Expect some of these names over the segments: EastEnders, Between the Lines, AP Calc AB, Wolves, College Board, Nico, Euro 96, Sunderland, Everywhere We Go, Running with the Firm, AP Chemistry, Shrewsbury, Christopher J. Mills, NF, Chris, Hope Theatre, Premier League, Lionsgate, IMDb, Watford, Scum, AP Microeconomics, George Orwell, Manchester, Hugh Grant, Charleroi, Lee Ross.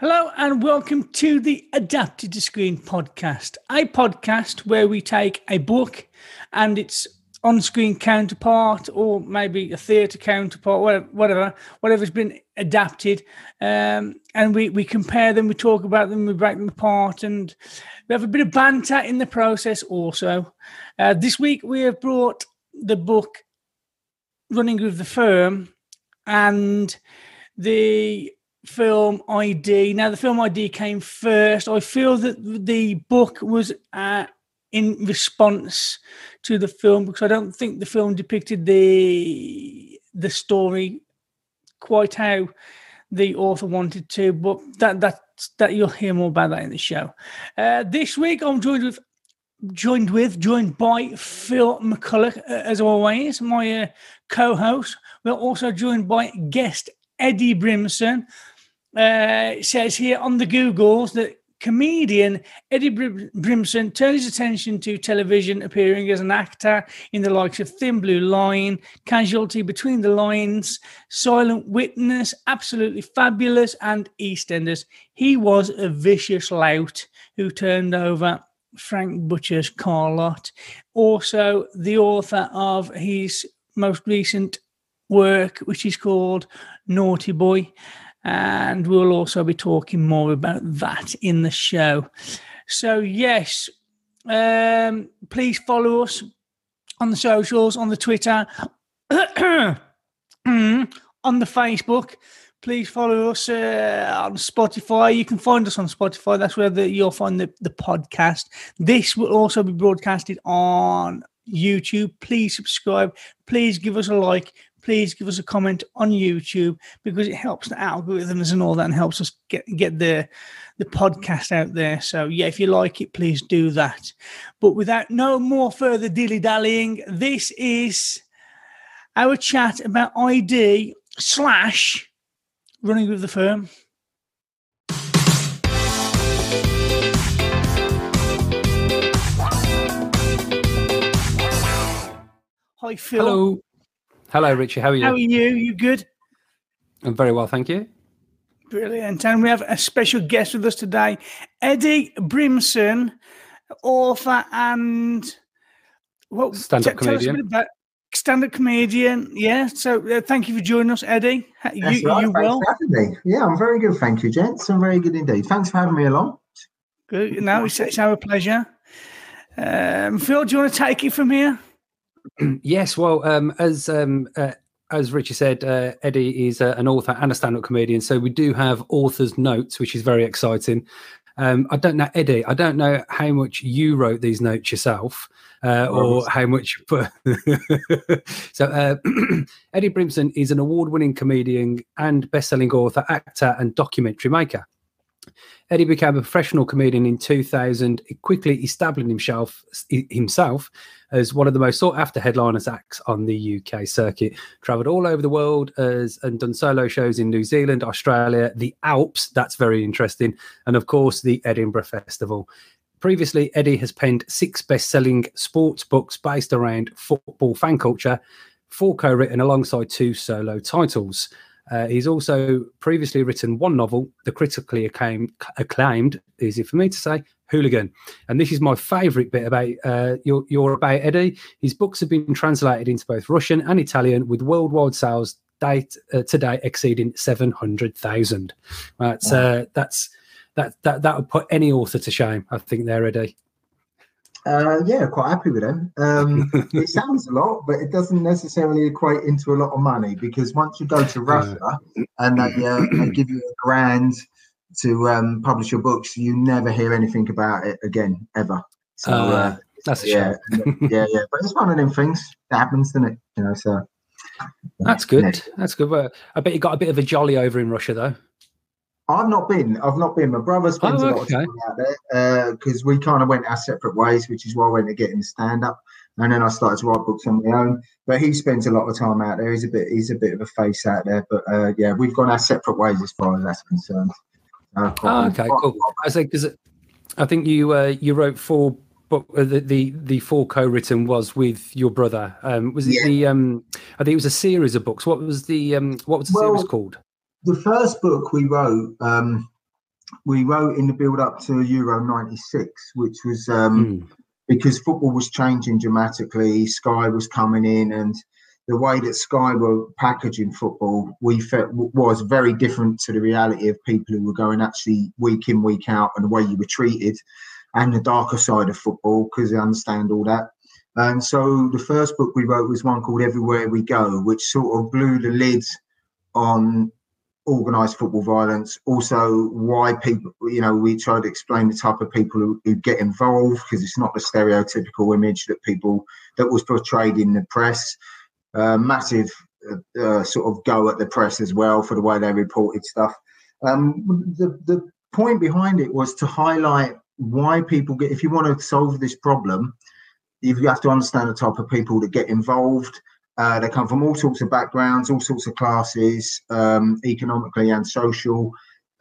Hello and welcome to the Adapted to Screen podcast, a podcast where we take a book and its on-screen counterpart or maybe a theatre counterpart, whatever's been adapted, and we compare them, we talk about them, we break them apart, and we have a bit of banter in the process also. This week we have brought the book Running with the Firm and the film ID. Now, the film ID came first. I feel that the book was in response to the film because I don't think the film depicted the story quite how the author wanted to, but that you'll hear more about that in the show. This week, I'm joined by Phil McCulloch, as always, my co-host. We're also joined by guest Eddy Brimson. It says here on the Googles that comedian Eddy Brimson turned his attention to television, appearing as an actor in the likes of Thin Blue Line, Casualty, Between the Lines, Silent Witness, Absolutely Fabulous, and EastEnders. He was a vicious lout who turned over Frank Butcher's car lot. Also, the author of his most recent work, which is called Naughty Boy. And we'll also be talking more about that in the show. So, yes, please follow us on the socials, on the Twitter, on the Facebook. Please follow us on Spotify. You can find us on Spotify. That's where you'll find the podcast. This will also be broadcasted on YouTube. Please subscribe. Please give us a like. Please give us a comment on YouTube because it helps the algorithms and all that and helps us get the podcast out there. So, yeah, if you like it, please do that. But without no more further dilly-dallying, this is our chat about ID / Running with the Firm. Hi, Phil. Hello. Hello, Richie. How are you? How are you? You good? I'm very well, thank you. Brilliant. And we have a special guest with us today, Eddy Brimson, author and stand-up comedian. Stand-up comedian, yeah. So thank you for joining us, Eddy. That's right. You will. Thanks for having me. Yeah, I'm very good, thank you, gents. I'm very good indeed. Thanks for having me along. Good. No, it's our pleasure. Phil, do you want to take it from here? Yes, well, as Richie said, Eddy is an author and a stand-up comedian, so we do have author's notes, which is very exciting. I don't know, Eddy, I don't know how much you wrote these notes yourself or how much you put. So Eddy Brimson is an award-winning comedian and best-selling author, actor and documentary maker. Eddy became a professional comedian in 2000, quickly establishing himself as one of the most sought-after headliners acts on the UK circuit. Travelled all over the world and done solo shows in New Zealand, Australia, the Alps, that's very interesting, and, of course, the Edinburgh Festival. Previously, Eddy has penned 6 best-selling sports books based around football fan culture, 4 co-written alongside 2 solo titles. He's also previously written 1 novel, the critically acclaimed, easy for me to say, Hooligan. And this is my favourite bit about your about Eddy. His books have been translated into both Russian and Italian, with worldwide sales today exceeding 700,000. That's that would put any author to shame, I think, there, Eddy. Yeah, quite happy with him. It sounds a lot, but it doesn't necessarily equate into a lot of money because once you go to Russia and they give you £1,000 to publish your books, you never hear anything about it again, ever. So that's a shame. Yeah. But it's one of them things that happens, doesn't it? You know, so that's good. Yeah. That's good. Well, I bet you got a bit of a jolly over in Russia, though. I've not been. My brother spends a lot of time out there because we kind of went our separate ways, which is why I went to get in stand-up. And then I started to write books on my own. But he spends a lot of time out there. He's a bit of a face out there. But, yeah, we've gone our separate ways as far as that's concerned. Cool. I think you wrote 4, but the 4 co-written was with your brother. Was it I think it was a series of books. What was the series called? The first book we wrote we wrote in the build-up to Euro 96, which was because football was changing dramatically. Sky was coming in, and the way that Sky were packaging football, we felt was very different to the reality of people who were going actually week in, week out, and the way you were treated, and the darker side of football, because I understand all that. And so the first book we wrote was one called Everywhere We Go, which sort of blew the lid on organised football violence. Also, why people, you know, we tried to explain the type of people who get involved, because it's not the stereotypical image that people, that was portrayed in the press. Massive sort of go at the press as well for the way they reported stuff. The point behind it was to highlight why people get, if you want to solve this problem, you have to understand the type of people that get involved. They come from all sorts of backgrounds, all sorts of classes, economically and social,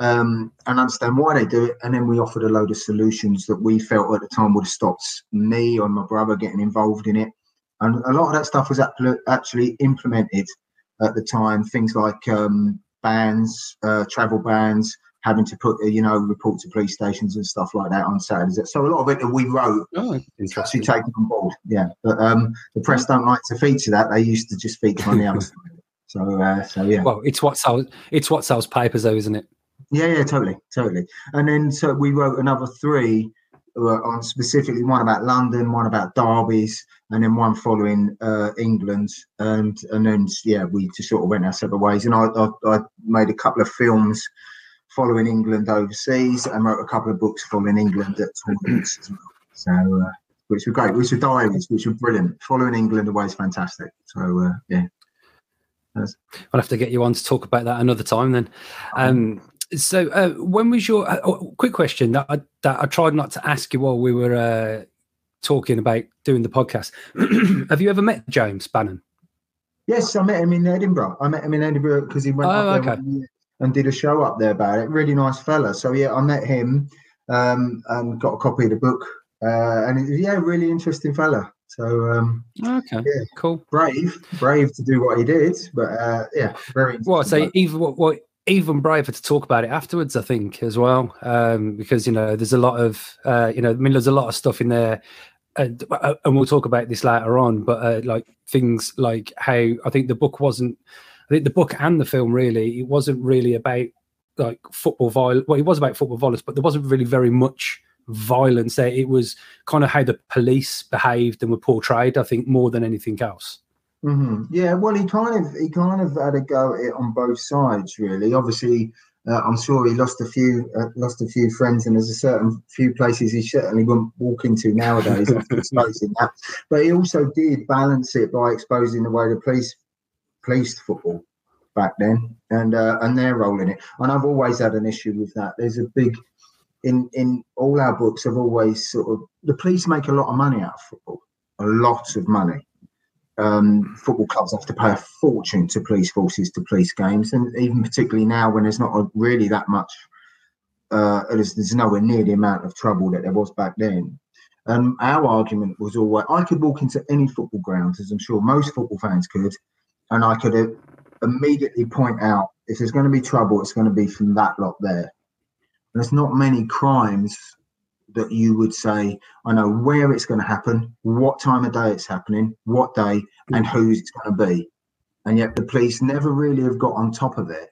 and understand why they do it. And then we offered a load of solutions that we felt at the time would have stopped me or my brother getting involved in it. And a lot of that stuff was actually implemented at the time. Things like bans, travel bans, having to put, you know, report to police stations and stuff like that on Saturdays. So a lot of it that we wrote is actually taken on board. Yeah, but the press don't like to feature that. They used to just feature on the other side. So yeah. Well, it's what sells papers, though, isn't it? Yeah, totally. And then so we wrote another three. On specifically one about London, one about derbies, and then one following England, and then we just sort of went our separate ways. And I made a couple of films following England overseas, and wrote a couple of books following England at tournaments as well. So which were great, which were diaries, which were brilliant. Following England away is fantastic. So I'll have to get you on to talk about that another time then. So when was your quick question that I tried not to ask you while we were talking about doing the podcast? Have you ever met James Bannon? Yes, I met him in Edinburgh. Because he went up there and did a show up there about it. Really nice fella. So, yeah, I met him and got a copy of the book. Really interesting fella. So, cool. Brave to do what he did. But, very interesting. Well, so even braver to talk about it afterwards, I think, as well, because there's a lot of there's a lot of stuff in there, and we'll talk about this later on. But like things like how I think the book and the film really, it wasn't really about like football violence. Well, it was about football violence, but there wasn't really very much violence there. It was kind of how the police behaved and were portrayed, I think, more than anything else. Mm-hmm. Yeah, well, he kind of had a go at it on both sides, really. Obviously, I'm sure he lost a few friends, and there's a certain few places he certainly wouldn't walk into nowadays after exposing that. But he also did balance it by exposing the way the police policed football back then, and their role in it. And I've always had an issue with that. There's a big in all our books. I've always sort of, the police make a lot of money out of football, a lot of money. Football clubs have to pay a fortune to police forces to police games, and even particularly now when there's not really that much, there's nowhere near the amount of trouble that there was back then. Our argument was always, I could walk into any football ground, as I'm sure most football fans could, and I could immediately point out if there's going to be trouble, it's going to be from that lot there. And there's not many crimes that you would say, I know where it's going to happen, what time of day it's happening, what day, and who's it's going to be. And yet the police never really have got on top of it,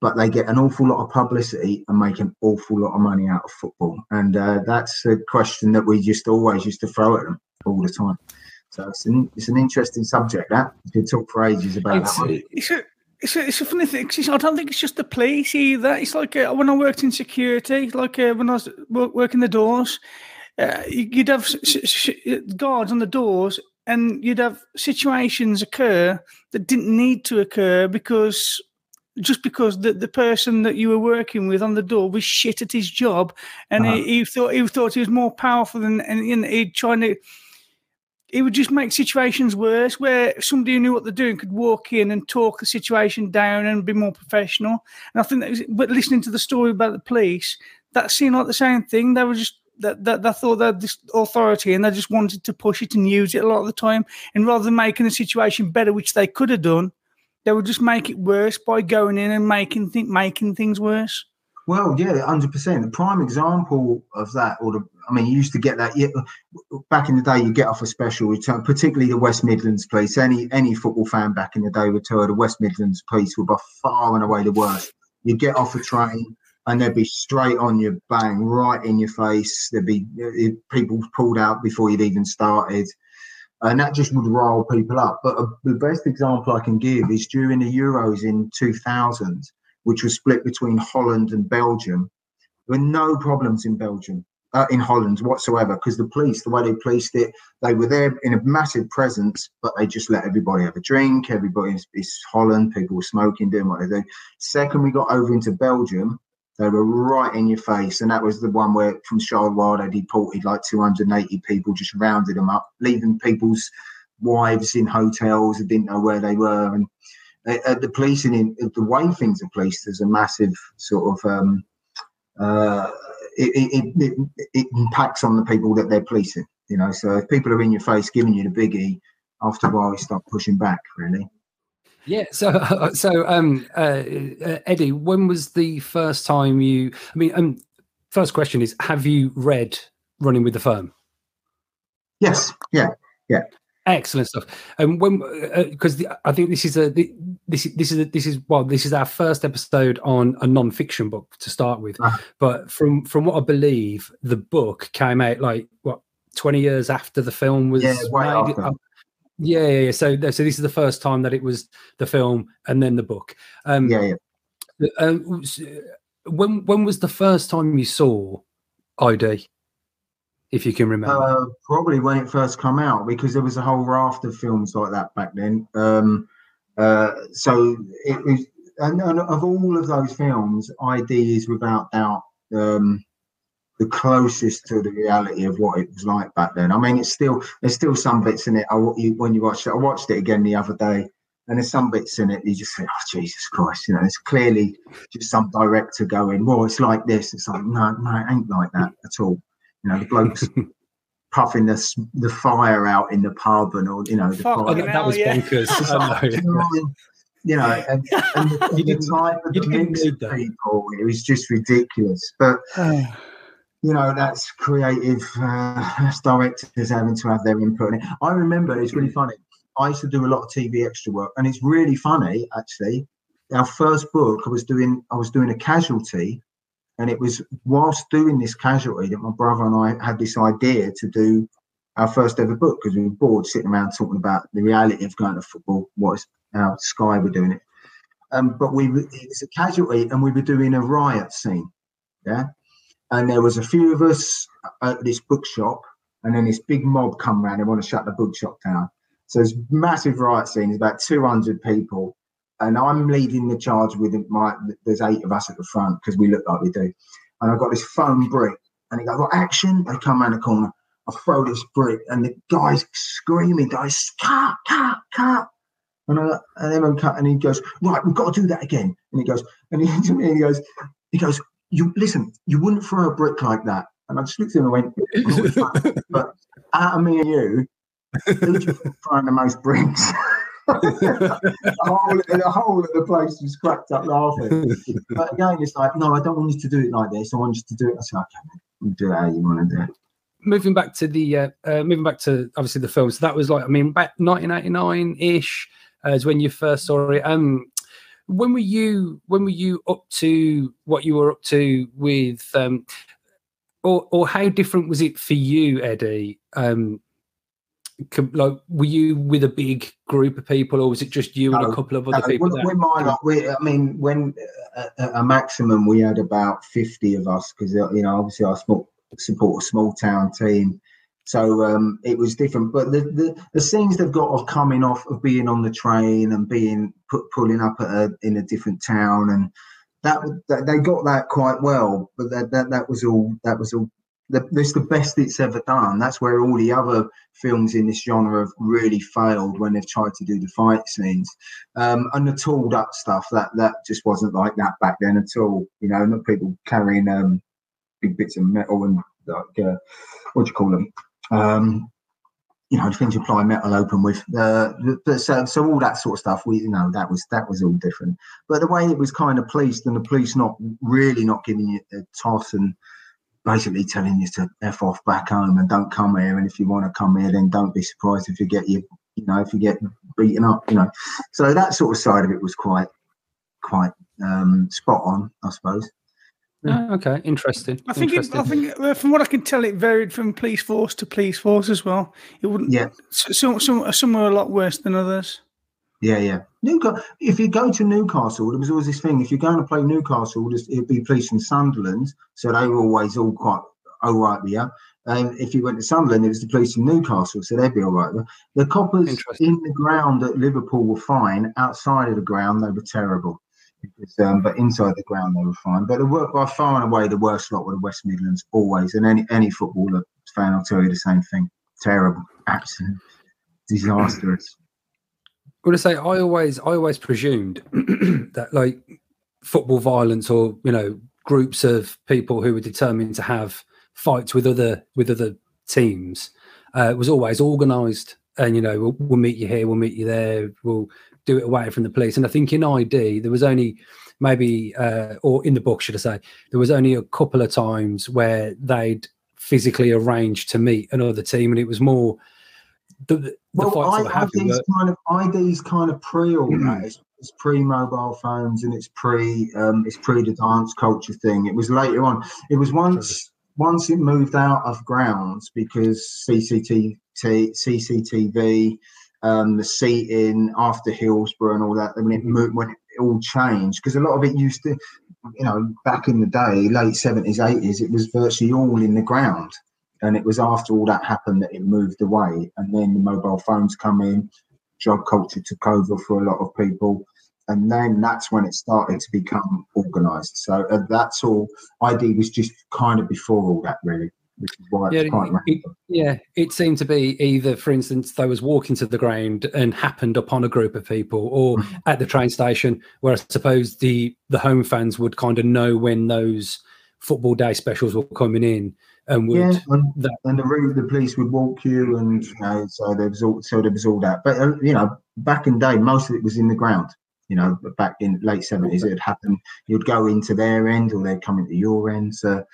but they get an awful lot of publicity and make an awful lot of money out of football. And that's a question that we just always used to throw at them all the time. So it's an interesting subject, that. You could talk for ages about that one. It's a funny thing. I don't think it's just the police either. It's like when I worked in security, like when I was working the doors, you'd have guards on the doors, and you'd have situations occur that didn't need to occur because the person that you were working with on the door was shit at his job, and he thought he was more powerful than, and he'd try to. It would just make situations worse, where somebody who knew what they're doing could walk in and talk the situation down and be more professional. And I think but listening to the story about the police, that seemed like the same thing. They were just, they thought they had this authority and they just wanted to push it and use it a lot of the time. And rather than making the situation better, which they could have done, they would just make it worse by going in and making things worse. Well, yeah, 100%. The prime example of that, or the, I mean, you used to get that back in the day. You get off a special return, particularly the West Midlands police. Any football fan back in the day would tell you the West Midlands police were by far and away the worst. You get off a train and they'd be straight on you, bang, right in your face. There'd be people pulled out before you'd even started. And that just would rile people up. But the best example I can give is during the Euros in 2000, which was split between Holland and Belgium. There were no problems in Belgium, in Holland whatsoever, because the police, the way they policed it, they were there in a massive presence, but they just let everybody have a drink. It's Holland, people were smoking, doing what they do. Second, we got over into Belgium, they were right in your face, and that was the one where from Charleroi they deported like 280 people, just rounded them up, leaving people's wives in hotels that didn't know where they were. And the policing, the way things are policed, there's a massive sort of it impacts on the people that they're policing, you know. So if people are in your face giving you the biggie, after a while you start pushing back, really. Yeah. So Eddy, when was the first time you? I mean, first question is: have you read Running with the Firm? Yes. Yeah. Excellent stuff. And when, because I think this is our first episode on a non-fiction book to start with, but from what I believe, the book came out like 20 years after the film was made. Yeah. So this is the first time that it was the film and then the book. When was the first time you saw ID? If you can remember, probably when it first came out, because there was a whole raft of films like that back then. So it was, and of all of those films, ID is without doubt the closest to the reality of what it was like back then. I mean, there's still some bits in it. When you watch it, I watched it again the other day, and there's some bits in it you just think, oh Jesus Christ, you know, it's clearly just some director going, well, it's like this. It's like no, it ain't like that at all. You know, the bloke's puffing the fire out in the pub and all, you know. That was bonkers. You know, and the type of the mix of people, it was just ridiculous. But, you know, that's creative. That's directors having to have their input in it. I remember, it's really funny, I used to do a lot of TV extra work. And it's really funny, actually. Our first book, I was doing a Casualty. And it was whilst doing this Casualty that my brother and I had this idea to do our first ever book, because we were bored sitting around talking about the reality of going to football, how Sky were doing it. But it was a Casualty, and we were doing a riot scene. Yeah. And there was a few of us at this bookshop, and then this big mob come round and want to shut the bookshop down. So it's massive riot scene. There's about 200 people. And I'm leading the charge with there's 8 of us at the front, because we look like we do. And I've got this foam brick, and he goes, "Well, action!" They come around the corner. I throw this brick, and the guy's screaming, "Guys, cut, cut, cut!" And then I'm cut, and he goes, "Right, we've got to do that again." And he goes, "You listen, you wouldn't throw a brick like that." And I just looked at him and went, "But out of me and you, who's throwing the most bricks?" the whole of the place was cracked up laughing. But again, it's like, no, I don't want you to do it like this. I want you to do it. I said, okay, you do it how you want to do it. Moving back to obviously the film. So that was like, I mean, back 1989-ish is when you first saw it. When were you up to what you were up to with, or how different was it for you, Eddy? Like, were you with a big group of people, or was it just you and a couple of other people? When a maximum, we had about 50 of us, because, you know, obviously I support a small town team, so it was different. But the scenes they've got of coming off of being on the train and being pulling up in a different town, and that they got that quite well. But that was all. That's the best it's ever done. That's where all the other films in this genre have really failed, when they've tried to do the fight scenes and the tooled up stuff. That just wasn't like that back then at all. You know, not people carrying big bits of metal and like what do you call them? you know, things you apply metal open with. So all that sort of stuff, we, you know, that was all different. But the way it was kind of policed, and the police not really not giving you a toss and basically telling you to F off back home and don't come here. And if you want to come here, then don't be surprised if you get you get beaten up, you know. So that sort of side of it was quite spot on, I suppose. Yeah. Oh, okay, interesting. I think from what I can tell, it varied from police force to police force as well. It wouldn't. Yeah. Some were a lot worse than others. Yeah, yeah. If you go to Newcastle, there was always this thing. If you're going to play Newcastle, it'd be police in Sunderland, so they were always all quite all right with you. And if you went to Sunderland, it was the police in Newcastle, so they'd be all right. The coppers in the ground at Liverpool were fine. Outside of the ground, they were terrible. But inside the ground, they were fine. But by far and away, the worst lot were the West Midlands, always. And any footballer fan will tell you the same thing. Terrible, absolute, disastrous. Well, I always presumed that, like, football violence or, you know, groups of people who were determined to have fights with other teams was always organised. And, you know, we'll meet you here, we'll meet you there, we'll do it away from the police. And I think in ID, there was only maybe, or in the book, should I say, there was only a couple of times where they'd physically arranged to meet another team, and it was more the fights that happened. ID's kind of pre all that. It's pre-mobile phones, and it's pre the dance culture thing. It was later on. It was once it moved out of grounds because CCTV, the seating after Hillsborough and all that, when it all changed, because a lot of it used to, you know, back in the day, late 70s, 80s, it was virtually all in the ground. And it was after all that happened that it moved away. And then the mobile phones come in, job culture took over for a lot of people. And then that's when it started to become organised. So that's all. ID was just kind of before all that, really. Which is why it's quite random. Yeah, it seemed to be either, for instance, they was walking to the ground and happened upon a group of people, or at the train station, where I suppose the home fans would kind of know when those football day specials were coming in, and would the police would walk you, and you know, so there was all that. But you know, back in the day, most of it was in the ground. You know, back in late 70s, it'd happen. You'd go into their end, or they'd come into your end. So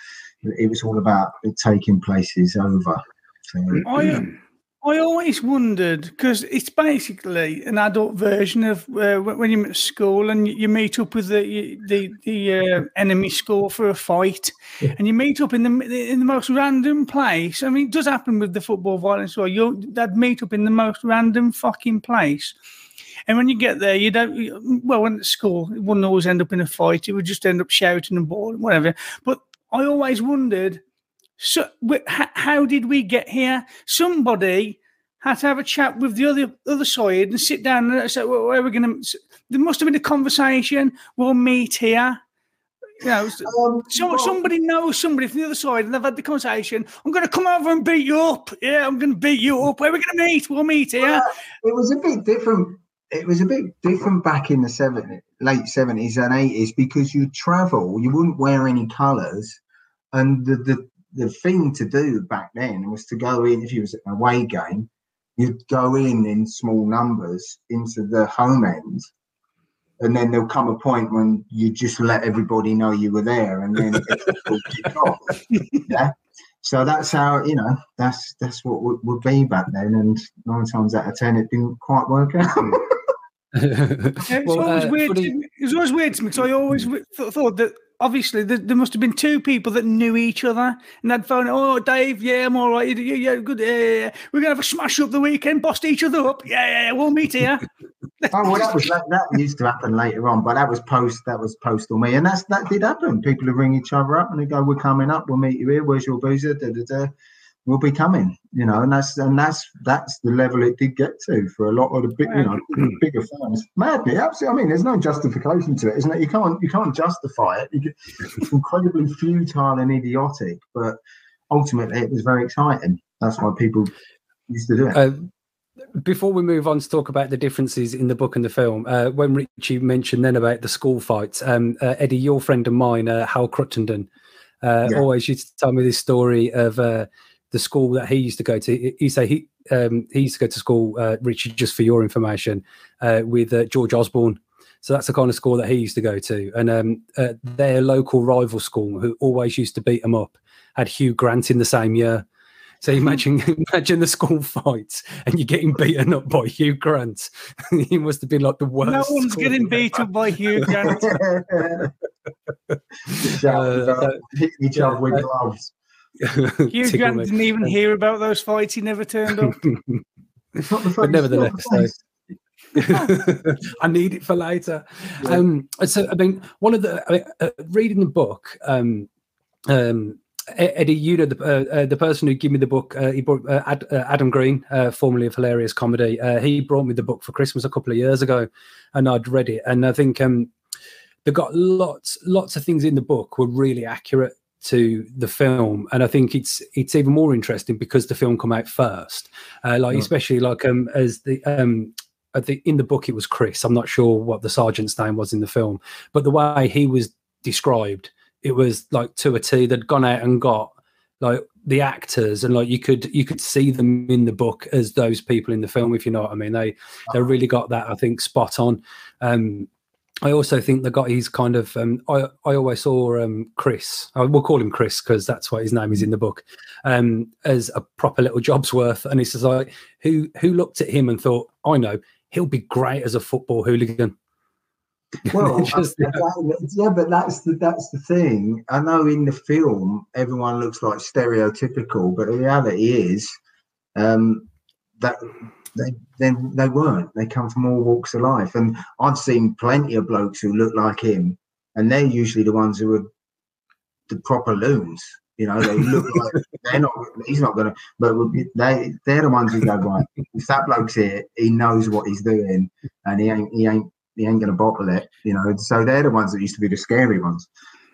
it was all about taking places over. So, I always wondered, because it's basically an adult version of when you're at school and you meet up with the enemy school for a fight, and you meet up in the most random place. I mean, it does happen with the football violence as well. They'd meet up in the most random fucking place. And when you get there, you don't. Well, when at school, it wouldn't always end up in a fight. It would just end up shouting and bawling, whatever. But I always wondered, so how did we get here? Somebody had to have a chat with the other side and sit down and say, well, "Where are we going to?" There must have been a conversation. We'll meet here. You know, somebody knows somebody from the other side, and they've had the conversation. I'm going to come over and beat you up. Yeah, I'm going to beat you up. Where are we going to meet? We'll meet here. It was a bit different. It was a bit different back in the late 70s and 80s, because you travel, you wouldn't wear any colours, and the thing to do back then was to go in. If you was at an away game, you'd go in small numbers into the home end, and then there'll come a point when you just let everybody know you were there, and then it'll kick off. Yeah. So that's how, you know, that's what would be back then, and 9 times out of 10 it didn't quite work out. It was always weird to me, because I always thought that obviously there must have been two people that knew each other, and they'd phone, "Oh, Dave, yeah, I'm all right. Yeah, good. Yeah. We're gonna have a smash up the weekend, bust each other up. Yeah, we'll meet here." Oh, well, that used to happen later on, but that was postal me, and that did happen. People would ring each other up and they go, "We're coming up. We'll meet you here. Where's your boozer? Da, da, da. We'll be coming." You know, and that's the level it did get to for a lot of the big, you know, bigger firms. Madly, absolutely. I mean, there's no justification to it, isn't it? You can't justify it. It's incredibly futile and idiotic, but ultimately it was very exciting. That's why people used to do it. Before we move on to talk about the differences in the book and the film, when Richie mentioned then about the school fights, Eddie, your friend of mine, Hal Cruttendon, always used to tell me this story of the school that he used to go to. He he used to go to school, Richard, just for your information, with George Osborne. So that's the kind of school that he used to go to. And their local rival school, who always used to beat him up, had Hugh Grant in the same year. So imagine the school fights and you're getting beaten up by Hugh Grant. He must have been like the worst. No one's getting beaten up by Hugh Grant. Each other with gloves. Hugh Grant didn't even hear about those fights. He never turned up. But nevertheless, I need it for later. Yeah. So I mean, one of the reading the book. Eddie, you know the person who gave me the book. He brought Adam Green, formerly of Hilarious Comedy. He brought me the book for Christmas a couple of years ago, and I'd read it. And I think they got lots of things in the book were really accurate to the film, and I think it's even more interesting because the film come out first. Especially as the. In the book, it was Chris. I'm not sure what the sergeant's name was in the film, but the way he was described, it was like to a T. They'd gone out and got like the actors, and like you could see them in the book as those people in the film. If you know what I mean, they really got that, I think, spot on. I also think they got his kind of. I always saw Chris. I will call him Chris because that's what his name is in the book. As a proper little job's worth, and it's just like who looked at him and thought, I know. He'll be great as a football hooligan. Well, but that's the thing. I know in the film everyone looks like stereotypical, but the reality is that they weren't. They come from all walks of life, and I've seen plenty of blokes who look like him, and they're usually the ones who are the proper loons. You know, they look like they're not. He's not gonna. But they're the ones who go right. If that bloke's here, he knows what he's doing, and he ain't gonna bottle it. You know, so they're the ones that used to be the scary ones.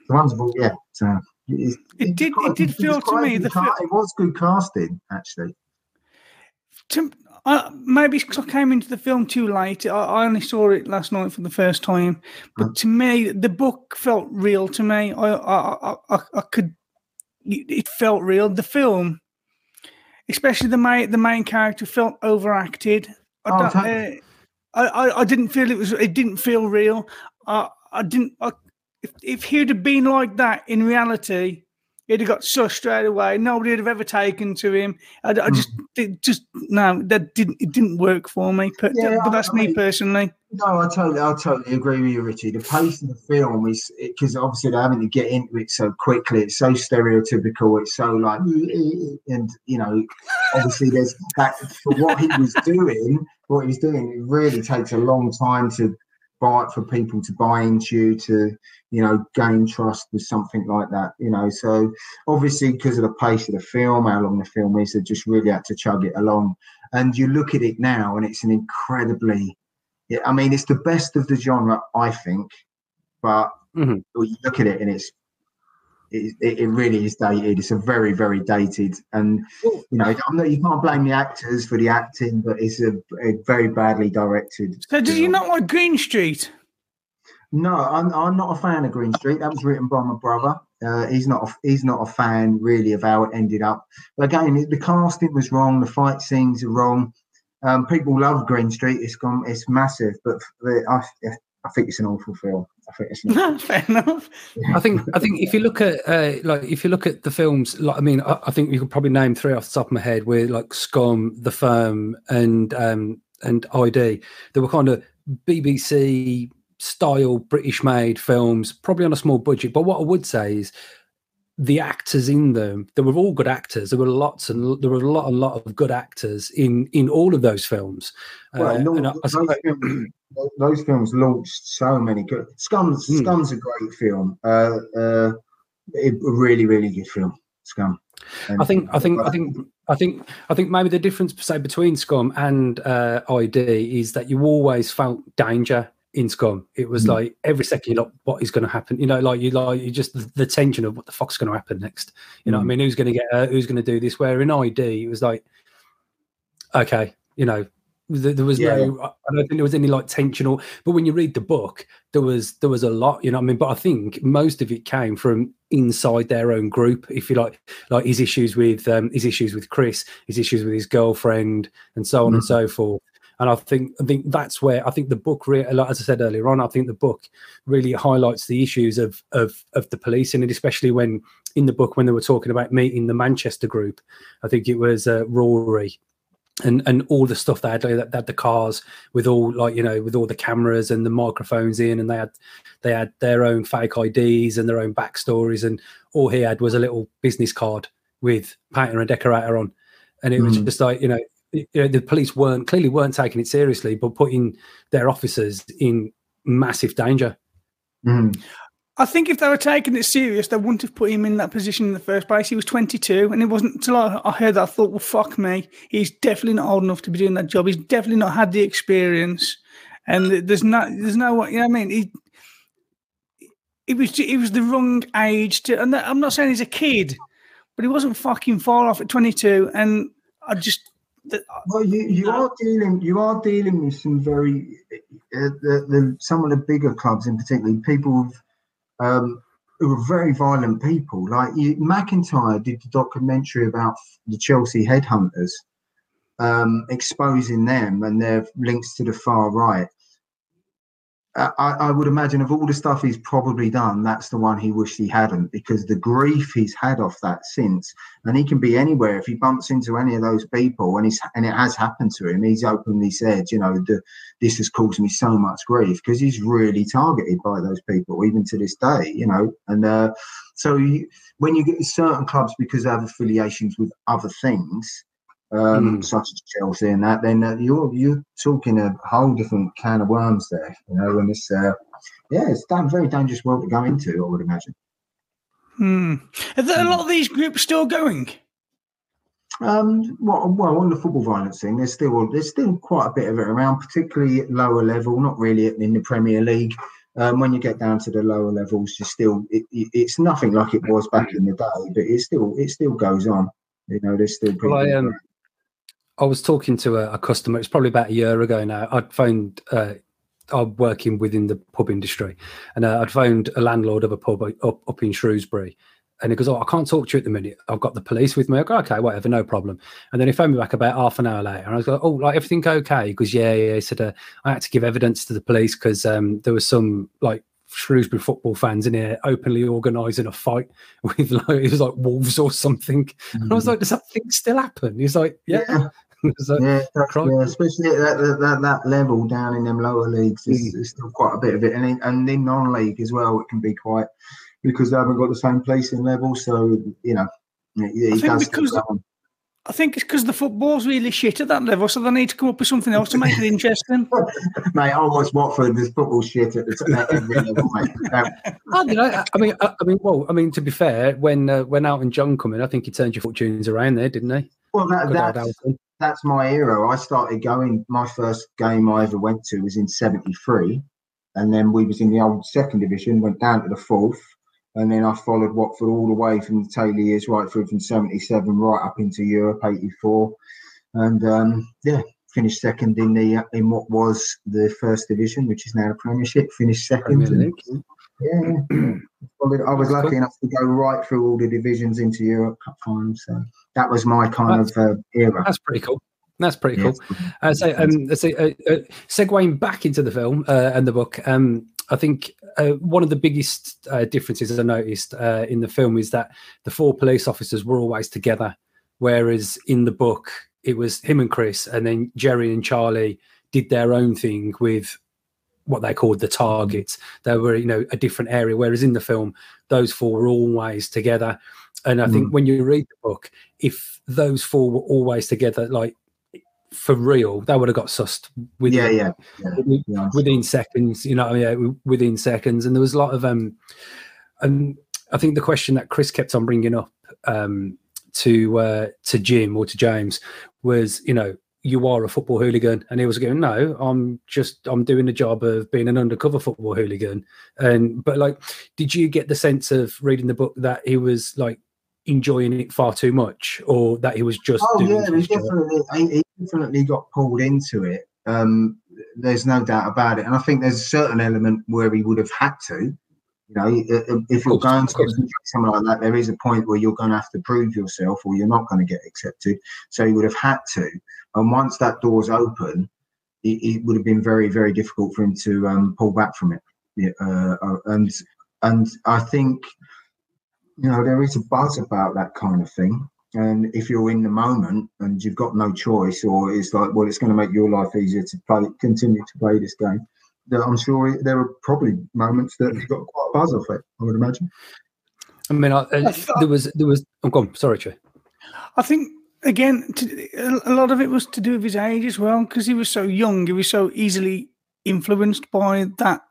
The ones, yeah. So it did feel to me that it was good casting, actually. Maybe because I came into the film too late. I only saw it last night for the first time. But to me, the book felt real to me. I could. It felt real. The film, especially the main character, felt overacted. I didn't feel it was. It didn't feel real. If he'd have been like that in reality, he'd have got sussed straight away. Nobody would have ever taken to him. It didn't work for me. But that's me personally. No, I totally agree with you, Richie. The pace of the film is because obviously they're having to get into it so quickly. It's so stereotypical. It's so like, and you know, obviously there's that for what he was doing. What he was doing, it really takes a long time for people to buy into, to gain trust with something like that. So obviously because of the pace of the film, how long the film is, they just really had to chug it along. And you look at it now, and it's an incredibly. Yeah, I mean, it's the best of the genre, I think, but you look at it and it really is dated. It's a very, very dated, and you can't blame the actors for the acting, but it's a very badly directed. So, do you not like Green Street? No, I'm not a fan of Green Street. That was written by my brother. He's not a fan really of how it ended up. But again, the casting was wrong. The fight scenes are wrong. People love Green Street. It's massive, but I think it's an awful film. I think it's not fair enough. I think if you look at the films, like, I mean, I think we could probably name three off the top of my head, where like Scum, The Firm, and ID. They were kind of BBC style British made films, probably on a small budget. But what I would say is. The actors in them, they were all good actors. There were a lot of good actors in all of those films. Well, those films launched so many good. Scum's a great film. A really, really good film. Scum. I think maybe the difference, say, between Scum and ID is that you always felt danger. In Scum, it was like every second you're like, what is going to happen? You just the tension of what the fuck's going to happen next. You know what I mean? Who's going to get hurt? Who's going to do this? Where in ID, it was like, okay, There was no, I don't think there was any like tension or, but when you read the book, there was a lot, you know what I mean? But I think most of it came from inside their own group, if you like his issues with Chris, his issues with his girlfriend and so on and so forth. And I think that's where I think the book, like as I said earlier on, I think the book really highlights the issues of the police, and especially when in the book when they were talking about meeting the Manchester group, I think it was Rory, and all the stuff they had, like, they had the cars with all like, you know, with all the cameras and the microphones in, and they had their own fake IDs and their own backstories, and all he had was a little business card with painter and decorator on, and it was just like, you know. You know, the police weren't taking it seriously, but putting their officers in massive danger. I think if they were taking it serious, they wouldn't have put him in that position in the first place. He was 22, and it wasn't until I heard that I thought, well, fuck me. He's definitely not old enough to be doing that job. He's definitely not had the experience. And there's no, you know what I mean? It was the wrong age to, and I'm not saying he's a kid, but he wasn't fucking far off at 22. And I just... Well, you are dealing with some very some of the bigger clubs, in particular, people who are very violent people. Like McIntyre did the documentary about the Chelsea headhunters, exposing them and their links to the far right. I would imagine of all the stuff he's probably done, that's the one he wished he hadn't, because the grief he's had off that since, and he can be anywhere. If he bumps into any of those people, and it has happened to him, he's openly said, you know, this has caused me so much grief, because he's really targeted by those people, even to this day, you know. And so when you get certain clubs, because they have affiliations with other things, such as Chelsea and that, then you're talking a whole different can of worms there, you know. And it's a very dangerous world to go into, I would imagine. Are there a lot of these groups still going? Well, on the football violence thing, there's still quite a bit of it around, particularly at lower level, not really in the Premier League. When you get down to the lower levels, you're still it's nothing like it was back in the day, but it still goes on. You know, there's still people. Well, I was talking to a customer. It's probably about a year ago now. I'd phoned. I'm working within the pub industry, and I'd phoned a landlord of a pub up in Shrewsbury, and he goes, "Oh, I can't talk to you at the minute. I've got the police with me." I go, "Okay, whatever, no problem." And then he phoned me back about half an hour later, and I was like, "Oh, like everything okay?" He goes, "Yeah." He said, "I had to give evidence to the police because there was some like Shrewsbury football fans in here openly organising a fight with, like, it was like wolves or something." And I was like, "Does that thing still happen?" He's like, "Yeah." Yeah, especially at that level down in them lower leagues, there's still quite a bit of it, and in non-league as well, it can be quite, because they haven't got the same policing level. So you know, I think it's because the football's really shit at that level, so they need to come up with something else to make it interesting. Mate, I watch Watford. There's football shit at every level, mate. I mean, to be fair, when Elton John come in, I think he turned your fortunes around there, didn't he? Well, that's my era. I started going. My first game I ever went to was in '73, and then we was in the old second division, went down to the fourth. And then I followed Watford all the way from the tail years, right through from 77 right up into Europe, 84. And, finished second in in what was the first division, which is now the Premiership, finished second. I was lucky enough to go right through all the divisions into Europe Cup finals. So that was my kind of era. That's pretty cool. Cool. Segueing back into the film and the book, I think one of the biggest differences I noticed in the film is that the four police officers were always together, whereas in the book it was him and Chris, and then Jerry and Charlie did their own thing with what they called the targets. They were, you know, a different area, whereas in the film those four were always together. And I think when you read the book, if those four were always together, like, for real, they would have got sussed within seconds, you know, within seconds. And there was a lot of and I think the question that Chris kept on bringing up to Jim or to James was, you know, you are a football hooligan, and he was going, "No, I'm doing the job of being an undercover football hooligan." And but like, did you get the sense of reading the book that he was like enjoying it far too much, or that he was just he definitely got pulled into it. There's no doubt about it. And I think there's a certain element where he would have had to. You know, if you're going to something like that, there is a point where you're going to have to prove yourself or you're not going to get accepted. So he would have had to. And once that door's open, it would have been very, very difficult for him to pull back from it. And I think, you know, there is a buzz about that kind of thing. And if you're in the moment and you've got no choice, or it's like, well, it's going to make your life easier to continue to play this game, I'm sure there are probably moments that you've got quite a buzz off it, I would imagine. I mean, there was. I'm gone. Sorry, Che. I think, again, a lot of it was to do with his age as well, because he was so young. He was so easily influenced by that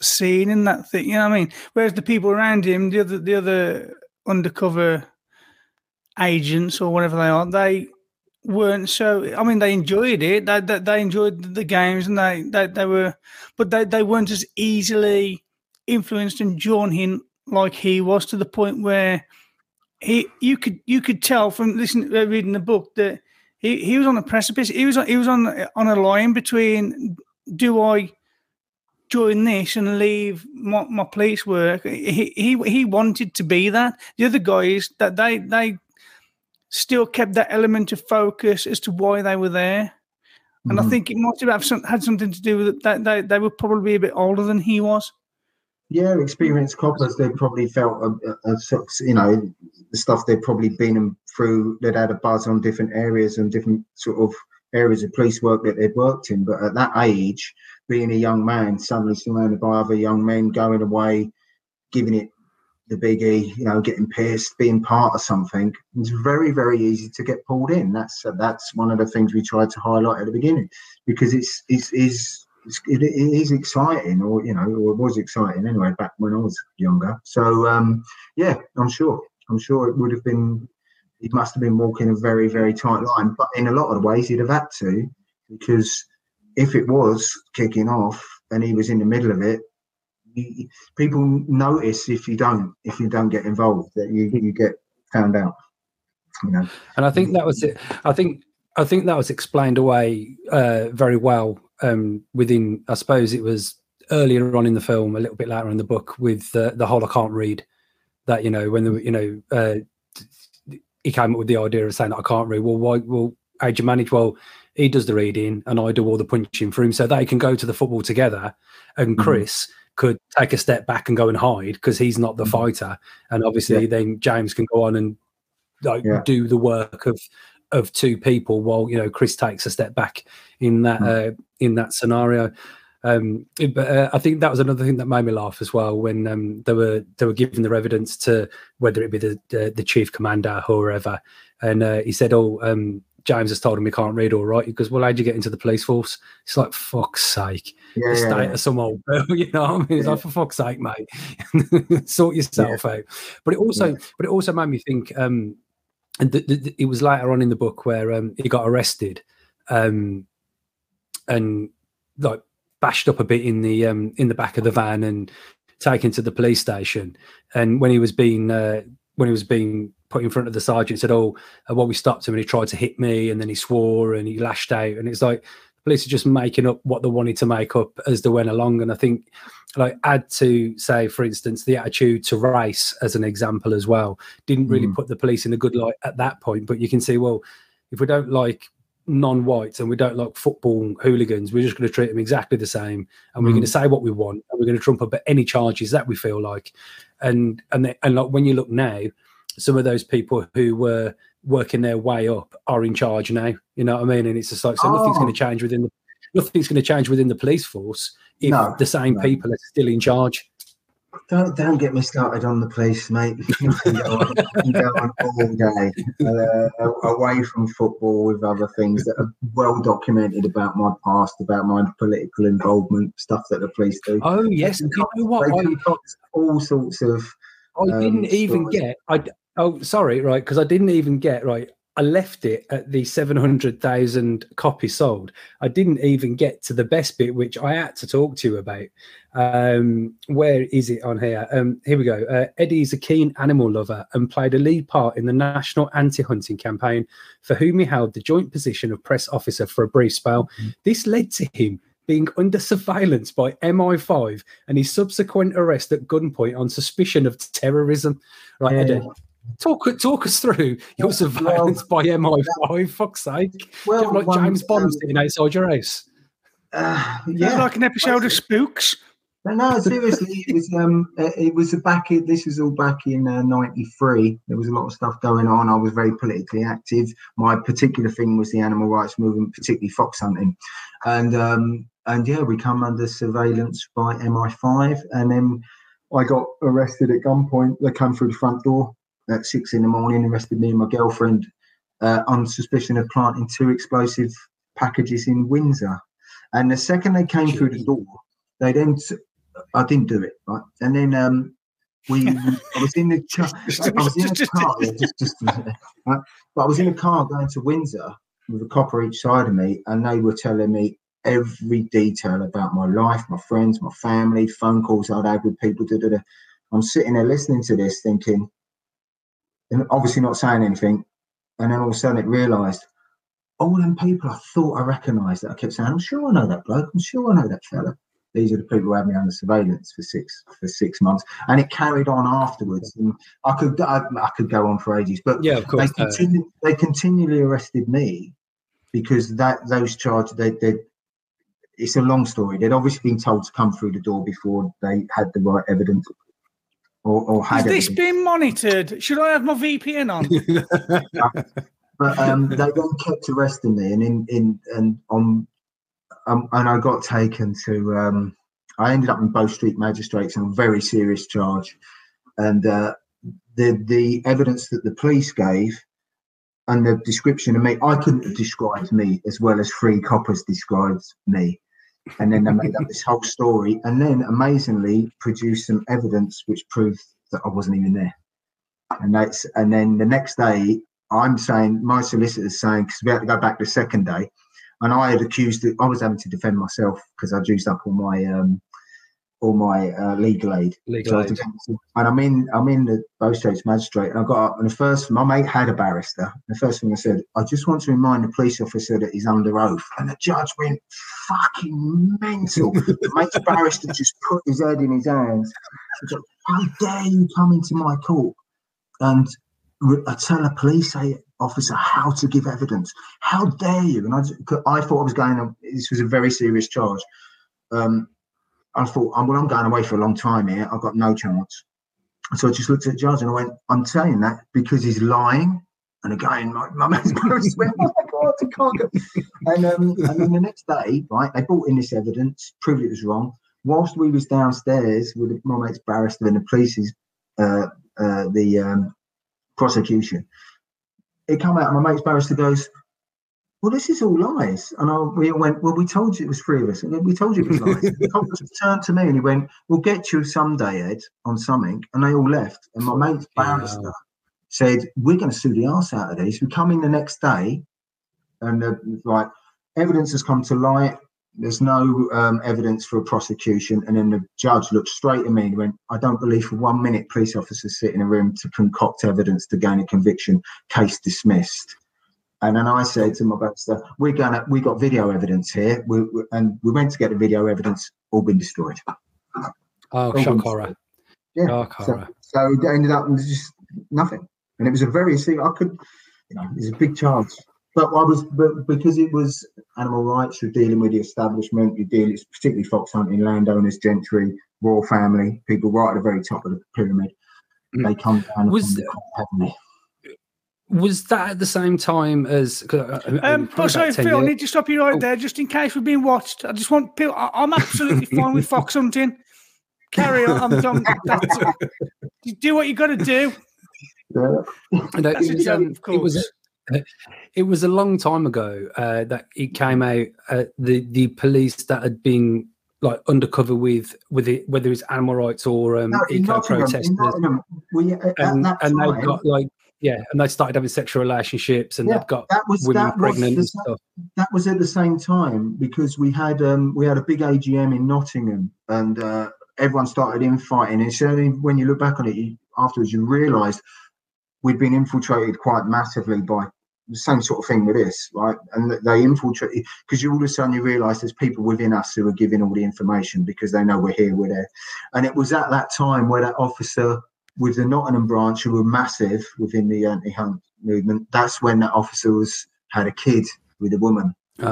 scene and that thing. You know what I mean? Whereas the people around him, the other undercover agents or whatever they are, they weren't so. I mean, they enjoyed it. They enjoyed the games, and they were, but they weren't as easily influenced and drawn in like he was, to the point where you could tell from reading the book that he was on a precipice. He was on a line between, do I join this and leave my police work? He wanted to be that. The other guys, that they still kept that element of focus as to why they were there. And I think it might have had something to do with it, that they were probably a bit older than he was. Yeah, experienced coppers, they probably felt, you know, the stuff they'd probably been through, they'd had a buzz on different areas and different sort of areas of police work that they'd worked in. But at that age, being a young man, suddenly surrounded by other young men, going away, giving it the biggie, you know, getting pissed, being part of something, it's very, very easy to get pulled in. That's one of the things we tried to highlight at the beginning, because it is exciting, or, you know, or it was exciting anyway back when I was younger. So, yeah, I'm sure it would have been, he must have been walking a very, very tight line, but in a lot of ways he'd have had to, because if it was kicking off and he was in the middle of it, people notice if you don't get involved, that you get found out, you know. And I think that was it. I think that was explained away very well within, I suppose it was earlier on in the film, a little bit later in the book, with the whole I can't read, that, you know, when the, you know, he came up with the idea of saying that I can't read. Well, why? Well, how do you manage? Well, he does the reading and I do all the punching for him, so they can go to the football together, and Chris could take a step back and go and hide because he's not the fighter, and obviously then James can go on and, like, do the work of two people while, you know, Chris takes a step back in that scenario. But I think that was another thing that made me laugh as well, when they were giving their evidence to, whether it be the chief commander or whoever, and he said, James has told him he can't read, all right. He goes, well, how'd you get into the police force? It's like, fuck's sake. Yeah, the state of some old girl, you know what I mean? It's like, for fuck's sake, mate. Sort yourself out. But it also made me think, and it was later on in the book where he got arrested and, like, bashed up a bit in the back of the van and taken to the police station. And when he was being put in front of the sergeant, said, we stopped him and he tried to hit me, and then he swore and he lashed out. And it's like, the police are just making up what they wanted to make up as they went along. And I think, like, add to, say, for instance, the attitude to race as an example as well, didn't really put the police in a good light at that point. But you can see, well, if we don't like non-whites and we don't like football hooligans, we're just going to treat them exactly the same, and we're going to say what we want, and we're going to trump up any charges that we feel like. And like, when you look now, some of those people who were working their way up are in charge now. You know what I mean? And it's just like, so nothing's going to change within the police force if the same people are still in charge. Don't get me started on the police, mate. You can go on all day, away from football, with other things that are well documented about my past, about my political involvement, stuff that the police do. Oh yes, you know what? All sorts of. I didn't even get. Because I didn't even get I left it at the 700,000 copies sold. I didn't even get to the best bit, which I had to talk to you about. Where is it on here? Here we go. Eddy is a keen animal lover and played a lead part in the national anti-hunting campaign, for whom he held the joint position of press officer for a brief spell. This led to him being under surveillance by MI5 and his subsequent arrest at gunpoint on suspicion of terrorism. Right, Eddy. Talk us through your surveillance by MI5, fuck's sake. Well, like James Bond sitting outside your house. Yeah, like an episode of Spooks. No, seriously, it was back. This was all back in '93. There was a lot of stuff going on. I was very politically active. My particular thing was the animal rights movement, particularly fox hunting, and yeah, we come under surveillance by MI5, and then I got arrested at gunpoint. They come through the front door at 6 in the morning, arrested me and my girlfriend on suspicion of planting 2 explosive packages in Windsor. And the second they came through the door, they then, I didn't do it, right? And then I was in the car. I was in the car going to Windsor with a copper each side of me, and they were telling me every detail about my life, my friends, my family, phone calls I'd had with people. I'm sitting there listening to this, thinking, and obviously not saying anything. And then all of a sudden it realised, all them people I thought I recognised that I kept saying, I'm sure I know that bloke, I'm sure I know that fella. These are the people who had me under surveillance for six months. And it carried on afterwards. And I could go on for ages. But yeah, of course, they continually arrested me because those charges, it's a long story. They'd obviously been told to come through the door before they had the right evidence. Has this been monitored? Should I have my VPN on? But they then kept arresting me, and I got taken to. I ended up in Bow Street Magistrates on a very serious charge, and the evidence that the police gave and the description of me, I couldn't have described me as well as 3 coppers described me. And then they made up this whole story, and then amazingly produced some evidence which proved that I wasn't even there. And then the next day, I'm saying, my solicitor's saying, because we had to go back the second day, and I had accused it. I was having to defend myself because I'd used up all my legal aid. And I'm in the Bow Street Magistrate, and I got up, and my mate had a barrister. The first thing I said, I just want to remind the police officer that he's under oath. And the judge went fucking mental. The mate's barrister just put his head in his hands. Like, how dare you come into my court and I tell a police officer how to give evidence? How dare you? And I thought I was going on. This was a very serious charge. I thought, well, I'm going away for a long time here. I've got no chance. So I just looked at the judge and I went, I'm saying that because he's lying. And again, my man's went, oh my God, I can't go. And then the next day, right, they brought in this evidence, proved it was wrong. Whilst we was downstairs with my mate's barrister and the police's, prosecution, it came out and my mate's barrister goes, well, this is all lies. And we all went, well, we told you it was 3 of us. And we told you it was lies. The cop turned to me and he went, we'll get you someday, Ed, on something. And they all left. And my mate's barrister said, we're going to sue the arse out of these. We come in the next day and like, evidence has come to light. There's no evidence for a prosecution. And then the judge looked straight at me and went, I don't believe for 1 minute police officers sit in a room to concoct evidence to gain a conviction. Case dismissed. And then I said to my barrister, we got video evidence here. And we went to get the video evidence, all been destroyed. Oh, shock horror. Yeah. Shock horror. So it ended up with just nothing. And it was a very serious, it was a big charge. But because it was animal rights, you're dealing with the establishment, it's particularly fox hunting, landowners, gentry, royal family, people right at the very top of the pyramid. They come down and was that at the same time as? Sorry, Phil, I need to stop you right there, just in case we're being watched. I just want people. I'm absolutely fine with fox hunting. Carry on. You do what you got to do. It was a long time ago that it came out. The police that had been like undercover with it, whether it's animal rights or eco protesters, and they've got like. Yeah, and they started having sexual relationships, and they've got women pregnant and stuff. That was at the same time, because we had a big AGM in Nottingham, and everyone started infighting. And so when you look back on it, afterwards you realised we'd been infiltrated quite massively by the same sort of thing with this, right? And they infiltrated, because all of a sudden you realise there's people within us who are giving all the information because they know we're here, we're there. And it was at that time where that officer with the Nottingham branch, who were massive within the anti-hunt movement, that's when that officer had a kid with a woman. That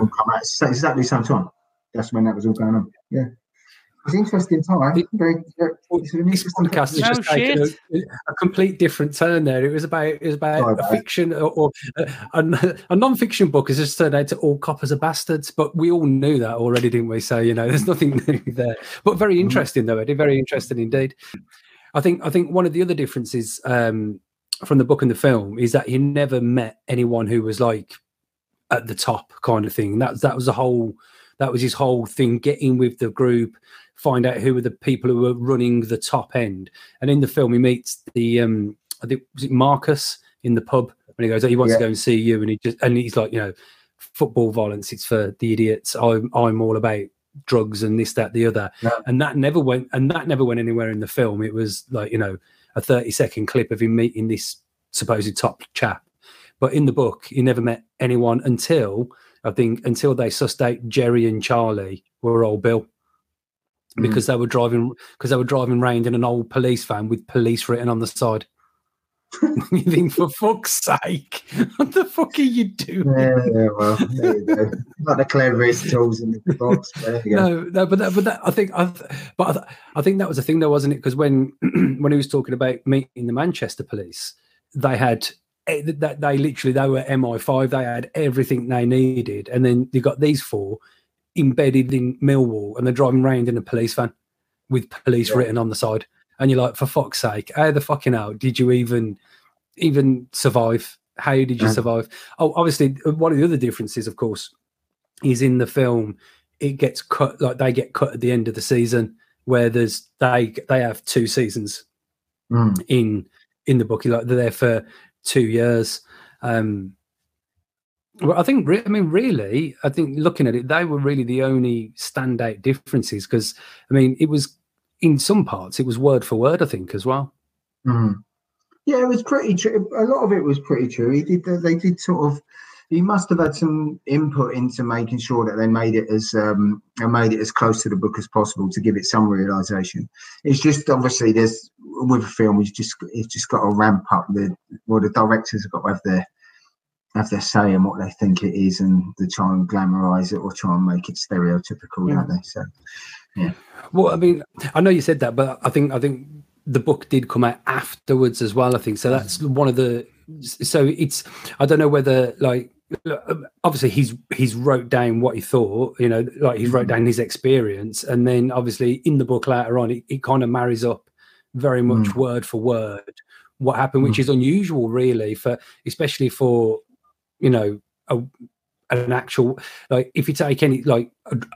all come out exactly the same time. That's when that was all going on. Yeah. It's an interesting time. This podcast has just taken a complete different turn there. It was about a fiction or a non-fiction book has just turned out to All Coppers Are Bastards, but we all knew that already, didn't we? So, there's nothing new there. But very interesting, though, Eddie. Very interesting indeed. I think one of the other differences from the book and the film is that you never met anyone who was like at the top kind of thing. That was his whole thing, getting with the group, find out who were the people who were running the top end. And in the film, he meets the I think was it Marcus in the pub, and he goes, "Oh, he wants to go and see you," and he's like, football violence, it's for the idiots. I'm all about drugs and this, that, the other, and that never went anywhere in the film. It was like a 30-second clip of him meeting this supposed top chap, but in the book he never met anyone until they sussed out Jerry and Charlie were old Bill, because they were driving round in an old police van with police written on the side. You think, for fuck's sake, what the fuck are you doing? Yeah, well, there you go. Not the cleverest tools in the box. No, but I think that was the thing, though, wasn't it? Because when he was talking about meeting the Manchester police, they were MI5. They had everything they needed, and then you got these four embedded in Millwall, and they're driving around in a police van with police written on the side. And you're like, for fuck's sake, how the fucking hell did you even survive? How did you survive? Oh, obviously, one of the other differences, of course, is in the film, it gets cut, like they get cut at the end of the season, where they have two seasons in the book. Like, they're there for 2 years. Well, I think looking at it, they were really the only standout differences, because, it was... in some parts, it was word for word, I think, as well. Mm. Yeah, it was pretty true. A lot of it was pretty true. They did sort of. He must have had some input into making sure that they made it as close to the book as possible to give it some realization. It's just obviously there's with a film, it's just got to ramp up the directors have got to have their say in what they think it is, and they try and glamorize it or try and make it stereotypical, don't they? So. Yeah. Well, I know you said that, but I think the book did come out afterwards as well. I think so. That's one of the. So it's. I don't know whether obviously he's wrote down what he thought. He wrote down his experience, and then obviously in the book later on, it kind of marries up very much word for word what happened, which is unusual, really, especially for an actual, if you take any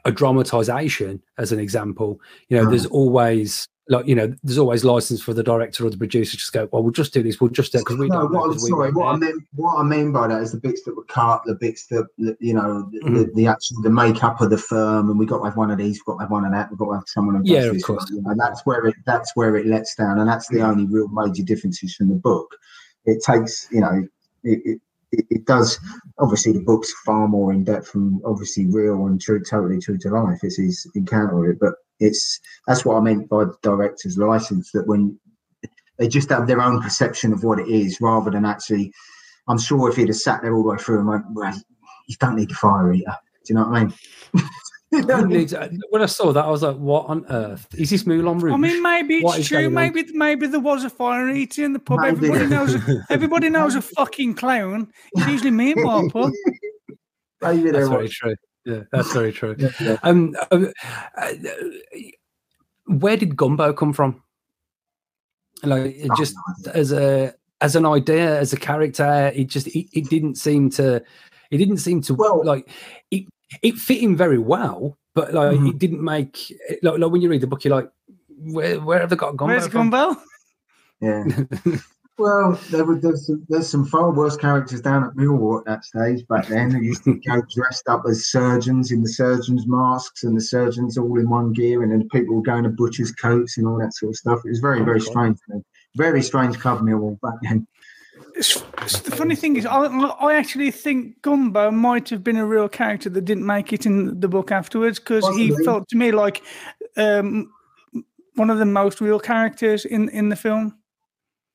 a dramatization as an example, there's always license for the director or the producer to just go, well, we'll just do this, we'll just do it, because we don't know. What I mean by that is the bits that were cut, the bits that the actual the makeup of the film, and we got to have one of these, we've got to have one of that, we've got to have someone. Yeah, of course. And that's where it lets down, and that's the only real major differences from the book. It takes It does. Obviously, the book's far more in depth and obviously real and true, totally true to life. It's his encounter with it, but that's what I meant by the director's license. That when they just have their own perception of what it is, rather than actually, I'm sure if he'd have sat there all the way through and went, well, you don't need a fire eater. Do you know what I mean? When I saw that, I was like, "What on earth is this Moulin Rouge?" Maybe it's true. Maybe there was a fire eater in the pub. Maybe. Everybody knows a fucking clown. It's usually me and Marple. That's very true. Yeah, that's very true. Yeah. Where did Gumbo come from? As an idea, as a character, it didn't seem to. It fit in very well, but it didn't make when you read the book, you're like, where have they got Gumbo? Where's Gumbo? Yeah, Well, there's some far worse characters down at Millwall at that stage back then. They used to go dressed up as surgeons in the surgeons' masks and the surgeons all in one gear, and then people were going to butchers' coats and all that sort of stuff. It was very, very strange. Very strange club, Millwall, back then. It's, the funny thing is, I actually think Gumbo might have been a real character that didn't make it in the book afterwards, because he felt to me like one of the most real characters in the film.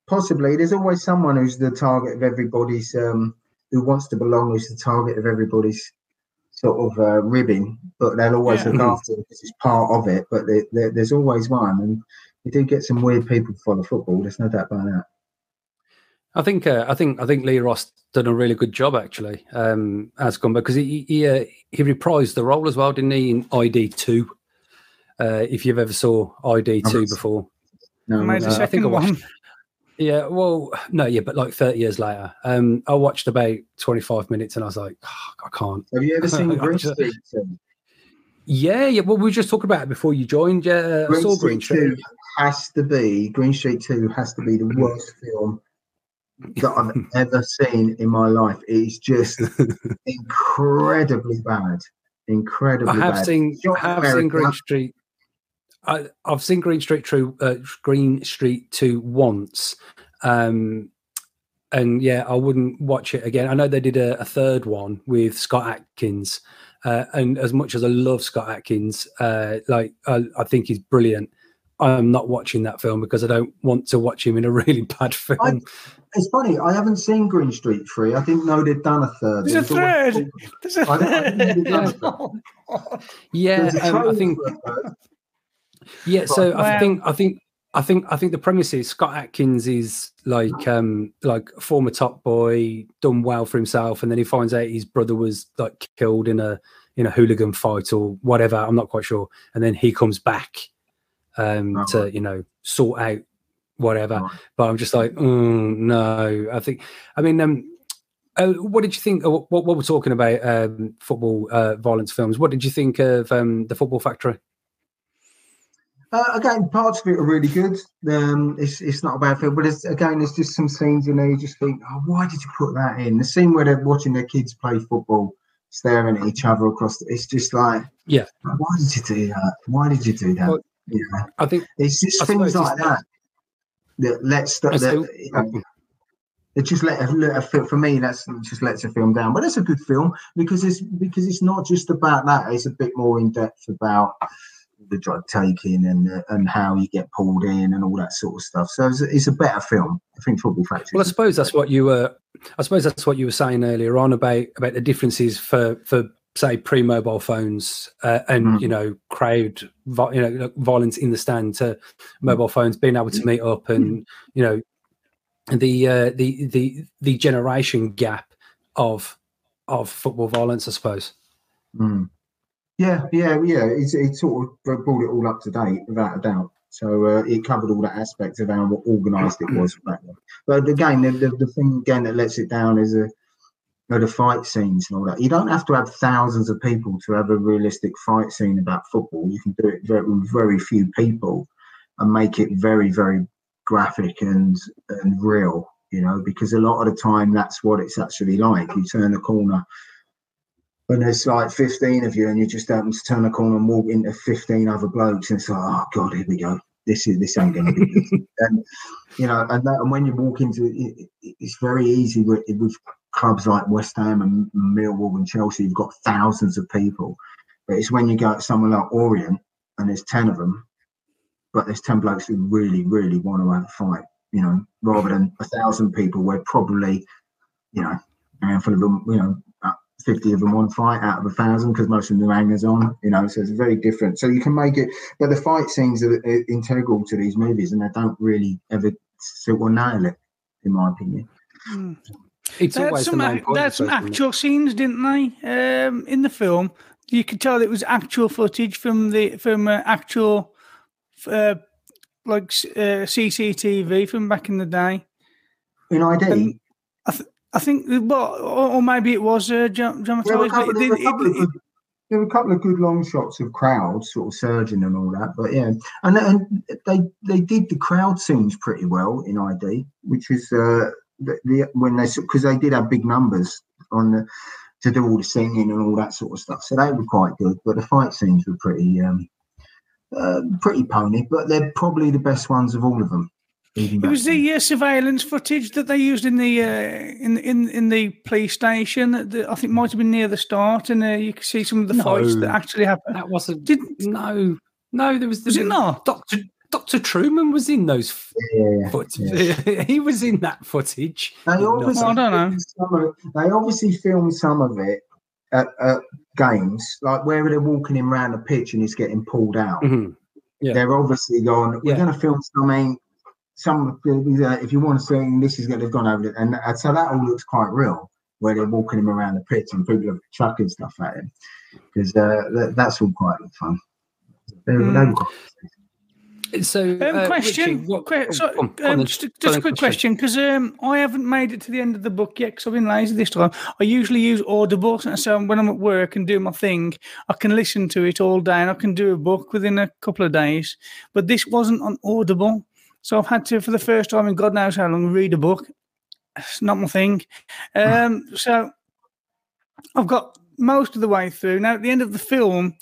Possibly. There's always someone who's the target of everybody's, who wants to belong, who's the target of everybody's sort of ribbing, but they'll always look after it because it's part of it. But there's always one, and you do get some weird people to follow football. There's no doubt about that. I think Lee Ross done a really good job actually as Gumbo, because he reprised the role as well, didn't he? In ID 2, if you've ever saw ID 2 before. No, I think I watched. Yeah, well, no, yeah, but like 30 years later, I watched about 25 minutes and I was like, oh, I can't. Have you ever seen Green Street? Yeah, well, we were just talking about it before you joined. Yeah, I saw Green Street. Green Street 2 has to be the worst film that I've ever seen in my life. It's just incredibly bad. Incredibly bad. I have seen Green Street. I've seen Green Street 2 once, and yeah, I wouldn't watch it again. I know they did a third one with Scott Adkins, and as much as I love Scott Adkins, I think he's brilliant. I'm not watching that film because I don't want to watch him in a really bad film. It's funny, I haven't seen Green Street 3. I didn't know they'd done a third. There's a third. Yeah, I think. Yeah, so I think the premise is Scott Adkins is like a former top boy, done well for himself, and then he finds out his brother was like killed in a hooligan fight or whatever. I'm not quite sure, and then he comes back to sort out whatever. Right. But I'm just like, no, I think. I mean, what did you think? What we're talking about football violence films. What did you think of The Football Factory? Again, parts of it are really good. It's not a bad film, but there's just some scenes in there you just think, oh, why did you put that in? The scene where they're watching their kids play football, staring at each other it's just like, yeah, why did you do that? Why did you do that? Well, yeah. I think it's just things like that it just let a film, for me, that's just lets a film down. But it's a good film because it's not just about that. It's a bit more in depth about the drug taking and how you get pulled in and all that sort of stuff. So it's a better film, I think, Football Factory. Well, I suppose that's what you were. I suppose that's what you were saying earlier on about the differences for say pre-mobile phones and crowd violence in the stand to mobile phones being able to meet up and the generation gap of football violence, I suppose. Mm. Yeah. It sort of brought it all up to date, without a doubt. So it covered all the aspects of how organised it was back then. But again, the thing again that lets it down is the fight scenes and all that. You don't have to have thousands of people to have a realistic fight scene about football. You can do it with very few people and make it very, very graphic and real, because a lot of the time that's what it's actually like. You turn the corner and there's like 15 of you, and you just happen to turn the corner and walk into 15 other blokes, and it's like, oh god, here we go. This ain't going to be good. And when you walk into it, it's very easy with clubs like West Ham and Millwall and Chelsea. You've got thousands of people, but it's when you go at someone like Orient and there's 10 of them, but there's 10 blokes who really, really want to have a fight. Rather than 1,000 people, where probably a handful of them, 50 of them one fight out of 1,000, because most of them are hangers on, so it's very different. So you can make it, but the fight scenes are integral to these movies, and they don't really ever sort of nail it, in my opinion. Mm. They had some actual scenes, didn't they? In the film, you could tell it was actual footage from actual CCTV from back in the day. In ID. I think, well, or maybe it was John Matthews. Well, a couple, it, it, it, it, there were a couple of good long shots of crowds sort of surging and all that, but yeah, and they did the crowd scenes pretty well in ID, which is when they, because they did have big numbers on the, to do all the singing and all that sort of stuff, so they were quite good. But the fight scenes were pretty pretty pony, but they're probably the best ones of all of them. It was the surveillance footage that they used in the in the police station. That I think might have been near the start, and you could see some of the fights that actually happened. That wasn't. No. There was. Was it not? Dr. Truman was in those footage. Yeah. He was in that footage. They obviously filmed some of it at games, like where they're walking him around the pitch and he's getting pulled out. Mm-hmm. Yeah. They're obviously going, we're going to film something. If you want to see, this is going to have gone over it, and so that all looks quite real, where they're walking him around the pitch and people are chucking stuff at him, because that's all quite fun. So, question, just a quick question, because I haven't made it to the end of the book yet because I've been lazy this time. I usually use Audible, so when I'm at work and do my thing, I can listen to it all day and I can do a book within a couple of days. But this wasn't on Audible. So I've had to, for the first time in God knows how long, read a book. It's not my thing. So I've got most of the way through. Now, at the end of the film,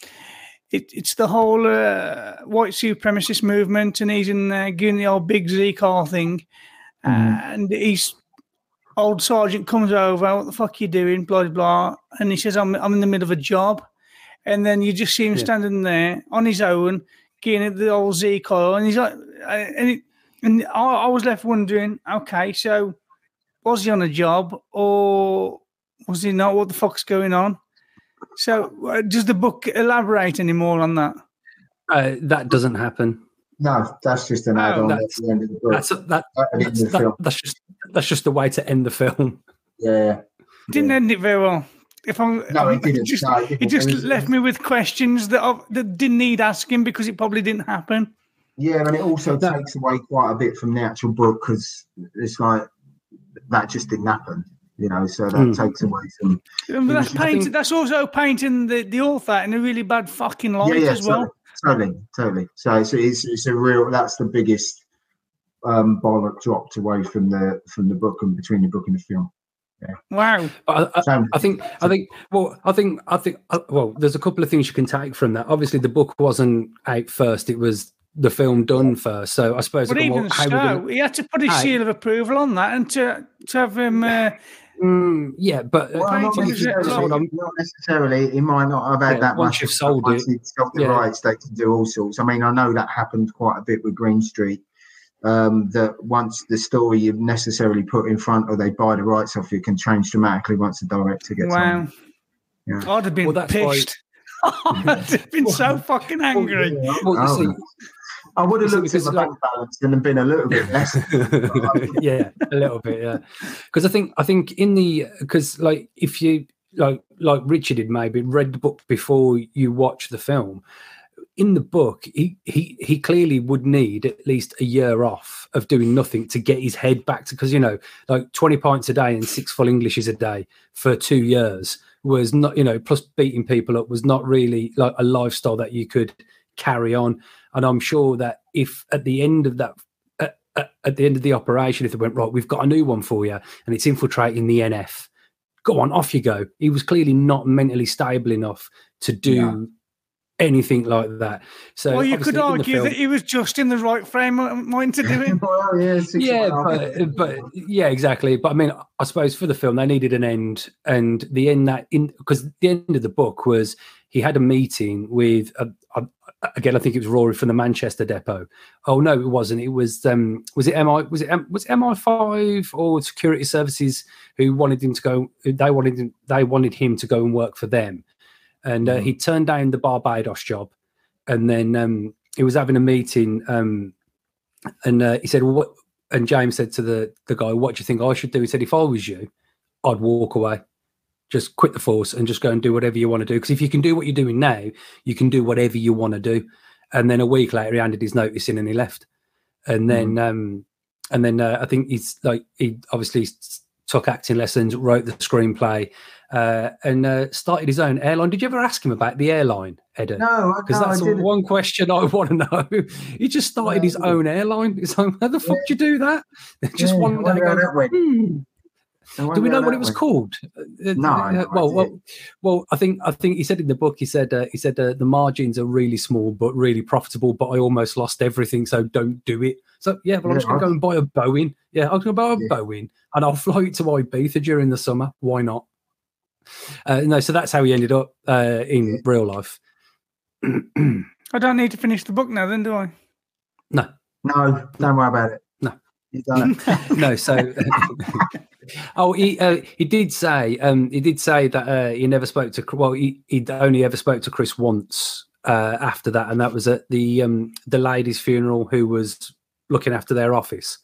it's the whole white supremacist movement, and he's in doing the old Big Z car thing. And he's old sergeant comes over, what the fuck are you doing, blah, blah, blah. And he says, I'm in the middle of a job. And then you just see him standing there on his own, getting at the old Z car, and he's like, I was left wondering, okay, so was he on a job or was he not? What the fuck's going on? So does the book elaborate any more on that? That doesn't happen. No, that's just an add-on at the end of the book. That's just the way to end the film. Yeah. Didn't end it very well. It left me with questions that didn't need asking because it probably didn't happen. Yeah, and it also takes away quite a bit from the actual book because it's like that just didn't happen, you know. So that takes away some. That's also painting the author in a really bad fucking light as well. Totally. So it's a real. That's the biggest bollock dropped away from the book and between the book and the film. Yeah. Wow! I think there's a couple of things you can take from that. Obviously, the book wasn't out first; it was the film done first. So I suppose. But even so, he had to put his seal of approval on that, and to have him. Not necessarily. He might not have had that much. You've sold it, he's got the rights. They can do all sorts. I mean, I know that happened quite a bit with Green Street. That once the story you've necessarily put in front, or they buy the rights off, you can change dramatically once the director gets on. Yeah. I'd have been pissed. I'd have been so fucking angry. I would have looked at the bank balance and been a little bit less. A little bit. Yeah, because I think if you like Richard had maybe read the book before you watch the film. In the book, he clearly would need at least a year off of doing nothing to get his head back to, because, you know, like 20 pints a day and 6 full Englishes a day for 2 years was not, you know, plus beating people up was not really like a lifestyle that you could carry on. And I'm sure that if at the end of that, at the end of the operation, if they went, right, we've got a new one for you and it's infiltrating the NF, go on, off you go. He was clearly not mentally stable enough to do anything like that. So, well, you could argue that he was just in the right frame of mind to do it. Exactly. But I mean, I suppose for the film, they needed an end, and the end because the end of the book was he had a meeting with again, I think it was Rory from the Manchester depot. Oh no, it wasn't. It was it MI5 or security services who wanted him to go? They wanted him to go and work for them. And he turned down the Barbados job, and then he was having a meeting, and he said, "Well, what?" And James said to the guy, "What do you think I should do?" He said, "If I was you, I'd walk away, just quit the force, and just go and do whatever you want to do. Because if you can do what you're doing now, you can do whatever you want to do." And then a week later, he handed his notice in and he left. And then I think he's like he obviously took acting lessons, wrote the screenplay, and started his own airline. Did you ever ask him about the airline, Eddy? No, because that's the one question I want to know. He just started his own airline. It's like, how the fuck do you do that? Just one day ago. Do we know what it was called? No. Well, I think he said in the book. He said the margins are really small but really profitable. But I almost lost everything, so don't do it. So I'm just gonna go and buy a Boeing. Yeah, I'm gonna buy a Boeing, and I'll fly it to Ibiza during the summer. Why not? So that's how he ended up in real life. I don't need to finish the book now, then, do I? No. Don't worry about it. No, you don't. No. So. He did say that he never spoke to. Well, he only ever spoke to Chris once after that, and that was at the lady's funeral who was looking after their office.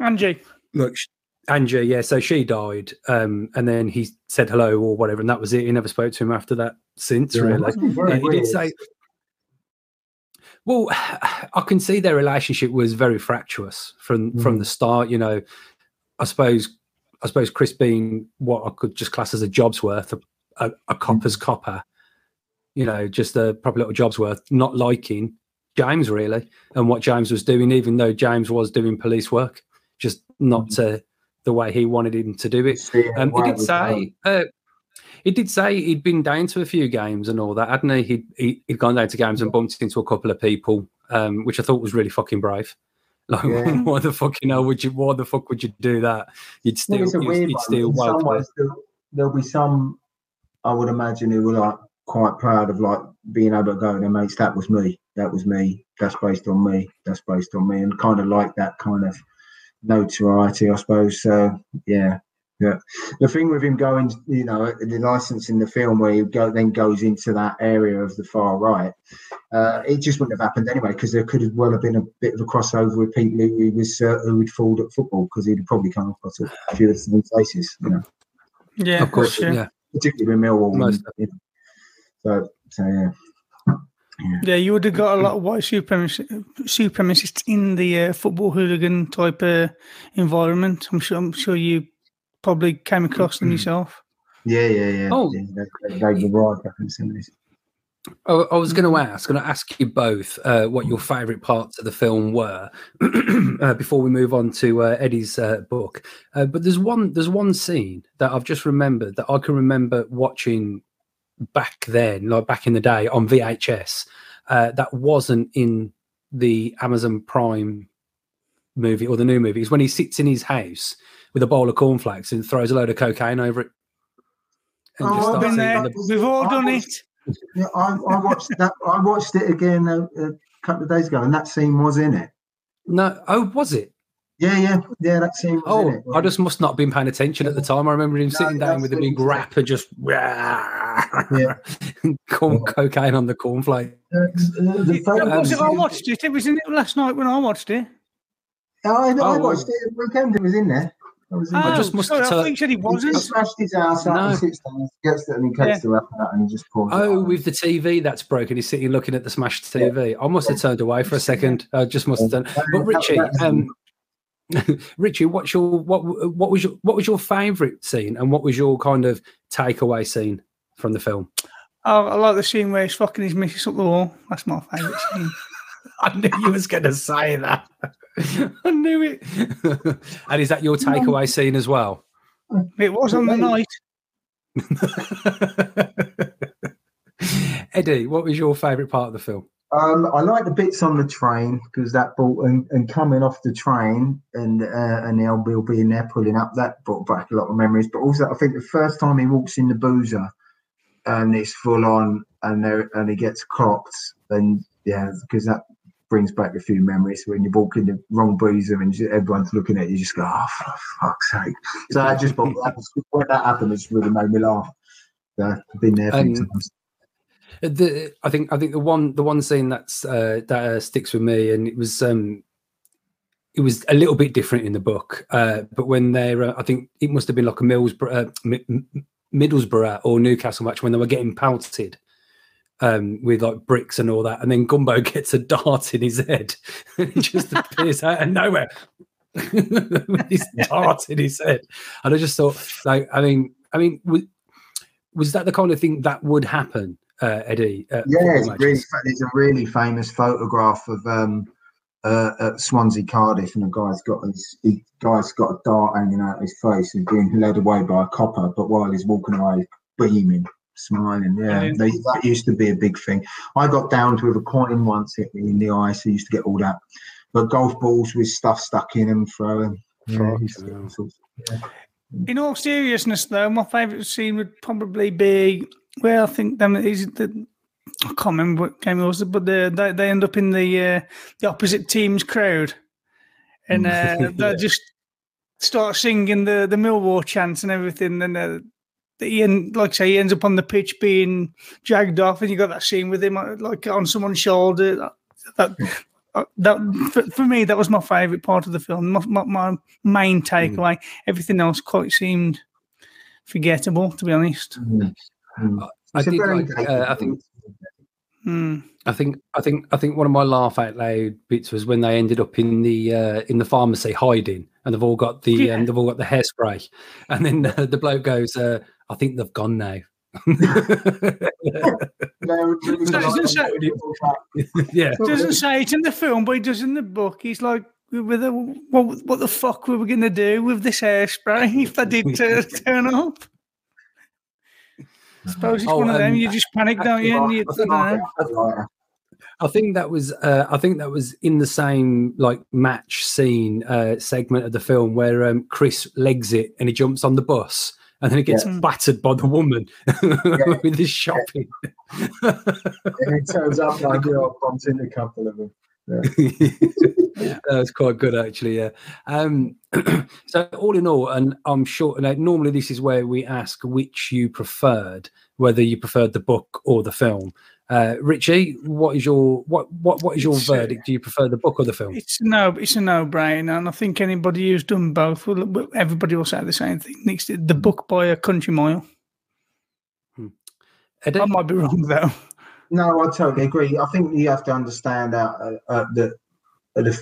Angie, yeah. So she died, and then he said hello or whatever, and that was it. He never spoke to him after that since. Really, he did say. Well, I can see their relationship was very fractious from the start. You know, I suppose Chris being what I could just class as a job's worth, a copper's copper, you know, just a proper little job's worth, not liking James really and what James was doing, even though James was doing police work, just not the way he wanted him to do it. He did say he'd been down to a few games and all that, hadn't he? He'd gone down to games and bumped into a couple of people, which I thought was really fucking brave. Like, why the fuck, you know, why the fuck would you do that? You'd steal wealth. There'll be some, I would imagine, who were like quite proud of like being able to go there, mates, that was me. That was me. That's based on me. That's based on me. And kind of like that kind of notoriety, I suppose. So, yeah. The thing with him going, you know, the license in the film where he then goes into that area of the far right, it just wouldn't have happened anyway because there could have well have been a bit of a crossover with people who had fooled at football because he'd probably come across a few of the same faces, you know. Yeah, of course, yeah. Particularly with Millwall. Most of it. So yeah. Yeah, you would have got a lot of white supremacists in the football hooligan type environment. I'm sure you probably came across them yourself. Yeah. Oh, I was going to ask you both what your favourite parts of the film were before we move on to Eddy's book. But there's one scene that I've just remembered that I can remember watching back then, like back in the day on VHS, that wasn't in the Amazon Prime movie or the new movie. It's when he sits in his house with a bowl of cornflakes and throws a load of cocaine over it. I've been there. We've all done it. Yeah, I watched that. I watched it again a couple of days ago, and that scene was in it. No, was it? Yeah. That scene. Was in it. I just must not have been paying attention at the time. I remember him sitting down with a big wrap and just cocaine on the cornflakes. I watched it. It was in it last night when I watched it. I watched it weekend. It was in there. I think he wasn't. He smashed his ass out and sits down, gets it and he takes the weapon out and he just pulls it out. With the TV that's broken, he's sitting looking at the smashed TV. I must have turned away for a second. I just must have done. But Richie, Richie, what was your favourite scene and what was your kind of takeaway scene from the film? Oh, I like the scene where he's fucking his missus up the wall. That's my favourite scene. I knew you was going to say that. I knew it. And is that your takeaway scene as well? It was on the night. Eddy, what was your favourite part of the film? I like the bits on the train because that ball and coming off the train and the old Bill being there pulling up, that brought back a lot of memories. But also, I think the first time he walks in the Boozer and it's full on and he gets clocked and. Yeah, because that brings back a few memories. When you walk in the wrong boozer and everyone's looking at you just go, oh, for fuck's sake. So I just thought when that happened, it's really made me laugh. So I've been there a few times. I think the one scene that sticks with me, and it was a little bit different in the book, but when they're, I think it must have been like a Middlesbrough or Newcastle match when they were getting pelted. With like bricks and all that, and then Gumbo gets a dart in his head and it just appears out of nowhere. He's darted in his head. And I just thought, like, I mean, was that the kind of thing that would happen, Eddy? Yeah, it's a really famous photograph of at Swansea, Cardiff, and a guy's got a dart hanging out his face and being led away by a copper, but while he's walking away, beaming, smiling. Yeah, that used to be a big thing. I got downed with a coin once, hit me in the eye, so I used to get all that. But golf balls with stuff stuck in them, throwing. Yeah. In all seriousness, though, my favourite scene would probably be where I think them is the. I can't remember what game it was, but they end up in the opposite team's crowd, and they just start singing the Millwall chant and everything. And he ends up on the pitch being dragged off, and you got that scene with him like on someone's shoulder. That for me, that was my favourite part of the film. My main takeaway. Everything else quite seemed forgettable, to be honest. I think one of my laugh out loud bits was when they ended up in the pharmacy hiding, and they've all got the the hairspray, and then the bloke goes, "I think they've gone now." Doesn't say it in the film, but he does in the book. He's like, "What the fuck were we going to do with this hairspray if they did turn up?" I suppose it's one of them. You just panic, don't you? I think that was in the same like match scene segment of the film where Chris legs it and he jumps on the bus and then he gets battered by the woman with his shopping. Yeah. And it turns up like I've bumped into a couple of them. Yeah. That was quite good, actually. Yeah. So, all in all, and I'm sure like, normally this is where we ask which you preferred, whether you preferred the book or the film. Richie, what is your what is your verdict? Do you prefer the book or the film? It's a no-brainer, and I think anybody who's done both, everybody will say the same thing. It's the book by a country mile. I might be wrong though. No, I totally agree. I think you have to understand the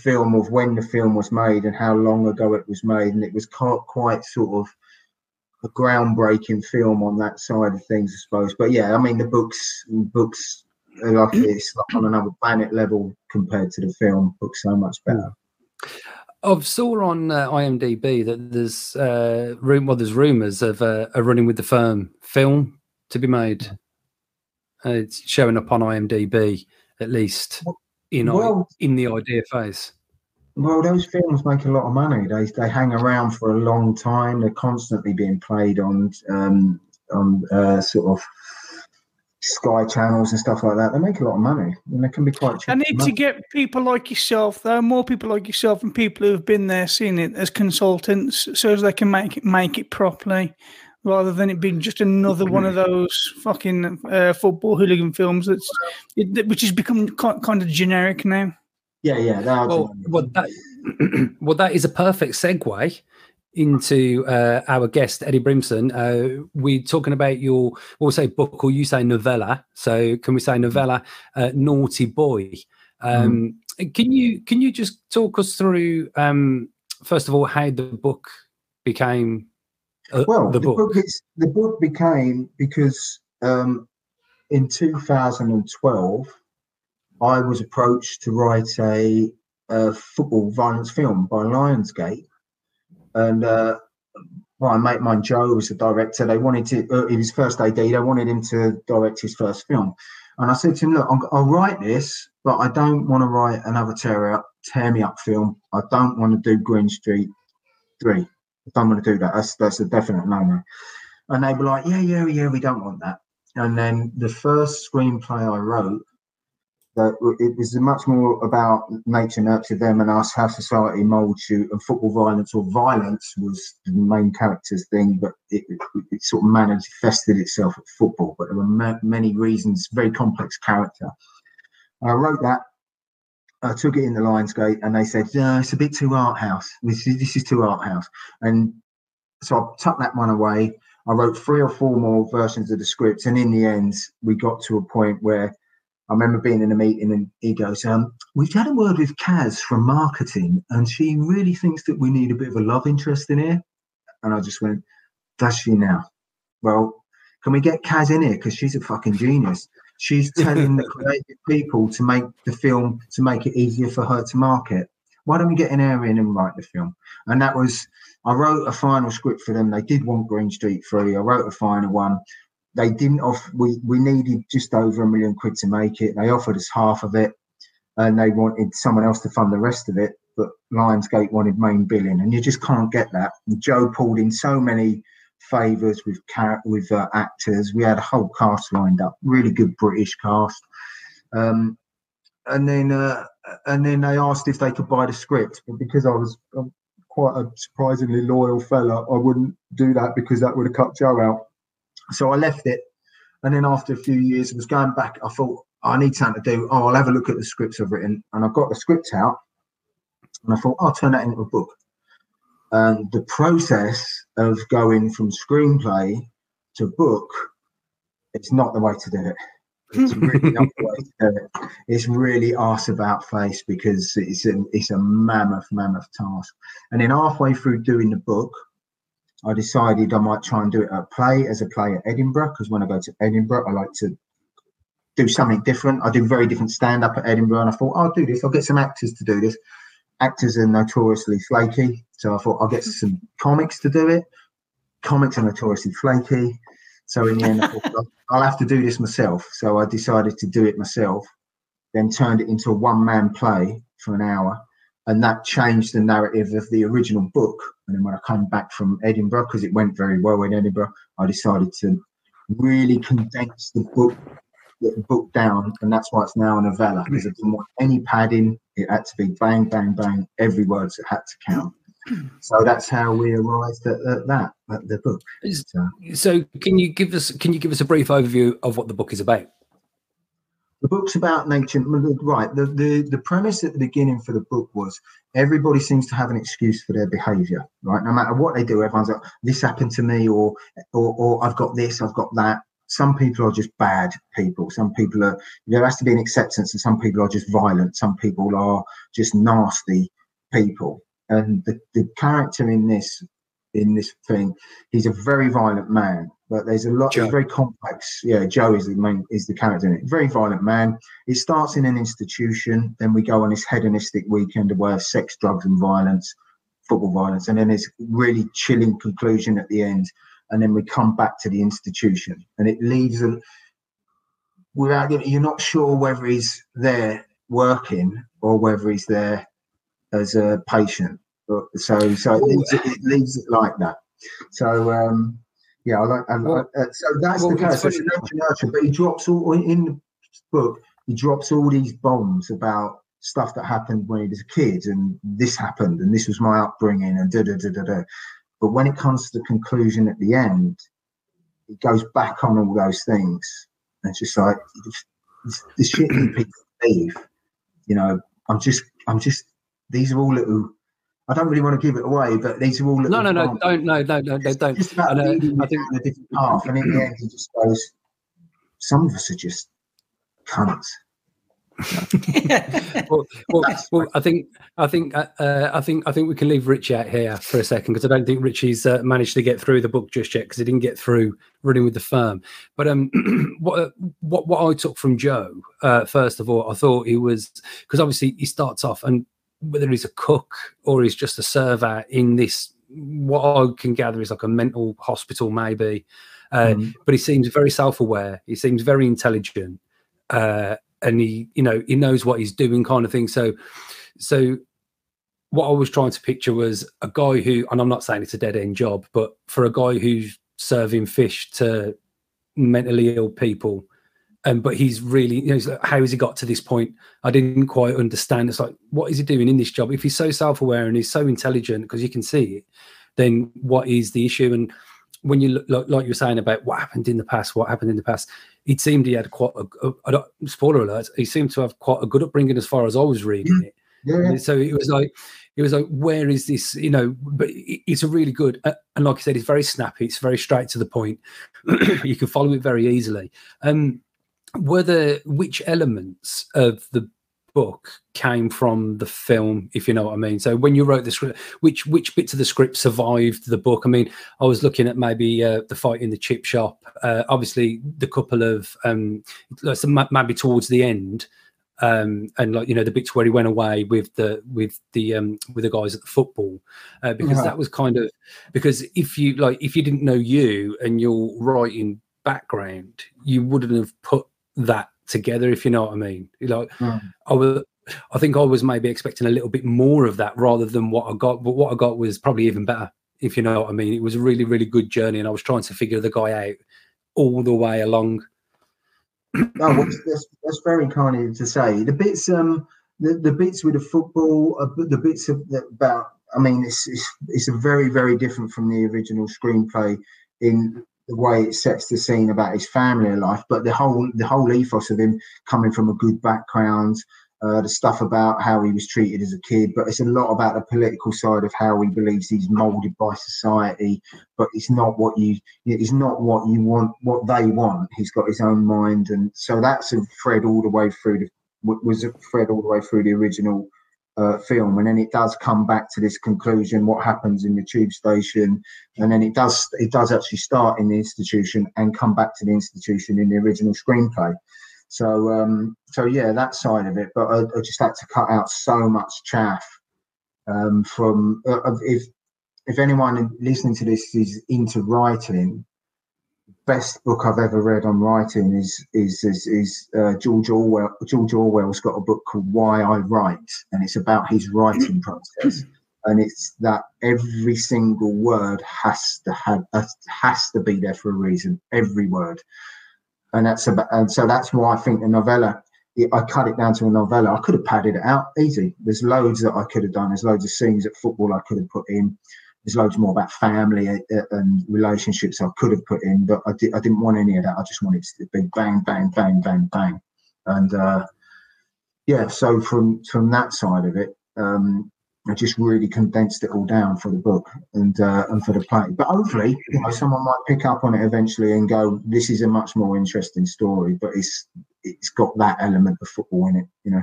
film of when the film was made and how long ago it was made, and it was quite sort of a groundbreaking film on that side of things, I suppose. But yeah, I mean, the books are like it's like on another planet level compared to the film. Books so much better. I saw on IMDb that there's rumours of a Running with the Firm film to be made. It's showing up on IMDb, at least in the idea phase. Well, those films make a lot of money. They hang around for a long time. They're constantly being played on sort of Sky channels and stuff like that. They make a lot of money, and they can be quite cheap. I need to get people like yourself, though, more people like yourself and people who've been there, seen it as consultants, so as they can make it properly, rather than it being just another one of those fucking football hooligan films which has become kind of generic now. Yeah. That is a perfect segue into our guest, Eddy Brimson. We're talking about your, we'll say book or you say novella. So can we say novella, Naughty Boy? Can you just talk us through, first of all, how the book became... The book became because in 2012 I was approached to write a football violence film by Lionsgate, and my mate mine Joe was the director. They wanted to he was first AD. They wanted him to direct his first film, and I said to him, "Look, I'll write this, but I don't want to write another tear me up film. I don't want to do Green Street 3. I don't want to do that. That's a definite no-no." And they were like, yeah, we don't want that. And then the first screenplay I wrote, it was much more about nature nurture them and us, how society molds you, and football violence or violence was the main character's thing, but it sort of manifested itself at football. But there were many reasons, very complex character. I wrote that. I took it in the Lionsgate, and they said, "No, it's a bit too art house. This is too art house." And so I tucked that one away. I wrote 3 or 4 more versions of the script, and in the end, we got to a point where I remember being in a meeting and he goes, we've had a word with Kaz from marketing and she really thinks that we need a bit of a love interest in here. And I just went, does she now? Well, can we get Kaz in here? Because she's a fucking genius. She's telling the creative people to make the film, to make it easier for her to market. Why don't we get an area in and write the film? And that was, I wrote a final script for them. They did want Green Street 3. I wrote a final one. They didn't offer, we needed just over £1 million to make it. They offered us half of it and they wanted someone else to fund the rest of it. But Lionsgate wanted main billing and you just can't get that. And Joe pulled in so many favours with actors. We had a whole cast lined up, really good British cast. And then they asked if they could buy the script. But because I was quite a surprisingly loyal fella, I wouldn't do that because that would have cut Joe out. So I left it, and then after a few years, I was going back. I thought, I need something to do. Oh, I'll have a look at the scripts I've written, and I got the script out, and I thought, I'll turn that into a book. And the process of going from screenplay to book, it's not the way to do it. It's really not the way to do it. It's really arse about face because it's a mammoth task. And then halfway through doing the book, I decided I might try and do it as a play at Edinburgh, because when I go to Edinburgh, I like to do something different. I do very different stand-up at Edinburgh, and I thought, I'll do this. I'll get some actors to do this. Actors are notoriously flaky, so I thought I'll get some comics to do it. Comics are notoriously flaky, so in the end, I thought, I'll have to do this myself. So I decided to do it myself, then turned it into a one-man play for an hour, and that changed the narrative of the original book. And then when I came back from Edinburgh, because it went very well in Edinburgh, I decided to really condense the book down, and that's why it's now a novella, because I didn't want any padding. It had to be bang, bang, bang. Every word had to count. So that's how we arrived at the book. So can you give us a brief overview of what the book is about? The book's about nature, right? The premise at the beginning for the book was everybody seems to have an excuse for their behaviour, right? No matter what they do, everyone's like, "This happened to me," or "I've got this, I've got that." Some people are just bad people. Some people are. There has to be an acceptance, and some people are just violent. Some people are just nasty people. And the character in this thing, he's a very violent man. But there's a lot. Joe. It's very complex. Yeah, Joe is the character in it. Very violent man. It starts in an institution. Then we go on this hedonistic weekend away of sex, drugs, and violence, football violence, and then this really chilling conclusion at the end. And then we come back to the institution, and it leaves them without. You're not sure whether he's there working or whether he's there as a patient. So it leaves it like that. So. Yeah, I like. So that's the character. But he drops all in the book. He drops all these bombs about stuff that happened when he was a kid, and this happened, and this was my upbringing, and da da da. But when it comes to the conclusion at the end, he goes back on all those things, and it's just like the shit that people believe. You know, I'm just. These are all little. I don't really want to give it away, but these are all... No, don't. It's about leading a different path. And in the end, he just goes, some of us are just cunts. Well, I think we can leave Richie out here for a second, because I don't think Richie's managed to get through the book just yet, because he didn't get through Running with the Firm. But what I took from Joe, first of all, I thought he was... Because obviously he starts off and... whether he's a cook or he's just a server in this, what I can gather is like a mental hospital maybe, but he seems very self-aware, he seems very intelligent, and he knows what he's doing, kind of thing. So what I was trying to picture was a guy who, and I'm not saying it's a dead-end job, but for a guy who's serving fish to mentally ill people, but he's really, he's like, how has he got to this point? I didn't quite understand. It's like, what is he doing in this job? If he's so self-aware and he's so intelligent, because you can see it, then what is the issue? And when you look, like you were saying about what happened in the past, it seemed he had quite a spoiler alert, he seemed to have quite a good upbringing as far as I was reading it. Yeah. So it was like, where is this? But it's a really good, and like I said, it's very snappy. It's very straight to the point. You can follow it very easily. which elements of the book came from the film, if you know what I mean? So when you wrote the script, which bits of the script survived the book? I mean, I was looking at maybe the fight in the chip shop, obviously the couple of maybe towards the end, and like, you know, the bits where he went away with the guys at the football, because that was kind of, because if you didn't know you and your writing background, you wouldn't have put that together, if you know what I mean. Like, I think I was maybe expecting a little bit more of that rather than what I got, but what I got was probably even better, if you know what I mean. It was a really, really good journey, and I was trying to figure the guy out all the way along. Oh, that's very kind of you to say. The bits, the bits with the football, the bits about, I mean, it's a very, very different from the original screenplay in the way it sets the scene about his family life, but the whole ethos of him coming from a good background, the stuff about how he was treated as a kid, but it's a lot about the political side of how he believes he's molded by society, but it's not what you want, what they want. He's got his own mind, and so that's a thread all the way through the original film, and then it does come back to this conclusion, what happens in the tube station, and then it does actually start in the institution and come back to the institution in the original screenplay. So yeah, that side of it, but I just had to cut out so much chaff from if anyone listening to this is into writing, best book I've ever read on writing is George Orwell. George Orwell's got a book called Why I Write, and it's about his writing process. And it's that every single word has to be there for a reason. Every word, and so that's why I think the novella. I cut it down to a novella. I could have padded it out easy. There's loads that I could have done. There's loads of scenes at football I could have put in. There's loads more about family and relationships I could have put in, but I didn't want any of that. I just wanted to be bang, bang, bang, bang, bang. And, yeah, so from that side of it, I just really condensed it all down for the book and for the play. But hopefully, you know, someone might pick up on it eventually and go, this is a much more interesting story, but it's got that element of football in it, you know.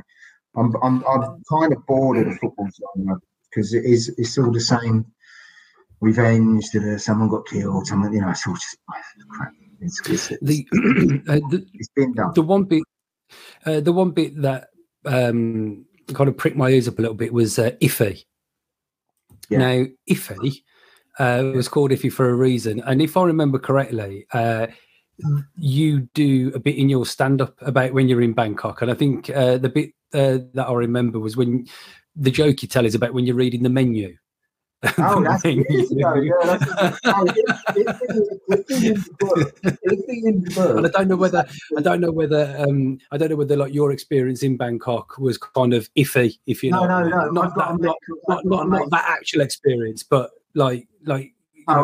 I'm kind of bored of the football genre because it's all the same. Revenge, someone got killed, someone, you know, it's all just crap. It's been done. The one bit that kind of pricked my ears up a little bit was Iffy. Yeah. Now, Iffy was called Iffy for a reason. And if I remember correctly, you do a bit in your stand-up about when you're in Bangkok. And I think the bit that I remember was when the joke you tell is about when you're reading the menu. Oh, that's years ago. Yeah, it's in the book. And I don't know whether like your experience in Bangkok was kind of iffy. If you know, not that actual experience, but like. Oh,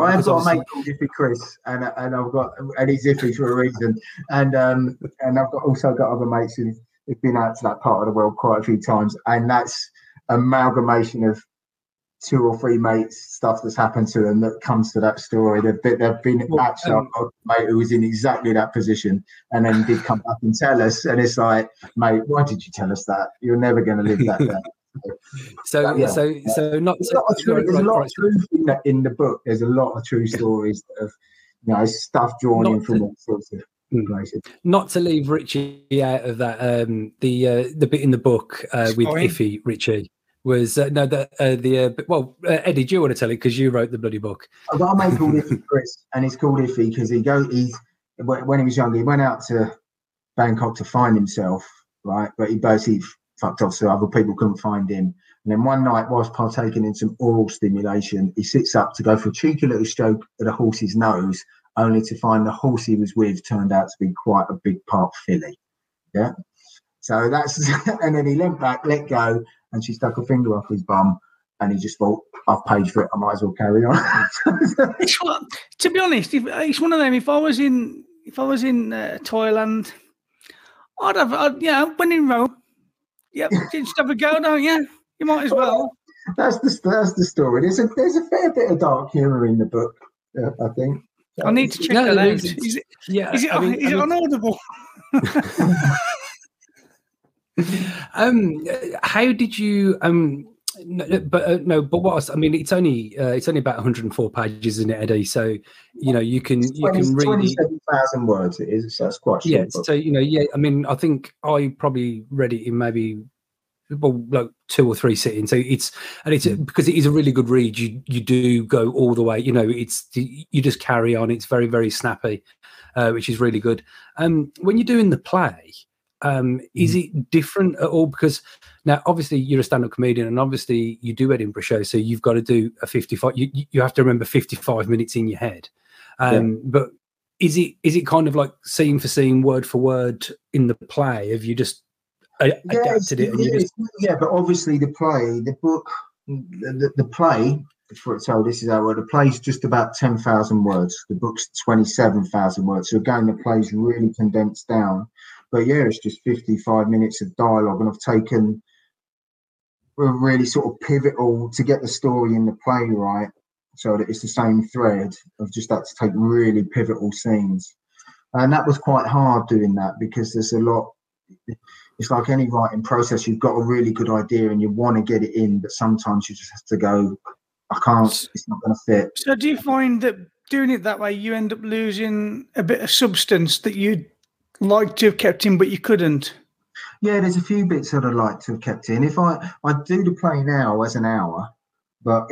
I've got a mate called Iffy Chris, and I've got, and he's iffy for a reason, and I've also got other mates who've been out to that part of the world quite a few times, and that's amalgamation of two or three mates, stuff that's happened to them that comes to that story. They've been actually a mate who was in exactly that position and then did come up and tell us. And it's like, mate, why did you tell us that? You're never going to live that down. So not. There's a lot of truth in the book. There's a lot of true stories of, you know, stuff drawn in from all sorts of. Not to leave Richie out of that. The bit in the book with Iffy, Richie. Was Eddie? Do you want to tell it because you wrote the bloody book? I've got a mate called Iffy Chris, and he's called Iffy because when he was younger, he went out to Bangkok to find himself, right? But he basically fucked off, so other people couldn't find him. And then one night, whilst partaking in some oral stimulation, he sits up to go for a cheeky little stroke at a horse's nose, only to find the horse he was with turned out to be quite a big part filly. Yeah. So that's, and then he leant back, let go. And she stuck her finger off his bum, and he just thought, "I've paid for it. I might as well carry on." To be honest, it's one of them. If I was in Thailand, when in Rome, yeah, just have a go, don't you? You might as well. That's the story. There's a fair bit of dark humour in the book, I think. I need to check that out. Is it on Audible? How did you? It's only about 104 pages, isn't it, Eddie? So you know you can read 27,000 words. It is. So that's quite short. Yeah. So I mean, I think I probably read it in maybe. Well, like 2 or 3 sittings. So because it is a really good read. You do go all the way. You just carry on. It's very very snappy, which is really good. When you're doing the play, is it different at all? Because now obviously you're a stand-up comedian, and obviously you do Edinburgh shows, so you've got to do a 55. You have to remember 55 minutes in your head. But is it kind of like scene for scene, word for word in the play? Have you just adapted it? But obviously the play, for it's told, this is our word. The play's just about 10,000 words. The book's 27,000 words. So again, the play's really condensed down. But yeah, it's just 55 minutes of dialogue, and I've taken a really sort of pivotal to get the story in the play right, so that it's the same thread. I've just had to take really pivotal scenes, and that was quite hard doing that because there's a lot. It's like any writing process, you've got a really good idea and you want to get it in, but sometimes you just have to go, I can't, it's not going to fit. So do you find that doing it that way, you end up losing a bit of substance that you'd like to have kept in, but you couldn't? Yeah, there's a few bits that I'd like to have kept in. If I do the play now as an hour, but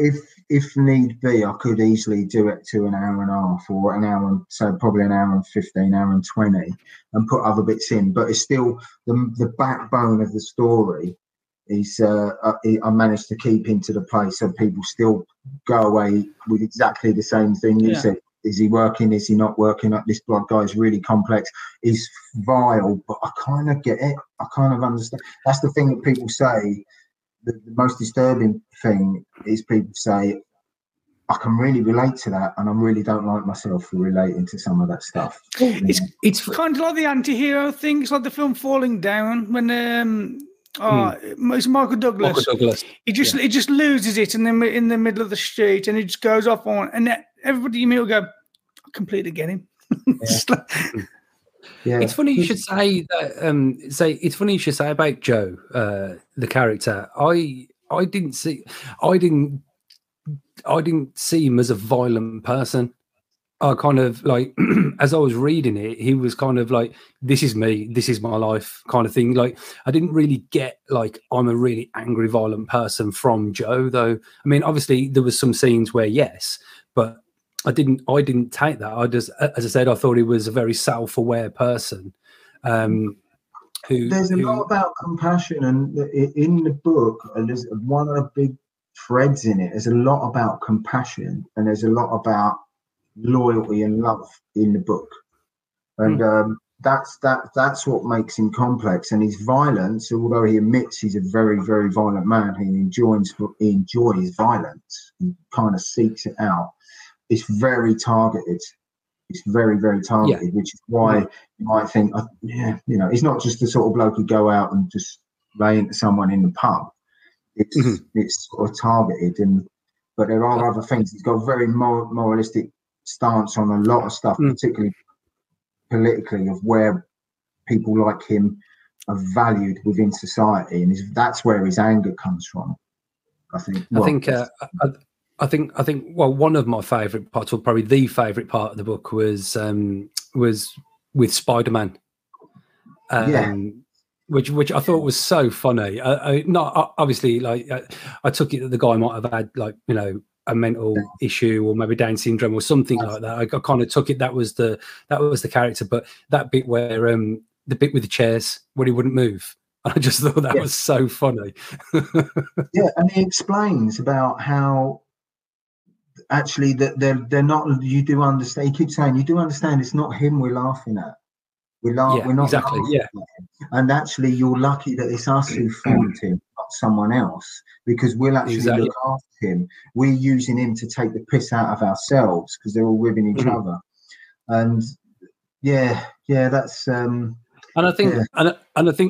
if need be, I could easily do it to an hour and a half or an hour, and so probably an hour and 15, hour and 20, and put other bits in. But it's still the backbone of the story is I managed to keep into the play, so people still go away with exactly the same thing you said. Is he working? Is he not working? Like, this blood guy is really complex. He's vile, but I kind of get it. I kind of understand. That's the thing that people say. The most disturbing thing is people say, I can really relate to that, and I really don't like myself for relating to some of that stuff. It's kind of like the anti-hero thing. It's like the film Falling Down when it's Michael Douglas. He just loses it, and then in the middle of the street, and he just goes off on, and everybody you meet will go, I completely get him. Yeah. It's funny you should say that. It's funny you should say about Joe, the character. I didn't see him as a violent person. I kind of like, as I was reading it, he was kind of like, "This is me, this is my life," kind of thing. Like, I didn't really get like I'm a really angry, violent person from Joe, though. I mean, obviously there was some scenes where yes, but. I didn't take that. I just, as I said, I thought he was a very self-aware person. There's a lot about compassion, and in the book, and there's one of the big threads in it. There's a lot about compassion, and there's a lot about loyalty and love in the book, and that's what makes him complex. And his violence, although he admits he's a very very violent man, he enjoys violence. He kind of seeks it out. It's very targeted. It's very, very targeted, which is why you might think, it's not just the sort of bloke who go out and just lay into someone in the pub. It's sort of targeted, but there are other things. He's got a very moralistic stance on a lot of stuff, particularly politically, of where people like him are valued within society, and that's where his anger comes from. I think. I think one of my favourite parts, or probably the favourite part of the book, was with Spider-Man, which I thought was so funny. I took it that the guy might have had a mental issue or maybe Down syndrome or something like that. I kind of took it that was the character, but that bit where the bit with the chairs where he wouldn't move. I just thought that was so funny. And he explains about how. Actually, that they're not. You do understand. He keeps saying, "You do understand. It's not him we're laughing at. We're not exactly. Laughing at him. And actually, you're lucky that it's us who found him, not someone else, because we'll actually look after him. We're using him to take the piss out of ourselves because they're all ribbing each other. And that's. And I think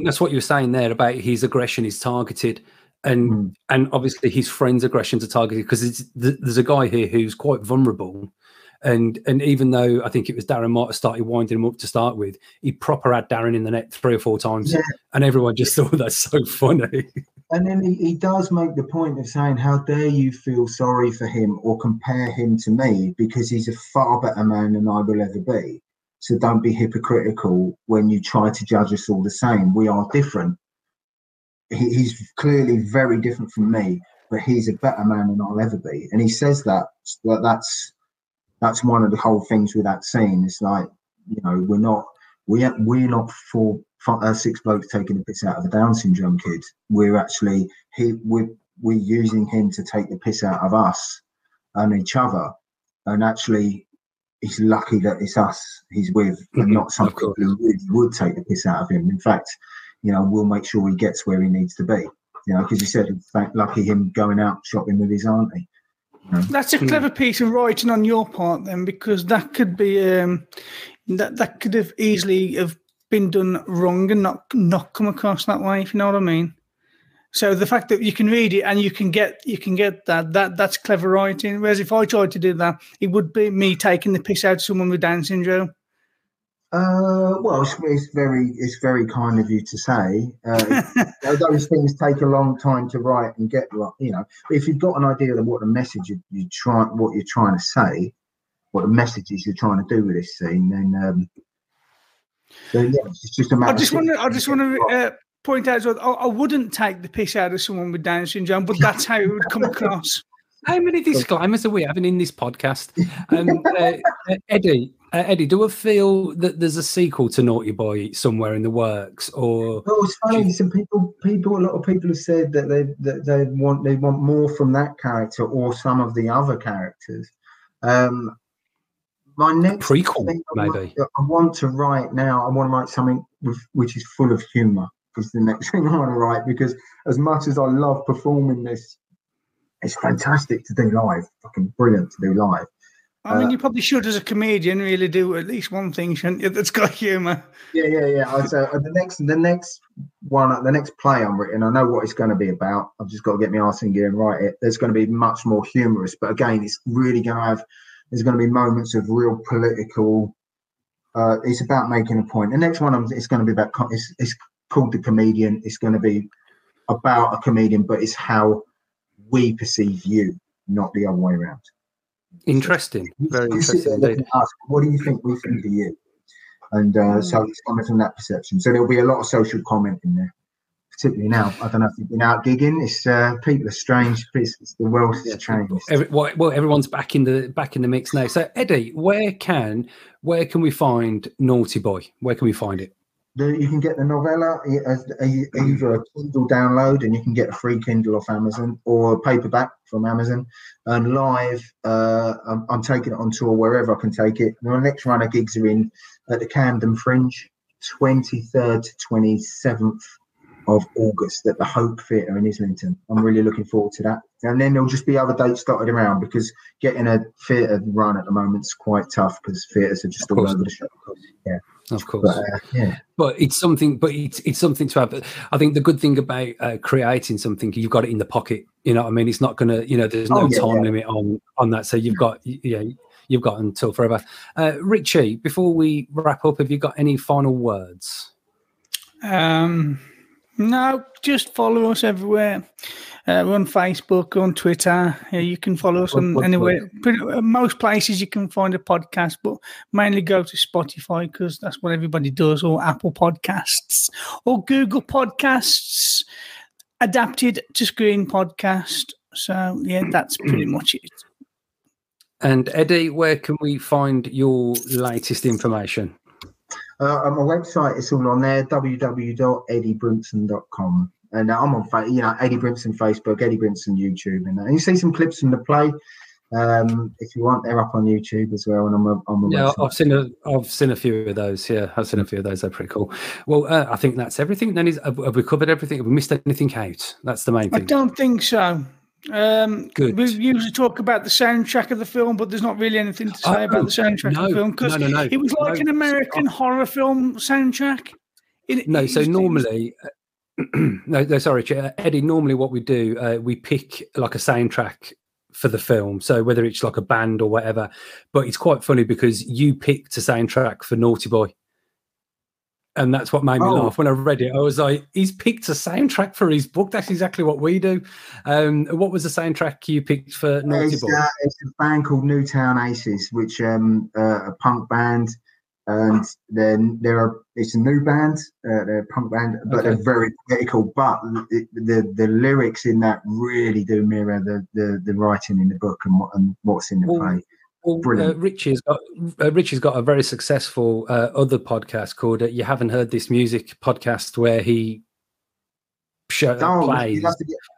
that's what you were saying there about his aggression is targeted. And obviously his friends' aggressions are targeted because there's a guy here who's quite vulnerable, And even though I think it was Darren might have started winding him up to start with, he proper had Darren in the net 3 or 4 times, and everyone just thought that's so funny. And then he does make the point of saying, how dare you feel sorry for him or compare him to me, because he's a far better man than I will ever be. So don't be hypocritical when you try to judge us all the same. We are different. He's clearly very different from me, but he's a better man than I'll ever be. And he says that that's one of the whole things with that scene. It's like, you know, we're not for 6 blokes taking the piss out of a Down syndrome kid. We're actually we're using him to take the piss out of us and each other. And actually, he's lucky that it's us he's with, and not some people who really would take the piss out of him. In fact, you know, we'll make sure he gets where he needs to be. You know, because you said, in fact, lucky him going out shopping with his auntie. That's a clever piece of writing on your part, then, because that could be that could have easily have been done wrong and not come across that way, if you know what I mean. So the fact that you can read it and you can get that's clever writing. Whereas if I tried to do that, it would be me taking the piss out of someone with Down syndrome. Well, it's very kind of you to say. Those things take a long time to write and get right. You know, if you've got an idea of what the message what you're trying to say, what the message is you're trying to do with this scene, then it's just a matter. I just want to point out as well. I wouldn't take the piss out of someone with Down syndrome, but that's how it would come across. How many disclaimers are we having in this podcast, Eddy? Eddy, do I feel that there's a sequel to Naughty Boy somewhere in the works, or? Well, it's funny. Some people, a lot of people have said that they want more from that character or some of the other characters. My next prequel, maybe. I want to write now. I want to write something which is full of humour. Is the next thing I want to write, because as much as I love performing this, it's fantastic to do live. Fucking brilliant to do live. I mean, you probably should, as a comedian, really do at least one thing, shouldn't you, that's got humour. Yeah. So the next play I'm writing, I know what it's going to be about. I've just got to get my arse in gear and write it. There's going to be much more humorous, but again, it's really going to have. There's going to be moments of real political. It's about making a point. The next one, it's going to be about. It's called The Comedian. It's going to be about a comedian, but it's how we perceive you, not the other way around. Interesting. Very interesting indeed. Ask, what do you think we think of you? And so it's coming from that perception. So there'll be a lot of social comment in there, particularly now. I don't know if you've been out gigging. It's people are strange. It's the world is strange. Everyone's back in the mix now. So Eddy, where can we find Naughty Boy? Where can we find it? You can get the novella as either a Kindle download, and you can get a free Kindle off Amazon, or a paperback from Amazon. And live, I'm taking it on tour wherever I can take it. My next run of gigs are in at the Camden Fringe, 23rd to 27th of August at the Hope Theatre in Islington. I'm really looking forward to that. And then there'll just be other dates dotted around, because getting a theatre run at the moment is quite tough, because theatres are just all over the shop. Yeah. Of course, but it's something. But it's something to have. I think the good thing about creating something, you've got it in the pocket. You know what I mean? It's not gonna. You know, there's no time limit on that. So you've got until forever. Richie, before we wrap up, have you got any final words? No, just follow us everywhere. We're on Facebook, we're on Twitter. You can follow us on anywhere. Most places you can find a podcast, but mainly go to Spotify, because that's what everybody does, or Apple Podcasts, or Google Podcasts, adapted to screen podcast. So, yeah, that's pretty much it. And, Eddy, where can we find your latest information? On my website, it's all on there, www.eddybrimson.com. And I'm on, Eddy Brimson Facebook, Eddy Brimson YouTube. And you see some clips from the play. If you want, they're up on YouTube as well. And on the website. I've seen a few of those. Yeah, I've seen a few of those. They're pretty cool. Well, I think that's everything. Then have we covered everything? Have we missed anything out? That's the main thing. I don't think so. Good. We usually talk about the soundtrack of the film, but there's not really anything to say about the soundtrack of the film, because it was like an American horror film soundtrack. Normally, Eddy, normally what we do, we pick like a soundtrack for the film. So whether it's like a band or whatever, but it's quite funny because you picked a soundtrack for Naughty Boy. And that's what made me laugh. When I read it, I was like, he's picked a soundtrack for his book. That's exactly what we do. What was the soundtrack you picked for Naughty Boy? It's a band called Newtown Aces, which a punk band. And then it's a new band, they're a punk band, but they're very political. But the lyrics in that really do mirror the writing in the book and what's in the play. Brilliant. Richie's got a very successful other podcast called You Haven't Heard This Music podcast, where he plays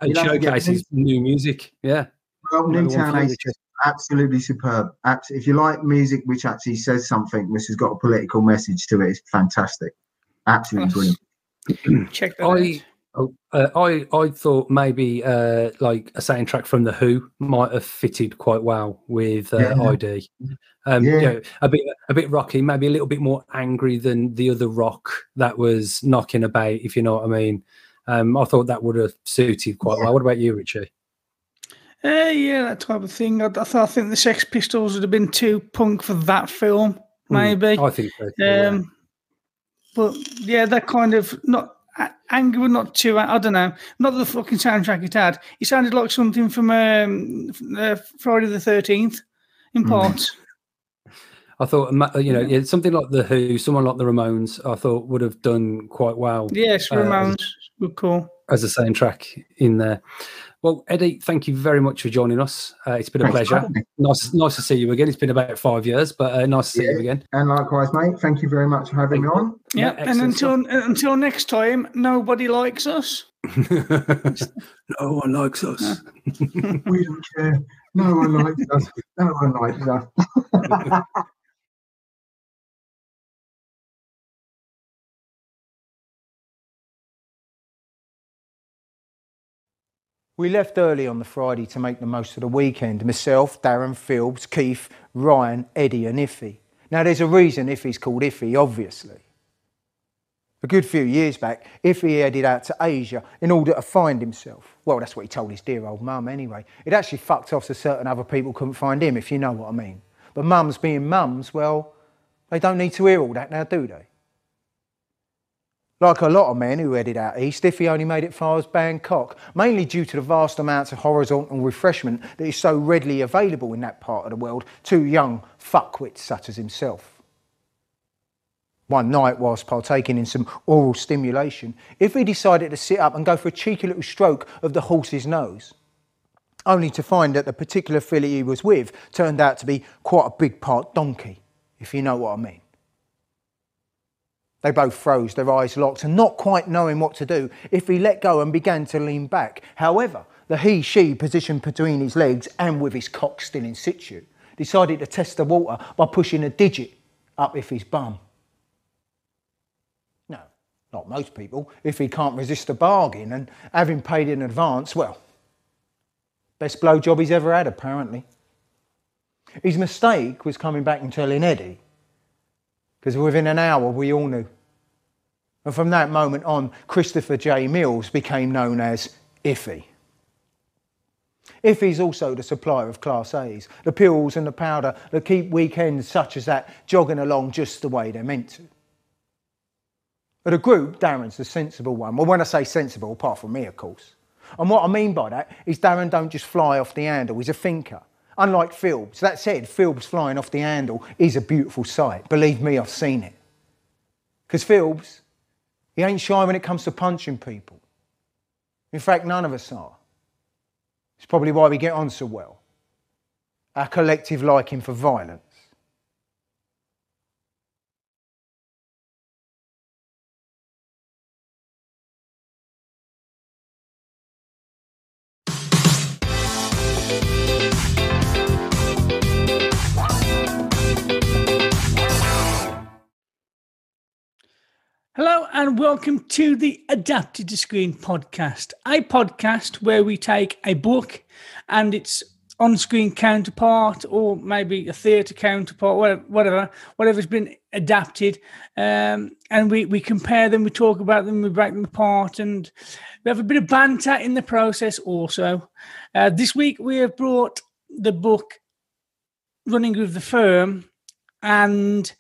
and showcases new music. Yeah. Well, Newtown Aces, absolutely superb. If you like music which actually says something, which has got a political message to it, it's fantastic. Absolutely brilliant. Check that out. I thought maybe like a soundtrack from The Who might have fitted quite well with ID. You know, a bit rocky, maybe a little bit more angry than the other rock that was knocking about, if you know what I mean. I thought that would have suited quite well. What about you, Richie? Yeah, that type of thing. I think the Sex Pistols would have been too punk for that film, maybe. I think so. But yeah, that kind of not. Anger, not too. I don't know. Not the fucking soundtrack it had. It sounded like something from Friday the 13th, in parts. I thought, you know, something like The Who, someone like the Ramones, I thought would have done quite well. Yes, Ramones would call as a soundtrack in there. Well, Eddy, thank you very much for joining us. It's been a pleasure. Nice to see you again. It's been about 5 years, but nice to see you again. And likewise, mate. Thank you very much for having me on. Yeah, and until next time, nobody likes us. No one likes us. We don't care. No one likes us. No one likes us. We left early on the Friday to make the most of the weekend. Myself, Darren, Philbs, Keith, Ryan, Eddy and Iffy. Now there's a reason Iffy's called Iffy, obviously. A good few years back, Iffy headed out to Asia in order to find himself. Well, that's what he told his dear old mum anyway. It actually fucked off so certain other people couldn't find him, if you know what I mean. But mums being mums, well, they don't need to hear all that now, do they? Like a lot of men who headed out east, Iffy only made it far as Bangkok, mainly due to the vast amounts of horizontal refreshment that is so readily available in that part of the world to young fuckwits such as himself. One night, whilst partaking in some oral stimulation, Iffy decided to sit up and go for a cheeky little stroke of the horse's nose, only to find that the particular filly he was with turned out to be quite a big part donkey, if you know what I mean. They both froze, their eyes locked, and not quite knowing what to do, Iffy let go and began to lean back. However, the he-she positioned between his legs and with his cock still in situ, decided to test the water by pushing a digit up Iffy's bum. No, not most people. Iffy can't resist a bargain, and having paid in advance, well, best blowjob he's ever had, apparently. His mistake was coming back and telling Eddy, because within an hour we all knew. And from that moment on, Christopher J. Mills became known as Iffy. Iffy's also the supplier of Class A's, the pills and the powder that keep weekends such as that jogging along just the way they're meant to. But the group, Darren's the sensible one. Well, when I say sensible, apart from me, of course. And what I mean by that is Darren don't just fly off the handle, he's a thinker. Unlike Philbs. That said, Philbs flying off the handle is a beautiful sight. Believe me, I've seen it. Because Philbs, he ain't shy when it comes to punching people. In fact, none of us are. It's probably why we get on so well. Our collective liking for violence. Hello and welcome to the Adapted to Screen podcast, a podcast where we take a book and its on-screen counterpart or maybe a theatre counterpart, whatever's been adapted, and we compare them, we talk about them, we break them apart, and we have a bit of banter in the process also. This week we have brought the book Running with the Firm and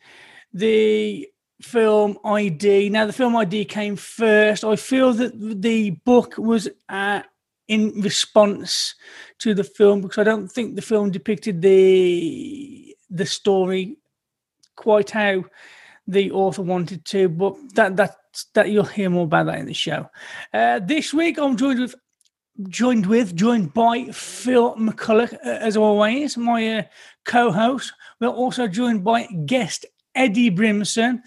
the film ID. Now, the film ID came first. I feel that the book was in response to the film, because I don't think the film depicted the story quite how the author wanted to, but that you'll hear more about that in the show. This week, I'm joined by Phil McCulloch, as always, my co-host. We're also joined by guest Eddy Brimson.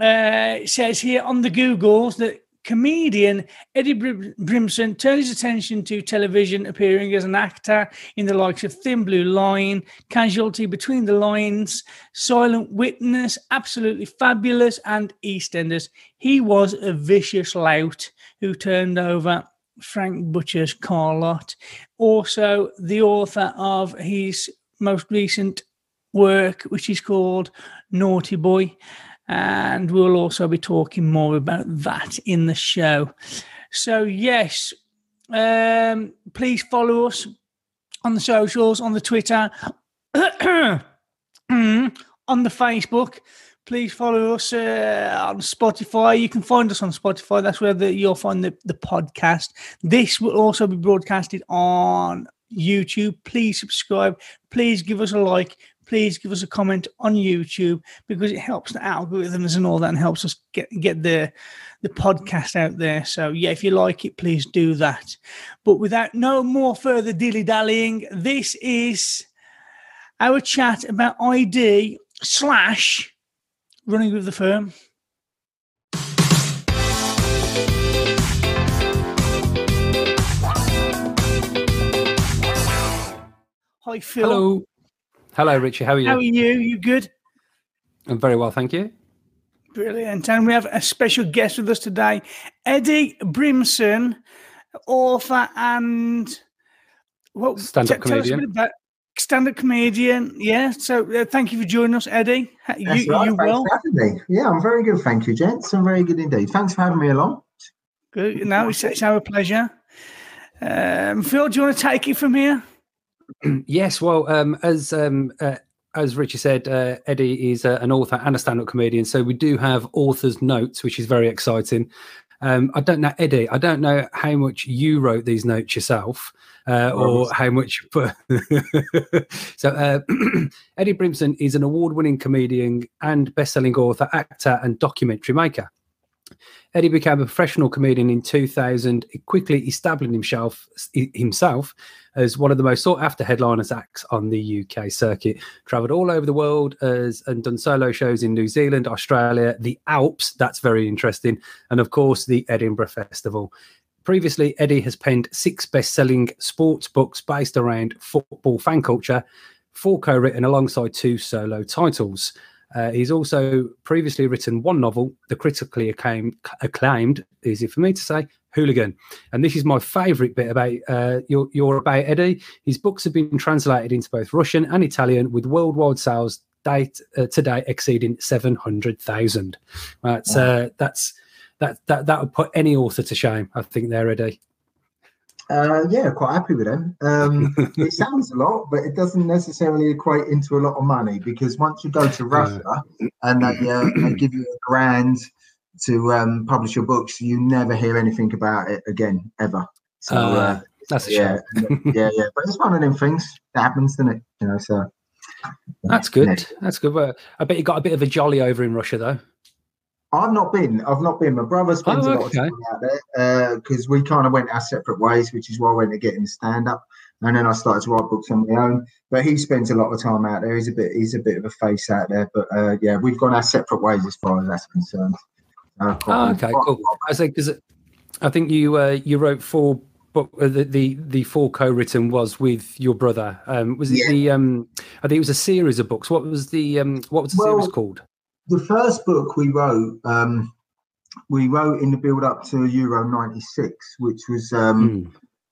It says here on the Googles that comedian Eddy Brimson turned his attention to television, appearing as an actor in the likes of Thin Blue Line, Casualty, Between the Lines, Silent Witness, Absolutely Fabulous, and EastEnders. He was a vicious lout who turned over Frank Butcher's car lot. Also, the author of his most recent work, which is called Naughty Boy, and we'll also be talking more about that in the show. So, yes, please follow us on the socials, on the Twitter, on the Facebook. Please follow us on Spotify. You can find us on Spotify. That's where you'll find the podcast. This will also be broadcasted on YouTube. Please subscribe. Please give us a like. Please give us a comment on YouTube, because it helps the algorithms and all that, and helps us get the podcast out there. So, yeah, if you like it, please do that. But without no more further dilly-dallying, this is our chat about ID / Running with the Firm. Hi, Phil. Hello. Hello, Richie. How are you? How are you? You good? I'm very well, thank you. Brilliant. And we have a special guest with us today, Eddy Brimson, author and stand-up comedian. Stand-up comedian, yeah. So thank you for joining us, Eddy. That's right. Thanks for having me. Yeah, I'm very good, thank you, gents. I'm very good indeed. Thanks for having me along. Good. No, it's our pleasure. Phil, do you want to take it from here? Yes. Well, as Richie said, Eddy is an author and a stand-up comedian, so we do have author's notes, which is very exciting. I don't know, Eddy, I don't know how much you wrote these notes yourself, or how much you put. So Eddy Brimson is an award-winning comedian and best-selling author, actor and documentary maker. Eddy became a professional comedian in 2000, quickly establishing himself as one of the most sought-after headliners acts on the UK circuit. Travelled all over the world and done solo shows in New Zealand, Australia, the Alps, that's very interesting, and, of course, the Edinburgh Festival. Previously, Eddy has penned 6 best-selling sports books based around football fan culture, 4 co-written alongside 2 solo titles. He's also previously written one novel, the critically acclaimed, easy for me to say, Hooligan. And this is my favourite bit about about Eddy. His books have been translated into both Russian and Italian, with worldwide sales today exceeding 700,000. That would put any author to shame, I think, there, Eddy. Yeah, quite happy with them. It sounds a lot, but it doesn't necessarily equate into a lot of money, because once you go to Russia and they give you £1,000 to publish your books, you never hear anything about it again, ever. So that's a shame. Yeah. But it's one of them things that happens, isn't it? You know, so that's good. Yeah. That's good. Well, I bet you got a bit of a jolly over in Russia, though. I've not been. My brother spends a lot of time out there, because we kind of went our separate ways, which is why I went to get in stand-up, and then I started to write books on my own. But he spends a lot of time out there. He's a bit of a face out there. But yeah, we've gone our separate ways as far as that's concerned. Cool. I say, because I think you wrote 4, but the 4 co-written was with your brother. I think it was a series of books. What was the series called? The first book we wrote in the build-up to Euro 96, which was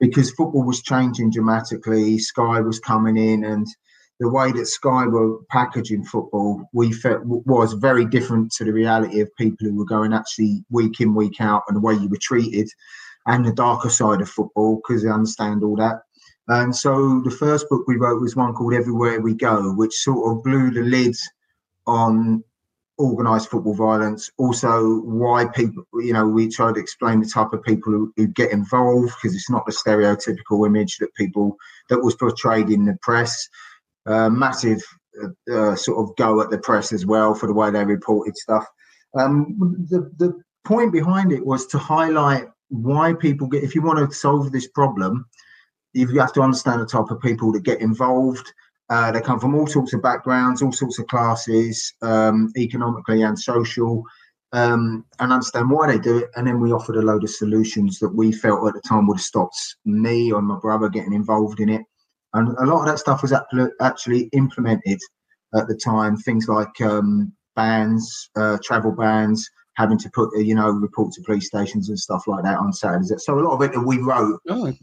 because football was changing dramatically. Sky was coming in, and the way that Sky were packaging football, we felt, was very different to the reality of people who were going actually week in, week out, and the way you were treated, and the darker side of football, because I understand all that. And so the first book we wrote was one called Everywhere We Go, which sort of blew the lid on organised football violence. Also, why people, you know, we try to explain the type of people who get involved, because it's not the stereotypical image that people, that was portrayed in the press. Massive sort of go at the press as well for the way they reported stuff. The point behind it was to highlight why people get, if you want to solve this problem, you have to understand the type of people that get involved. They come from all sorts of backgrounds, all sorts of classes, economically and social, and understand why they do it. And then we offered a load of solutions that we felt at the time would have stopped me or my brother getting involved in it. And a lot of that stuff was actually implemented at the time. Things like bans, travel bans, having to put, you know, report to police stations and stuff like that on Saturdays. So a lot of it that we wrote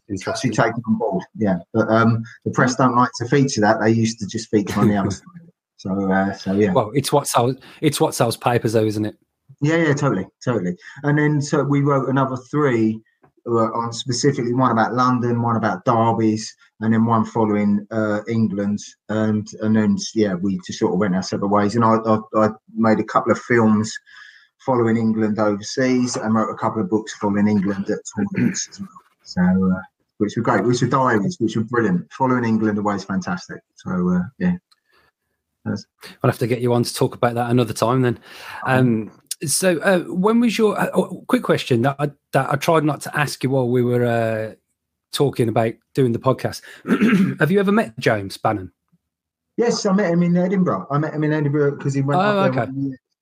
is actually taken on board. Yeah, but the press don't like to feature that. They used to just feature on the other side. So yeah. Well, it's what sells papers, though, isn't it? Yeah, totally. And then so we wrote another three. On specifically one about London, one about derbies, and then one following England, and then yeah, we just sort of went our separate ways. And I made a couple of films following England overseas, and wrote a couple of books following England at tournaments as well. So which were great, which were diaries, which were brilliant. Following England away is fantastic. So yeah, I'll have to get you on to talk about that another time then. So when was your quick question that I tried not to ask you while we were talking about doing the podcast? Have you ever met James Bannon? Yes, I met him in Edinburgh. Because he went up there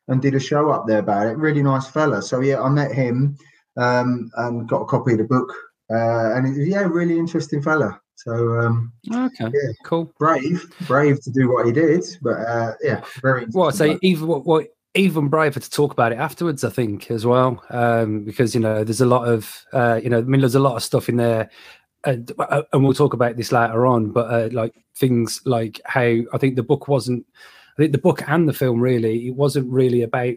and did a show up there about it. Really nice fella. So, yeah, I met him and got a copy of the book. And, yeah, really interesting fella. So, yeah, cool. Brave to do what he did. But, yeah, very interesting. Well, so even braver to talk about it afterwards, I think, as well, because, you know, there's a lot of, there's a lot of stuff in there, and we'll talk about this later on, but like things like how I think the book and the film really, it wasn't really about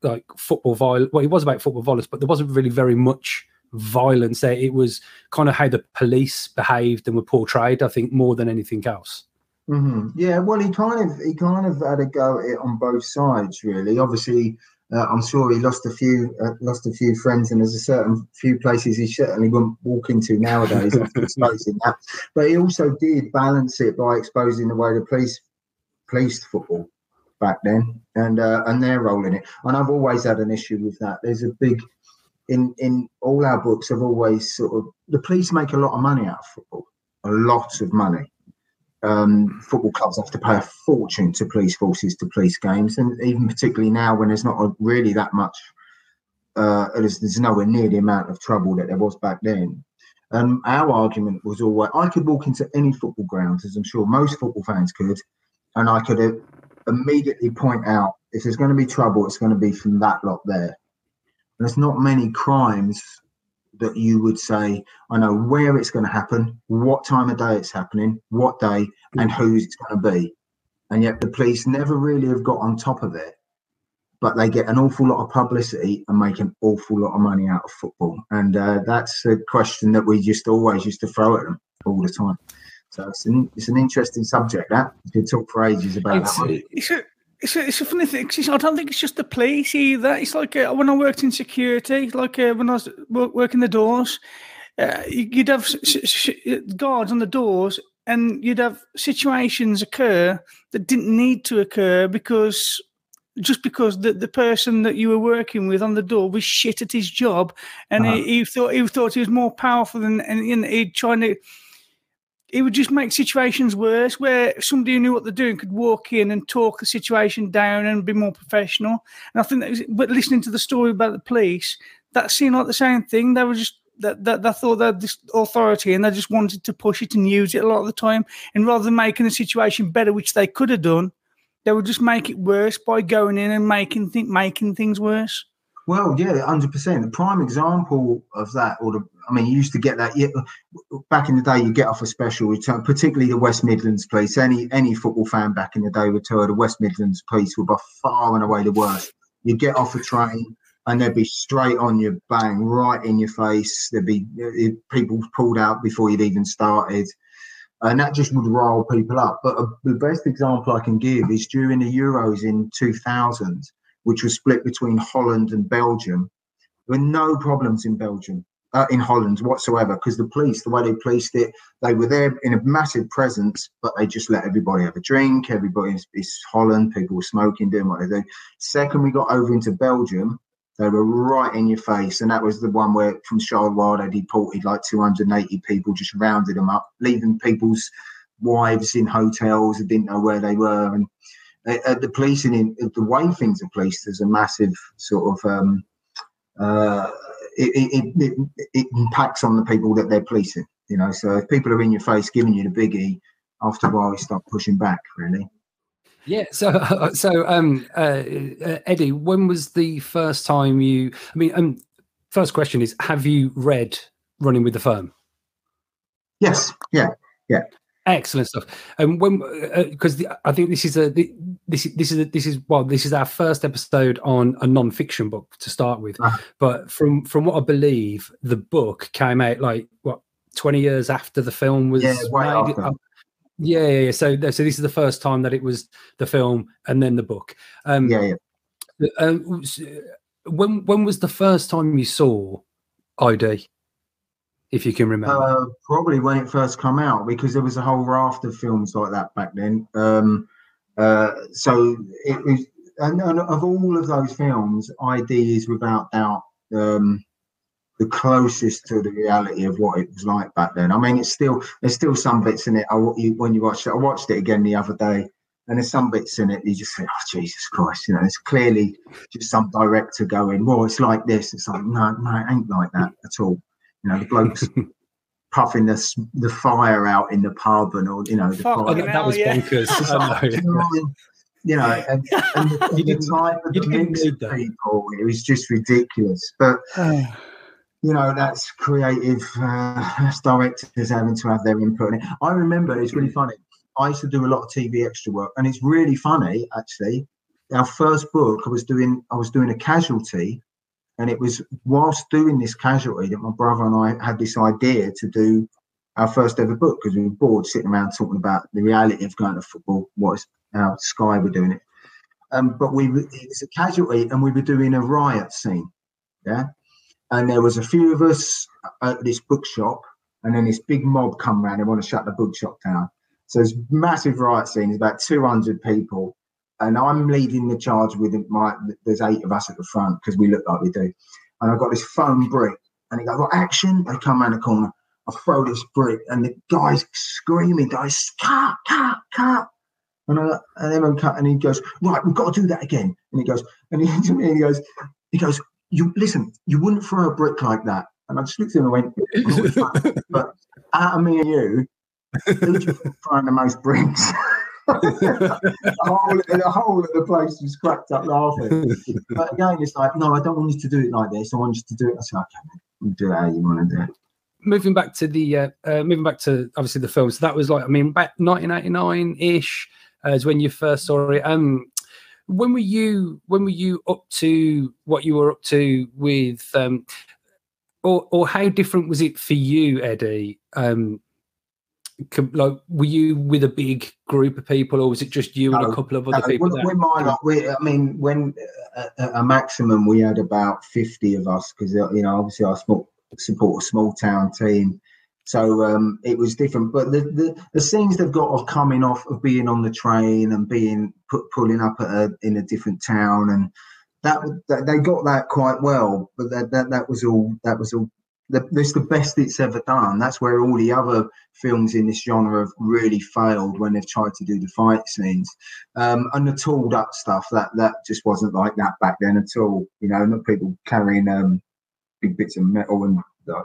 like football violence. Well, it was about football violence, but there wasn't really very much violence there. It was kind of how the police behaved and were portrayed, I think, more than anything else. Mm-hmm. Yeah, well, he kind of had a go at it on both sides, really. Obviously, I'm sure he lost a few friends, and there's a certain few places he certainly wouldn't walk into nowadays after exposing that. But he also did balance it by exposing the way the police policed football back then, and their role in it. And I've always had an issue with that. There's a big in all our books. I've always sort of, the police make a lot of money out of football, a lot of money. Football clubs have to pay a fortune to police forces to police games, and even particularly now when there's not really that much, there's nowhere near the amount of trouble that there was back then. Our argument was always, I could walk into any football ground, as I'm sure most football fans could, and I could immediately point out if there's going to be trouble, it's going to be from that lot there. And there's not many crimes that you would say, I know where it's going to happen, what time of day it's happening, what day, and who's it's going to be. And yet the police never really have got on top of it, but they get an awful lot of publicity and make an awful lot of money out of football. And that's a question that we just always used to throw at them all the time. So it's an interesting subject, that. You could talk for ages about that. It's a funny thing, because I don't think it's just the police either. It's like when I worked in security, like when I was working the doors, you'd have guards on the doors, and you'd have situations occur that didn't need to occur because the person that you were working with on the door was shit at his job, and he thought he was more powerful than, and he'd try to. It would just make situations worse, where somebody who knew what they're doing could walk in and talk the situation down and be more professional. And I think but listening to the story about the police, that seemed like the same thing. They were just that they thought they had this authority, and they just wanted to push it and use it a lot of the time. And rather than making the situation better, which they could have done, they would just make it worse by going in and making things worse. Well, yeah, 100%. The prime example of that, you used to get that back in the day. You get off a special return, particularly the West Midlands police. Any football fan back in the day would tell you the West Midlands police were by far and away the worst. You get off a train, and they'd be straight on you, bang, right in your face. There'd be people pulled out before you'd even started. And that just would rile people up. But the best example I can give is during the Euros in 2000, which was split between Holland and Belgium. There were no problems in Belgium, in Holland whatsoever, because the police, the way they policed it, they were there in a massive presence, but they just let everybody have a drink. It's Holland, people were smoking, doing what they do. Second, we got over into Belgium. They were right in your face, and that was the one where from Charleroi they deported like 280 people, just rounded them up, leaving people's wives in hotels that didn't know where they were. And the policing, the way things are policed, there's a massive sort of it impacts on the people that they're policing. You know, so if people are in your face giving you the biggie, after a while you start pushing back, really. Yeah, so Eddy, when was the first time you? I mean, first question is: have you read Running with the Firm? Yes. Yeah. Excellent stuff. And when, because I think this is our first episode on a non-fiction book to start with. But from what I believe, the book came out like 20 years after the film was made. After. Yeah. So this is the first time that it was the film and then the book. When was the first time you saw ID, if you can remember? Probably when it first came out, because there was a whole raft of films like that back then. So it was, and of all of those films, ID is without doubt the closest to the reality of what it was like back then. I mean, there's still some bits in it. When you watch it, I watched it again the other day, and there's some bits in it you just think, oh Jesus Christ, you know, it's clearly just some director going, well, it's like this. It's like, no, it ain't like that at all. You know, the bloke's puffing the fire out in the pub and all. You know, that was bonkers. You know, and the type of the mix of people, it was just ridiculous. But. You know, that's creative, that's directors having to have their input in it. I remember, it's really funny, I used to do a lot of TV extra work, and it's really funny, actually. Our first book, I was doing a Casualty, and it was whilst doing this Casualty that my brother and I had this idea to do our first ever book, because we were bored sitting around talking about the reality of going to football, how Sky were doing it. But it was a Casualty, and we were doing a riot scene, yeah? And there was a few of us at this bookshop, and then this big mob come round and want to shut the bookshop down. So it's massive riot scene, about 200 people. And I'm leading the charge with there's 8 of us at the front, because we look like we do. And I've got this foam brick, and it goes, well, action. They come round the corner. I throw this brick, and the guy's screaming, cut, cut, cut. And he goes, right, we've got to do that again. And he goes, you wouldn't throw a brick like that. And I just looked at him and went, but out of me and you, who's throwing the most bricks? the whole of the place was cracked up laughing. But again, it's like, no, I don't want you to do it like this. I want you to do it. I said, okay, you do it how you want to do it. Moving back to obviously the film. So that was like, back 1989-ish is when you first saw it. When were you up to what you were up to with, or how different was it for you, Eddy? Were you with a big group of people, or was it just you and a couple of other people? When a maximum, we had about 50 of us, because you know, obviously, I support a small town team, so it was different. But the scenes they've got of coming off of being on the train and being pulling up in a different town, and that they got that quite well. But that was all. That's the best it's ever done. That's where all the other films in this genre have really failed, when they've tried to do the fight scenes and the tooled up stuff. That just wasn't like that back then at all. You know, not people carrying big bits of metal and like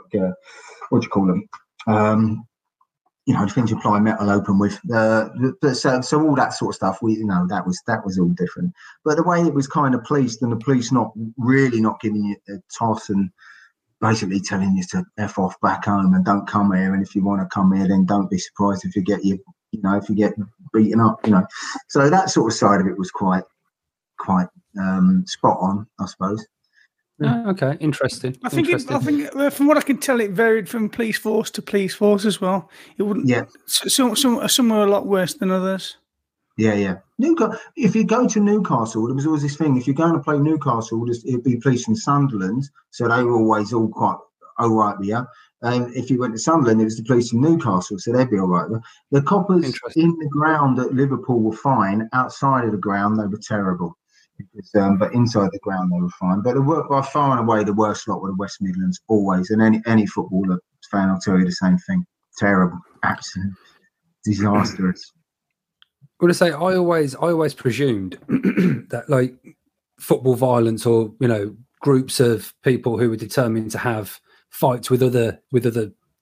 what do you call them? You know, things you apply metal open with. So all that sort of stuff, that was all different. But the way it was kind of policed, and the police not giving you a toss and basically telling you to F off back home and don't come here. And if you want to come here, then don't be surprised if you get beaten up, you know. So that sort of side of it was quite spot on, I suppose. Yeah. Okay, interesting. I think from what I can tell, it varied from police force to police force as well. It wouldn't. Yeah. Some were a lot worse than others. Yeah, yeah. If you go to Newcastle, there was always this thing. If you're going to play Newcastle, it'd be police in Sunderland, so they were always all quite all right with you. And if you went to Sunderland, it was the police in Newcastle, so they'd be all right. The coppers in the ground at Liverpool were fine. Outside of the ground, they were terrible. But inside the ground they were fine. But by far and away the worst lot were the West Midlands always, and any footballer fan will tell you the same thing. Terrible, absolute, disastrous. Well, to say I always presumed that like football violence or groups of people who were determined to have fights with other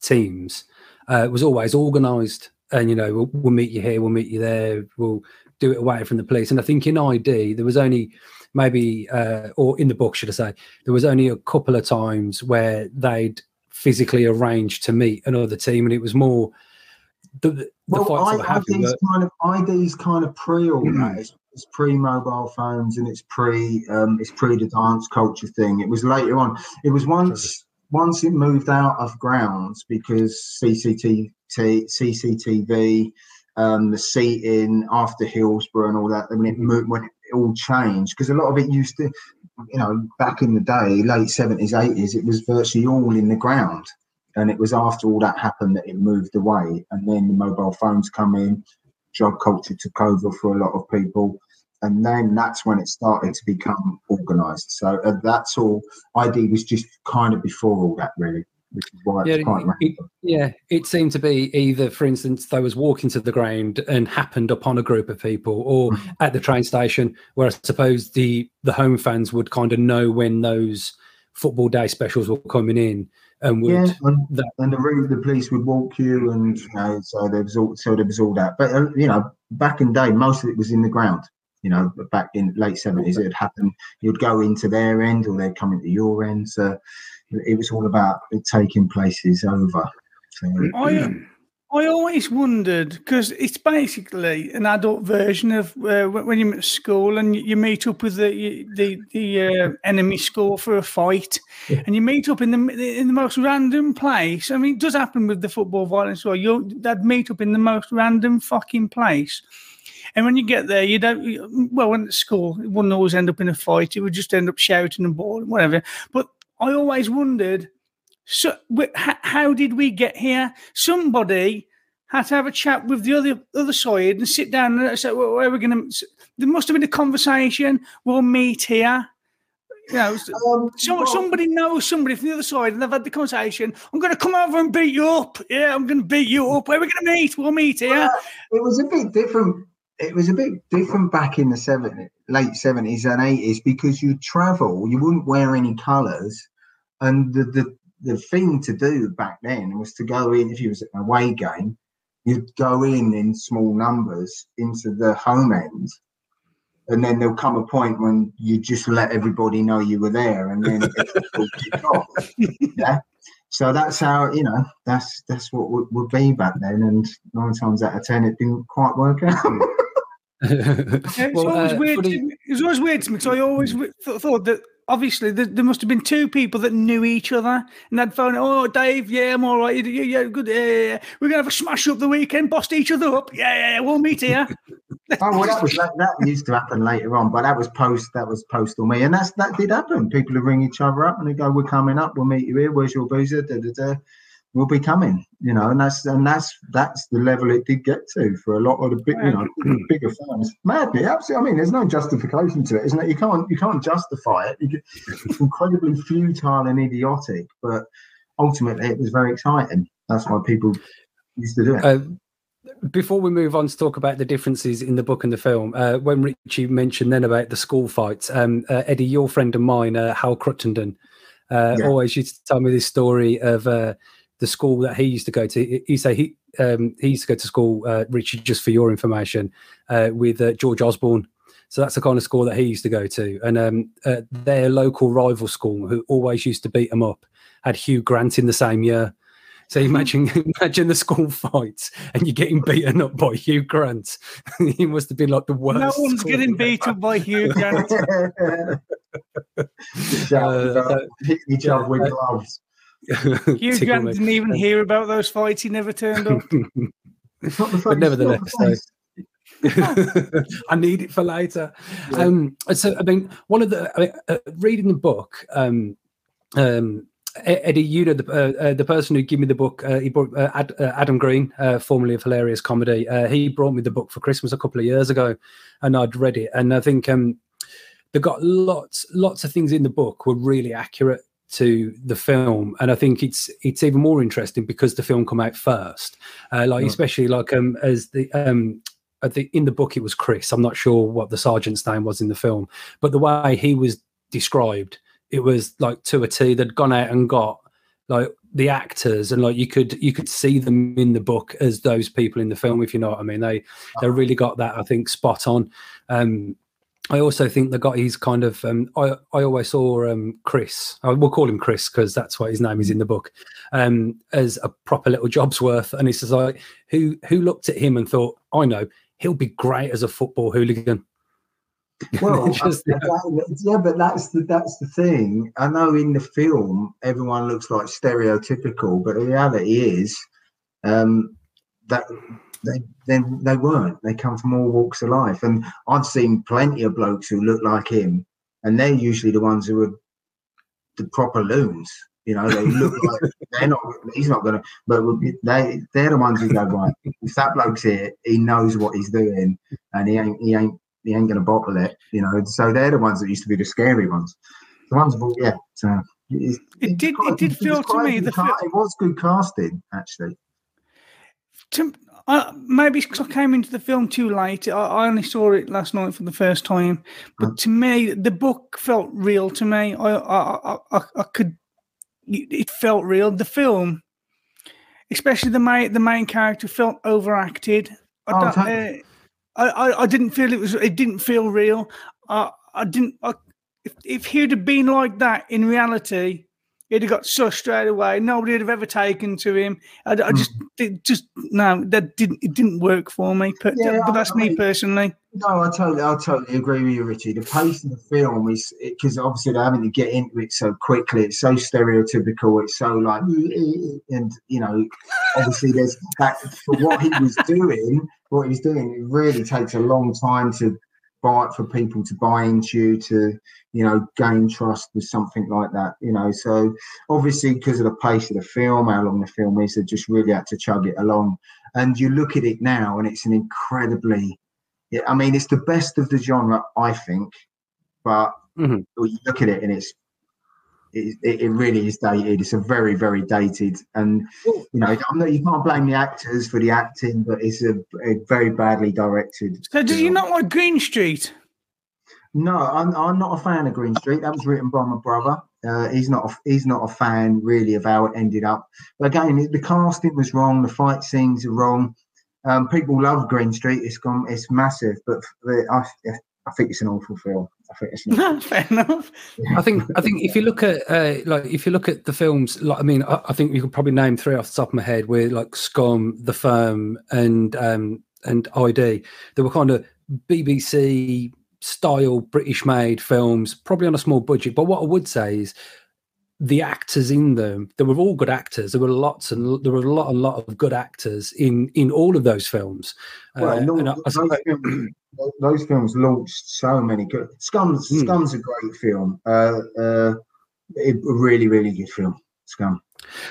teams was always organised, and we'll meet you here, we'll meet you there, we'll do it away from the police. And I think in ID there was only maybe or in the book should I say there was only a couple of times where they'd physically arranged to meet another team, and it was more the fights that happened. ID's kind of pre all that. It's pre mobile phones, and it's pre the dance culture thing. It was later on. It was once it moved out of grounds because CCTV. The seating after Hillsborough and all that, when it all changed, because a lot of it used to, back in the day, late 70s, 80s, it was virtually all in the ground. And it was after all that happened that it moved away. And then the mobile phones come in, job culture took over for a lot of people. And then that's when it started to become organised. So that's all. ID was just kind of before all that, really. Which is why it's quite random. It seemed to be either, for instance, they was walking to the ground and happened upon a group of people, or at the train station, where I suppose the home fans would kind of know when those football day specials were coming in, and would the police would walk you, and so there was all that. But back in the day, most of it was in the ground. Back in late 70s, it had happened. You'd go into their end, or they'd come into your end. So it was all about taking places over. So, I always wondered, because it's basically an adult version of when you're at school and you meet up with the enemy school for a fight, and you meet up in the most random place. I mean, it does happen with the football violence. Or they'd meet up in the most random fucking place. And when you get there, you don't. Well, when at school, it wouldn't always end up in a fight. It would just end up shouting and bawling, whatever. But I always wondered, so how did we get here? Somebody had to have a chat with the other side and sit down and say, well, "Where are we going to?" There must have been a conversation. We'll meet here. Somebody knows somebody from the other side, and they've had the conversation. I'm going to come over and beat you up. Yeah, I'm going to beat you up. Where are we going to meet? We'll meet here. Well, it was a bit different. It was a bit different back in the late 70s and 80s, because you'd travel, you wouldn't wear any colours, and the thing to do back then was to go in, if you was at an away game, you'd go in small numbers into the home end, and then there'll come a point when you just let everybody know you were there, and then it'll kick off. Yeah. So that's how, that's what would be back then, and 9 times out of 10 it didn't quite work out. It was always weird to me, because I always thought that obviously there must have been two people that knew each other, and they'd phone, "Oh, Dave, yeah, I'm all right. Yeah, good. Yeah. We're going to have a smash up the weekend, bust each other up. Yeah, we'll meet here." That used to happen later on, but that was postal me, and that did happen. People would ring each other up and they go, "We're coming up. We'll meet you here. Where's your boozer? Da, da, da. We'll be coming." And that's the level it did get to for a lot of the big, bigger firms. Madly, absolutely. I mean, there's no justification to it, isn't it? You can't justify it. It's incredibly futile and idiotic, but ultimately it was very exciting. That's why people used to do it. Before we move on to talk about the differences in the book and the film, when Richie mentioned then about the school fights, Eddie, your friend of mine, Hal Cruttendon, always used to tell me this story of the school that he used to go to. He used to go to school, Richie, just for your information, with George Osborne. So that's the kind of school that he used to go to. And their local rival school, who always used to beat him up, had Hugh Grant in the same year. So imagine the school fights, and you're getting beaten up by Hugh Grant. He must have been like the worst. No one's getting beaten up by Hugh Grant. Each other with gloves. Hugh Grant didn't even hear about those fights. He never turned up. It's not the first, but nevertheless, I need it for later. Yeah. So I mean, one of the reading the book. Eddie, you know the person who gave me the book. He brought Adam Green, formerly of Hilarious Comedy. He brought me the book for Christmas a couple of years ago, and I'd read it. And I think they got lots of things in the book were really accurate to the film, and I think it's even more interesting because the film come out first. Especially as the. In the book, it was Chris. I'm not sure what the sergeant's name was in the film, but the way he was described, it was like to a T. They'd gone out and got like the actors, and like you could see them in the book as those people in the film, if you know what I mean. They really got that, I think, spot on. I also think they got his kind of. I always saw Chris. We'll call him Chris because that's what his name is in the book. As a proper little job's worth, and it's just like who looked at him and thought, I know. He'll be great as a football hooligan. Well, but that's the thing. I know in the film everyone looks like stereotypical, but the reality is that they weren't. They come from all walks of life, and I've seen plenty of blokes who look like him, and they're usually the ones who are the proper loons. You know, they look like they're not. He's not going to. But they're the ones who go right. If that bloke's here, he knows what he's doing, and he ain't going to bottle it. You know, so they're the ones that used to be the scary ones. The ones, yeah. So it did feel to me that it was good casting, actually. Maybe because I came into the film too late. I only saw it last night for the first time. But to me, the book felt real to me. I could. It felt real. The film, especially the main character, felt overacted. I didn't feel it was. It didn't feel real. If he'd have been like that in reality, he'd have got sussed straight away. Nobody would have ever taken to him. It didn't work for me. But that's me personally. No, I totally agree with you, Richie. The pace of the film is because obviously they're having to get into it so quickly. It's so stereotypical. It's so like, and you know, obviously there's that for what he was doing. What he was doing, it really takes a long time to buy for people to buy into, to you know, gain trust with something like that. You know, so obviously because of the pace of the film, how long the film is, they just really had to chug it along. And you look at it now, and it's an incredibly I mean, it's the best of the genre, I think, but you look at it and it really is dated. It's a very, very dated, and you know, you can't blame the actors for the acting, but it's a very badly directed. So, do you not like Green Street? No, I'm not a fan of Green Street. That was written by my brother. He's not a fan really of how it ended up. But again, the casting was wrong. The fight scenes are wrong. People love Green Street. It's massive, but I think it's an awful film. I think it's fair enough. Yeah. I think if you look at the films, like I mean, I think we could probably name three off the top of my head, where like Scum, The Firm, and ID. They were kind of BBC style British made films, probably on a small budget. But what I would say is, the actors in them, they were all good actors. There were a lot of good actors in all of those films. Those films launched so many good. Scum's a great film. A really, really good film. Scum.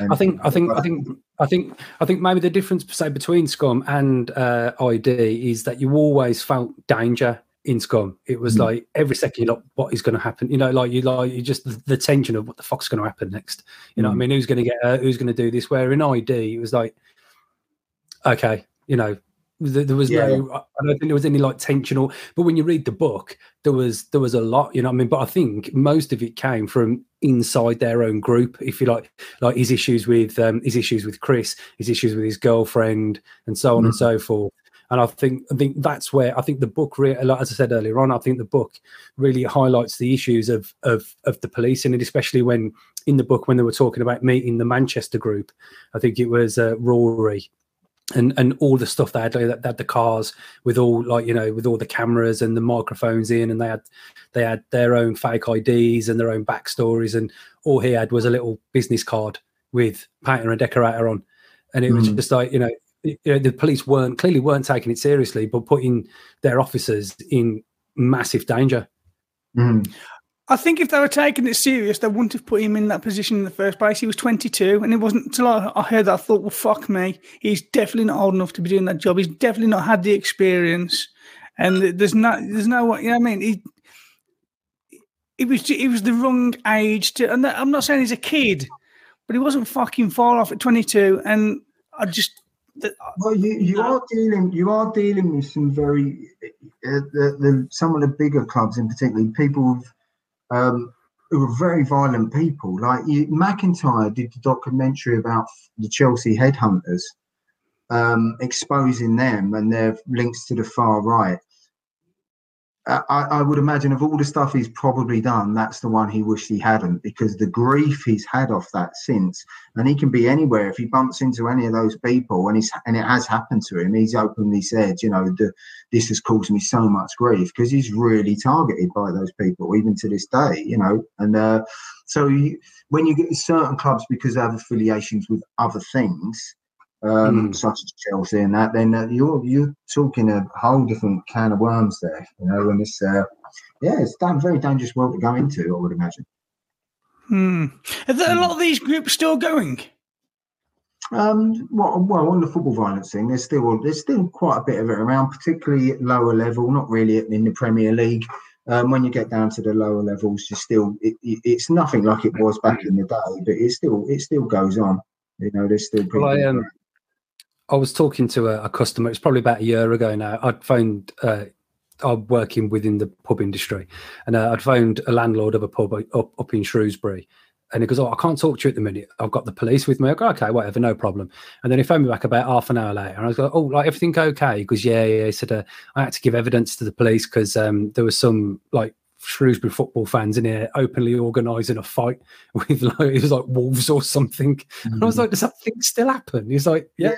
I think maybe the difference, say, between Scum and ID is that you always felt danger. In Scum, it was like every second you're like, what is going to happen? You know, like you just the tension of what the fuck's going to happen next. You know what I mean? Who's going to get hurt? Who's going to do this? Where in ID, it was like, okay, you know, there was no, I don't think there was any like tension or, but when you read the book, there was a lot, you know what I mean? But I think most of it came from inside their own group, if you like his issues with Chris, his issues with his girlfriend and so on and so forth. And I think that's where I think the book, as I said earlier on, I think the book really highlights the issues of the police, and especially when in the book when they were talking about meeting the Manchester group, I think it was Rory and all the stuff they had, like, they had the cars with all, like, you know, with all the cameras and the microphones in, and they had their own fake IDs and their own backstories, and all he had was a little business card with painter and decorator on, and it was just like, you know, the police clearly weren't taking it seriously, but putting their officers in massive danger. I think if they were taking it serious, they wouldn't have put him in that position in the first place. He was 22, and it wasn't until I heard that I thought, well, fuck me. He's definitely not old enough to be doing that job. He's definitely not had the experience, and there's no, you know what I mean? It was the wrong age to, and I'm not saying he's a kid, but he wasn't fucking far off at 22, and I just. Well, you are dealing with some very some of the bigger clubs, in particular, people who are very violent people. Like McIntyre did the documentary about the Chelsea headhunters, exposing them and their links to the far right. I would imagine of all the stuff he's probably done, that's the one he wished he hadn't, because the grief he's had off that since, and he can be anywhere. If he bumps into any of those people, and it has happened to him, he's openly said, you know, this has caused me so much grief, because he's really targeted by those people, even to this day, you know. And so when you get to certain clubs, because they have affiliations with other things, such as Chelsea and that, then you're talking a whole different can of worms there, you know. And it's it's a very dangerous world to go into, I would imagine. Are there a lot of these groups still going? Well, on the football violence thing, there's still quite a bit of it around, particularly at lower level. Not really in the Premier League. When you get down to the lower levels, you still it's nothing like it was back in the day, but it still goes on. You know, there's still people. I was talking to a customer. It's probably about a year ago now. I'd phoned. I'm working within the pub industry, and I'd phoned a landlord of a pub up in Shrewsbury, and he goes, "Oh, I can't talk to you at the minute. I've got the police with me." I go, "Okay, whatever, no problem." And then he phoned me back about half an hour later, and I was like, "Oh, like everything okay?" He goes, "Yeah." He said, "I had to give evidence to the police because there was some like." Shrewsbury football fans in here openly organising a fight with, like, it was like wolves or something." And I was like, "Does that thing still happen?" He's like, "Yeah."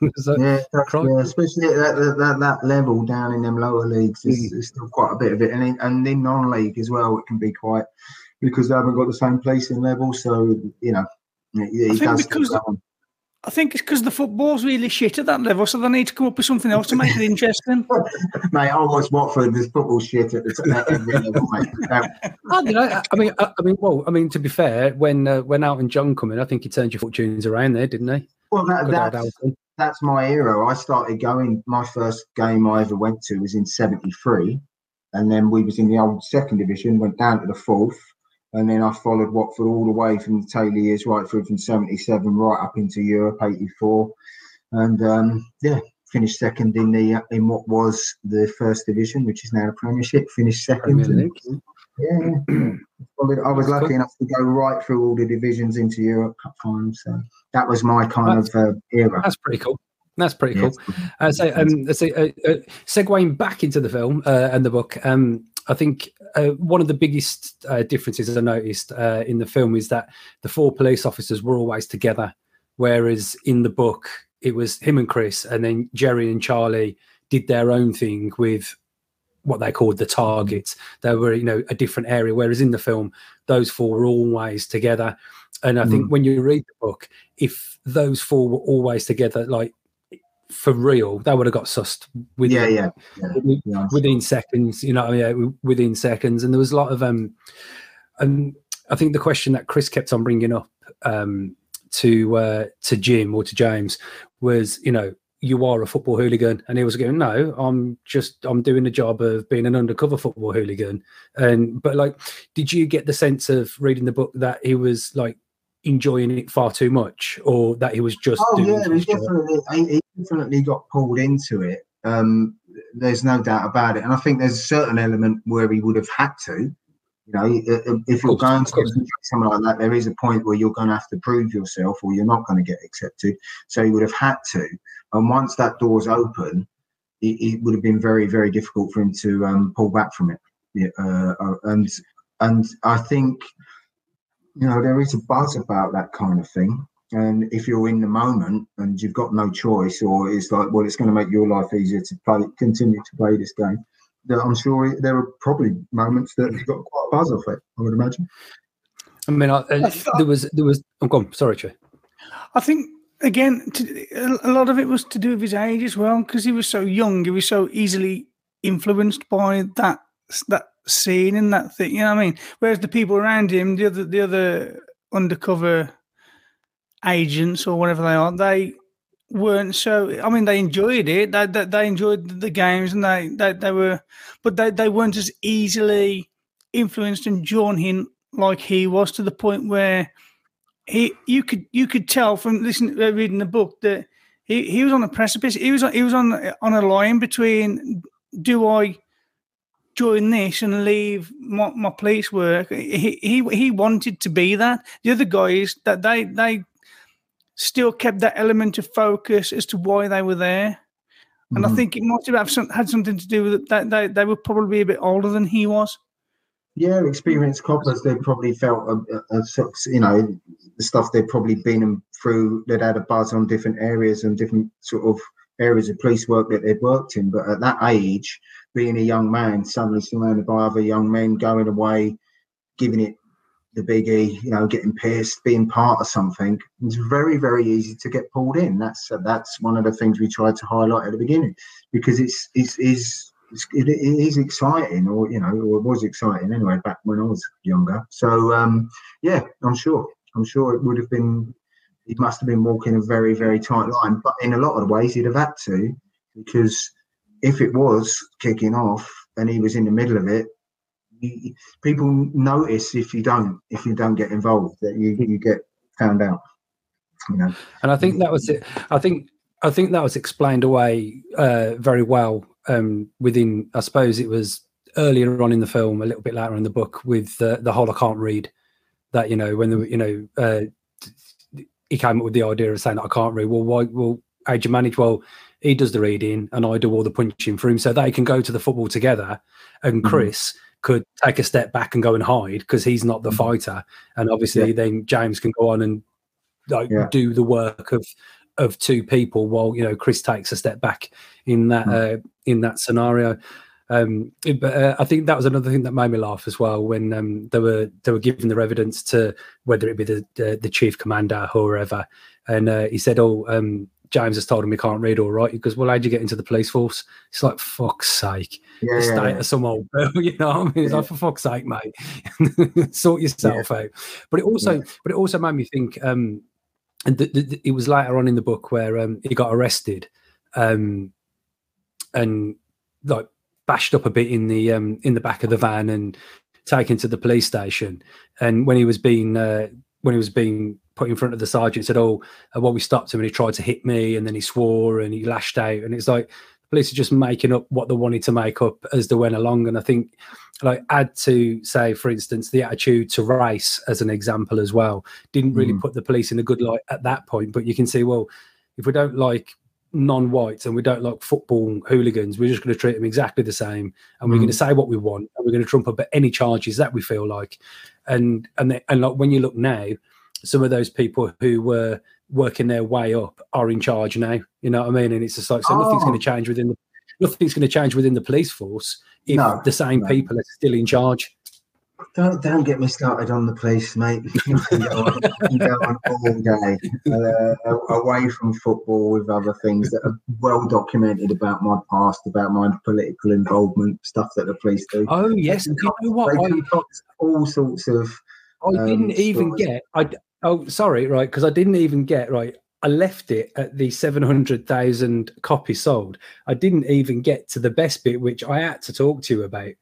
Yeah, especially at that level down in them lower leagues, there's still quite a bit of it, and in non-league as well, it can be quite, because they haven't got the same placing level. So you know, I think it's because the football's really shit at that level, so they need to come up with something else to make it interesting. Mate, I watched Watford. There's football shit at every level, mate. I mean, to be fair, when Elton John come in, I think he turned your fortunes around there, didn't he? Well, that's my era. I started going. My first game I ever went to was in '73, and then we was in the old second division, went down to the fourth. And then I followed Watford all the way from the tail years right through from '77 right up into Europe '84, and finished second in what was the first division, which is now the Premiership. Finished second. I was lucky enough to go right through all the divisions into Europe Cup finals. So that was my kind of era. That's pretty cool. Cool. Segueing back into the film and the book. I think one of the biggest differences, as I noticed in the film, is that the four police officers were always together, whereas in the book it was him and Chris, and then Jerry and Charlie did their own thing with what they called the targets. They were, you know, a different area, whereas in the film those four were always together. And I think when you read the book, if those four were always together, like, for real, they would have got sussed within seconds, you know what I mean? Within seconds. And there was a lot of and I think the question that Chris kept on bringing up to Jim or to James was, you know, you are a football hooligan, and he was going, "No, I'm doing the job of being an undercover football hooligan." And but, like, did you get the sense of reading the book that he was, like, enjoying it far too much, or that he was just he definitely got pulled into it. There's no doubt about it, and I think there's a certain element where he would have had to, you know, if you're going to something like that, there is a point where you're going to have to prove yourself or you're not going to get accepted. So he would have had to, and once that door's open, it would have been very, very difficult for him to pull back from it. And I think, you know, there is a buzz about that kind of thing. And if you're in the moment and you've got no choice, or it's like, well, it's going to make your life easier to play, continue to play this game, I'm sure there are probably moments that you've got quite a buzz off it, I would imagine. I mean, there was. I'm gone. Sorry, Trey. I think again, a lot of it was to do with his age as well, because he was so young. He was so easily influenced by that scene and that thing. You know what I mean? Whereas the people around him, the other undercover agents or whatever they are, they weren't so. I mean, they enjoyed it. They enjoyed the games, and they were, but they weren't as easily influenced and drawn in like he was, to the point where you could tell from reading the book that he was on a precipice. He was on a line between, do I join this and leave my police work? He wanted to be that. The other guys, that they still kept that element of focus as to why they were there, and I think it must have had something to do with it, that they were probably a bit older than he was. Yeah, experienced coppers, they probably felt, the stuff they'd probably been through, they'd had a buzz on different areas and different sort of areas of police work that they'd worked in. But at that age, being a young man, suddenly surrounded by other young men, going away, giving it the biggie, getting pissed, being part of something, it's very, very easy to get pulled in. That's one of the things we tried to highlight at the beginning, because it is exciting, or it was exciting anyway, back when I was younger. So, I'm sure it would have been, he must have been walking a very, very tight line. But in a lot of ways, he'd have had to, because if it was kicking off and he was in the middle of it, people notice if you don't get involved, that you get found out. And I think that was it. I think that was explained away very well. Within, I suppose it was earlier on in the film, a little bit later in the book, with the whole "I can't read," that he came up with the idea of saying that I can't read. Well, why? Well, how'd you manage? Well, he does the reading and I do all the punching for him, so they can go to the football together. And Chris could take a step back and go and hide, because he's not the fighter. And obviously, then James can go on and do the work of two people, while Chris takes a step back in that scenario. But I think that was another thing that made me laugh as well, when they were giving their evidence to, whether it be the chief commander or whoever, and he said, James has told him he can't read, all right. He goes, well, how'd you get into the police force? It's like, fuck's sake. Yeah, some old girl, It's like, for fuck's sake, mate. Sort yourself out. But it also made me think, and it was later on in the book where he got arrested and like bashed up a bit in the back of the van and taken to the police station. And when he was being put in front of the sergeant, said, we stopped him and he tried to hit me, and then he swore and he lashed out. And it's like, the police are just making up what they wanted to make up as they went along. And I think, like, add to, say, for instance, the attitude to race as an example as well, didn't really put the police in a good light at that point. But you can see, well, if we don't like non-whites and we don't like football hooligans, we're just going to treat them exactly the same, and we're going to say what we want, and we're going to trump up any charges that we feel like. And like, when you look now, some of those people who were working their way up are in charge now. You know what I mean? And it's just like, so nothing's going to change within the police force if the same people are still in charge. Don't get me started on the police, mate. I can go on all day away from football with other things that are well documented about my past, about my political involvement, stuff that the police do. Oh yes, you know what? All sorts of. I didn't even get, I left it at the 700,000 copies sold. I didn't even get to the best bit, which I had to talk to you about.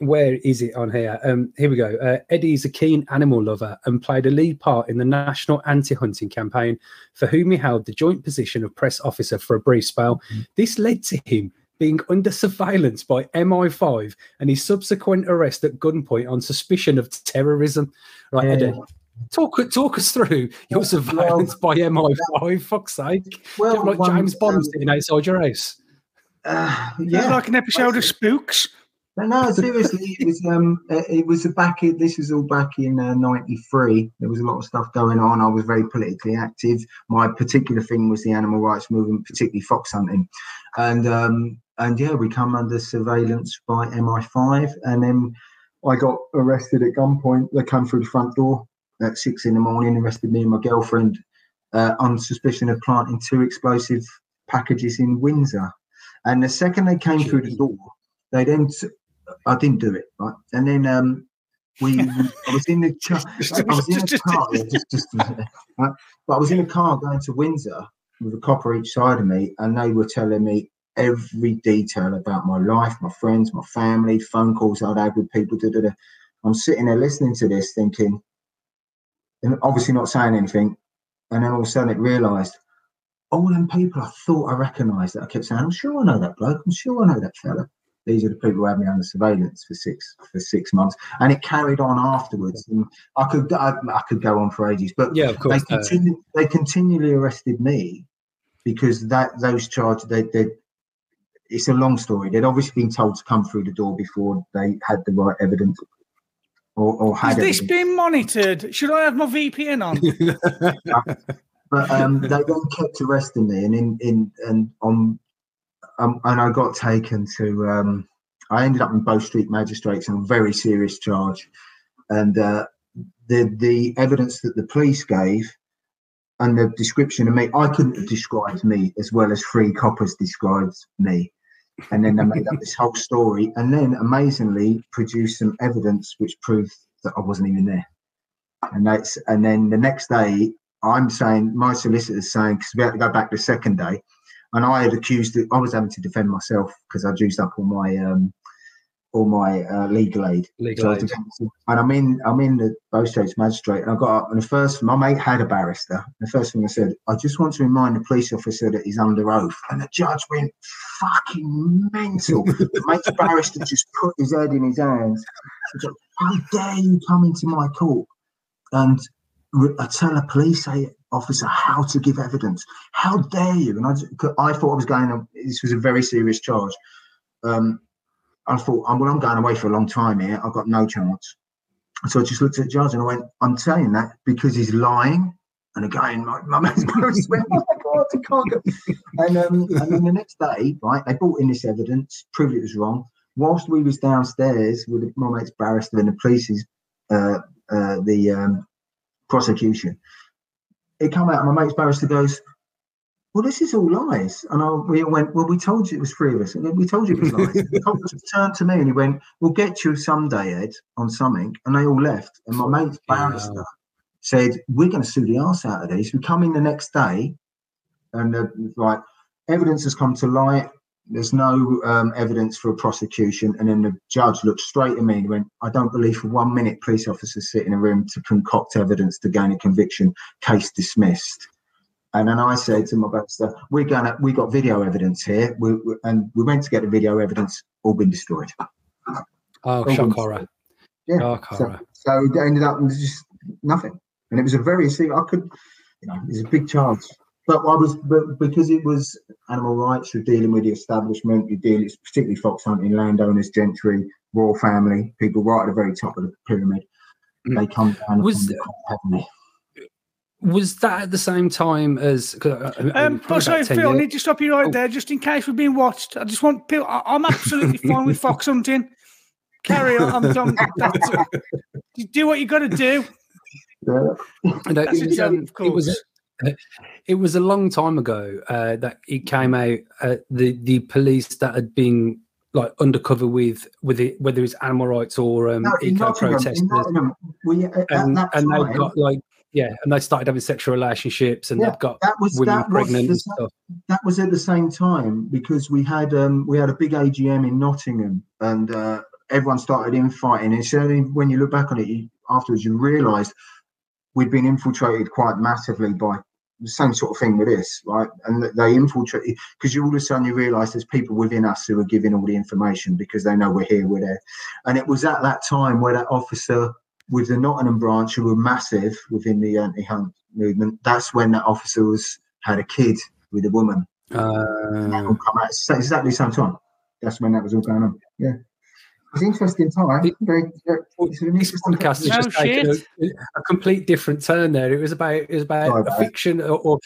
Where is it on here? Here we go. Eddy is a keen animal lover and played a lead part in the national anti-hunting campaign, for whom he held the joint position of press officer for a brief spell. This led to him being under surveillance by MI5 and his subsequent arrest at gunpoint on suspicion of terrorism. Right, Eddy, talk us through your surveillance by MI5, fuck's sake. Well, like James Bond sitting outside your house. Like an episode of Spooks. But no, seriously, it was back in, this was all back in 93. There was a lot of stuff going on. I was very politically active. My particular thing was the animal rights movement, particularly fox hunting. And yeah, we come under surveillance by MI5, and then I got arrested at gunpoint. They came through the front door at 6 in the morning, arrested me and my girlfriend on suspicion of planting 2 explosive packages in Windsor. And the second they came through the door, they then, I didn't do it, right? And then I was in the car, but I was in a car going to Windsor with a copper each side of me, and they were telling me every detail about my life, my friends, my family, phone calls I'd had with people. I'm sitting there listening to this, thinking, and obviously not saying anything. And then all of a sudden, it realised all them people I thought I recognised that I kept saying, "I'm sure I know that bloke. I'm sure I know that fella." These are the people who had me under surveillance for six months, and it carried on afterwards. And I could go on for ages, but yeah, of course, they continually arrested me because those charges they. It's a long story. They'd obviously been told to come through the door before they had the right evidence. Or had this been monitored? Should I have my VPN on? But they then kept arresting me, and and I got taken to. I ended up in Bow Street Magistrates on a very serious charge, and the evidence that the police gave. And the description of me, I couldn't have described me as well as 3 coppers described me. And then they made up this whole story, and then amazingly produced some evidence which proved that I wasn't even there. And then the next day, I'm saying, my solicitor's saying, because we had to go back the second day, and I had accused that I was having to defend myself because I'd used up all my legal aid. And I'm in the Bow Street Magistrate, and I got up, and the first, my mate had a barrister. The first thing I said, I just want to remind the police officer that he's under oath. And the judge went fucking mental. The mate's barrister just put his head in his hands. He's like, how dare you come into my court? And I tell a police officer how to give evidence. How dare you? And I thought I was going on, this was a very serious charge. I thought, well, I'm going away for a long time here. I've got no chance. So I just looked at the judge and I went, I'm saying that because he's lying. And again, my man's just went, oh, my God, I can't go. And then the next day, right, they brought in this evidence, proved it was wrong. Whilst we was downstairs with my mate's barrister and the police's, prosecution, it come out and my mate's barrister goes, well, this is all lies. And we went, well, we told you it was 3 of us. And we told you it was lies. The cop turned to me and he went, we'll get you someday, Ed, on something. And they all left. And my mate's barrister said, we're going to sue the arse out of these. We come in the next day and like, evidence has come to light. There's no evidence for a prosecution. And then the judge looked straight at me and went, I don't believe for 1 minute police officers sit in a room to concoct evidence to gain a conviction. Case dismissed. And then I said to my barrister, we got video evidence here, and we went to get the video evidence, all been destroyed. Oh, shock horror. Yeah. Dark horror. So it ended up with just nothing. And it was a very, it was a big charge. But because it was animal rights, you're dealing with the establishment, it's particularly fox hunting, landowners, gentry, royal family, people right at the very top of the pyramid. Mm. They come down heavenly. Was that at the same time as? Sorry, Phil, I need to stop you right there, just in case we're being watched. I just want people. I'm absolutely fine with fox hunting. Carry on. I'm done. You do what you got to do. Yeah. It was a long time ago that it came out. The police that had been like undercover with it, whether it's animal rights or eco protesters, and they've got like. Yeah, and they started having sexual relationships, and they've got women pregnant and stuff. That was at the same time because we had a big AGM in Nottingham, and everyone started infighting. And certainly, when you look back on it afterwards, you realise we'd been infiltrated quite massively by the same sort of thing with this, right? And they infiltrated because all of a sudden you realise there's people within us who are giving all the information because they know we're here, we're there. And it was at that time where that officer. With the Nottingham branch, who were massive within the anti-hunt movement, that's when that officer had a kid with a woman. That all come out exactly the same time. That's when that was all going on. Yeah. It was an interesting time. This podcast has just taken a complete different turn there. It was about a fiction or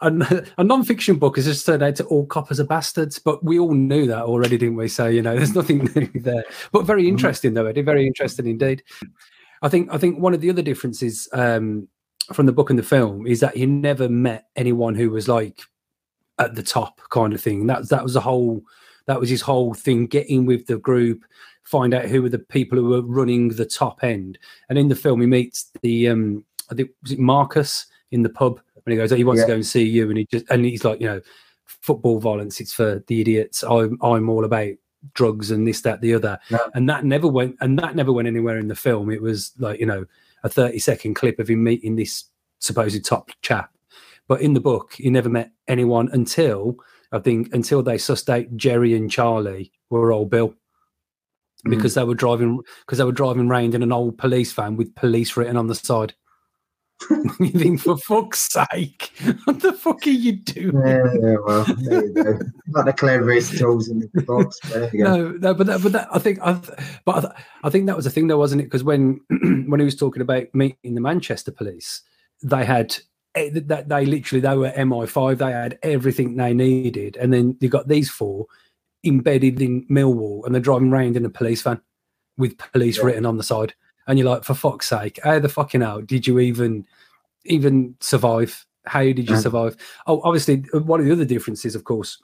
a non-fiction book has just turned out to all coppers are bastards, but we all knew that already, didn't we? So, you know, there's nothing new there. But very interesting, though, Eddy. Very interesting indeed. I think one of the other differences from the book and the film is that you never met anyone who was like at the top kind of thing. That was his whole thing, getting with the group, find out who were the people who were running the top end. And in the film, he meets the Marcus in the pub when he goes, "Oh, he wants to go and see you," and he's like, you know, football violence, it's for the idiots. I'm all about drugs and this, that, the other. Yeah. And that never went anywhere in the film. It was like, you know, a 30-second clip of him meeting this supposed top chap. But in the book, he never met anyone until they sussed out Jerry and Charlie were old Bill, because they were driving round in an old police van with police written on the side. You think, for fuck's sake, what the fuck are you doing? Yeah, well, there you go. Not declared race tools in the box. I think that was the thing, though, wasn't it? Because when he was talking about meeting the Manchester police, they were MI5. They had everything they needed, and then you got these four embedded in Millwall, and they're driving around in a police van with police written on the side. And you're like, for fuck's sake, how the fucking hell did you even survive? How did you survive? Oh, obviously, one of the other differences, of course,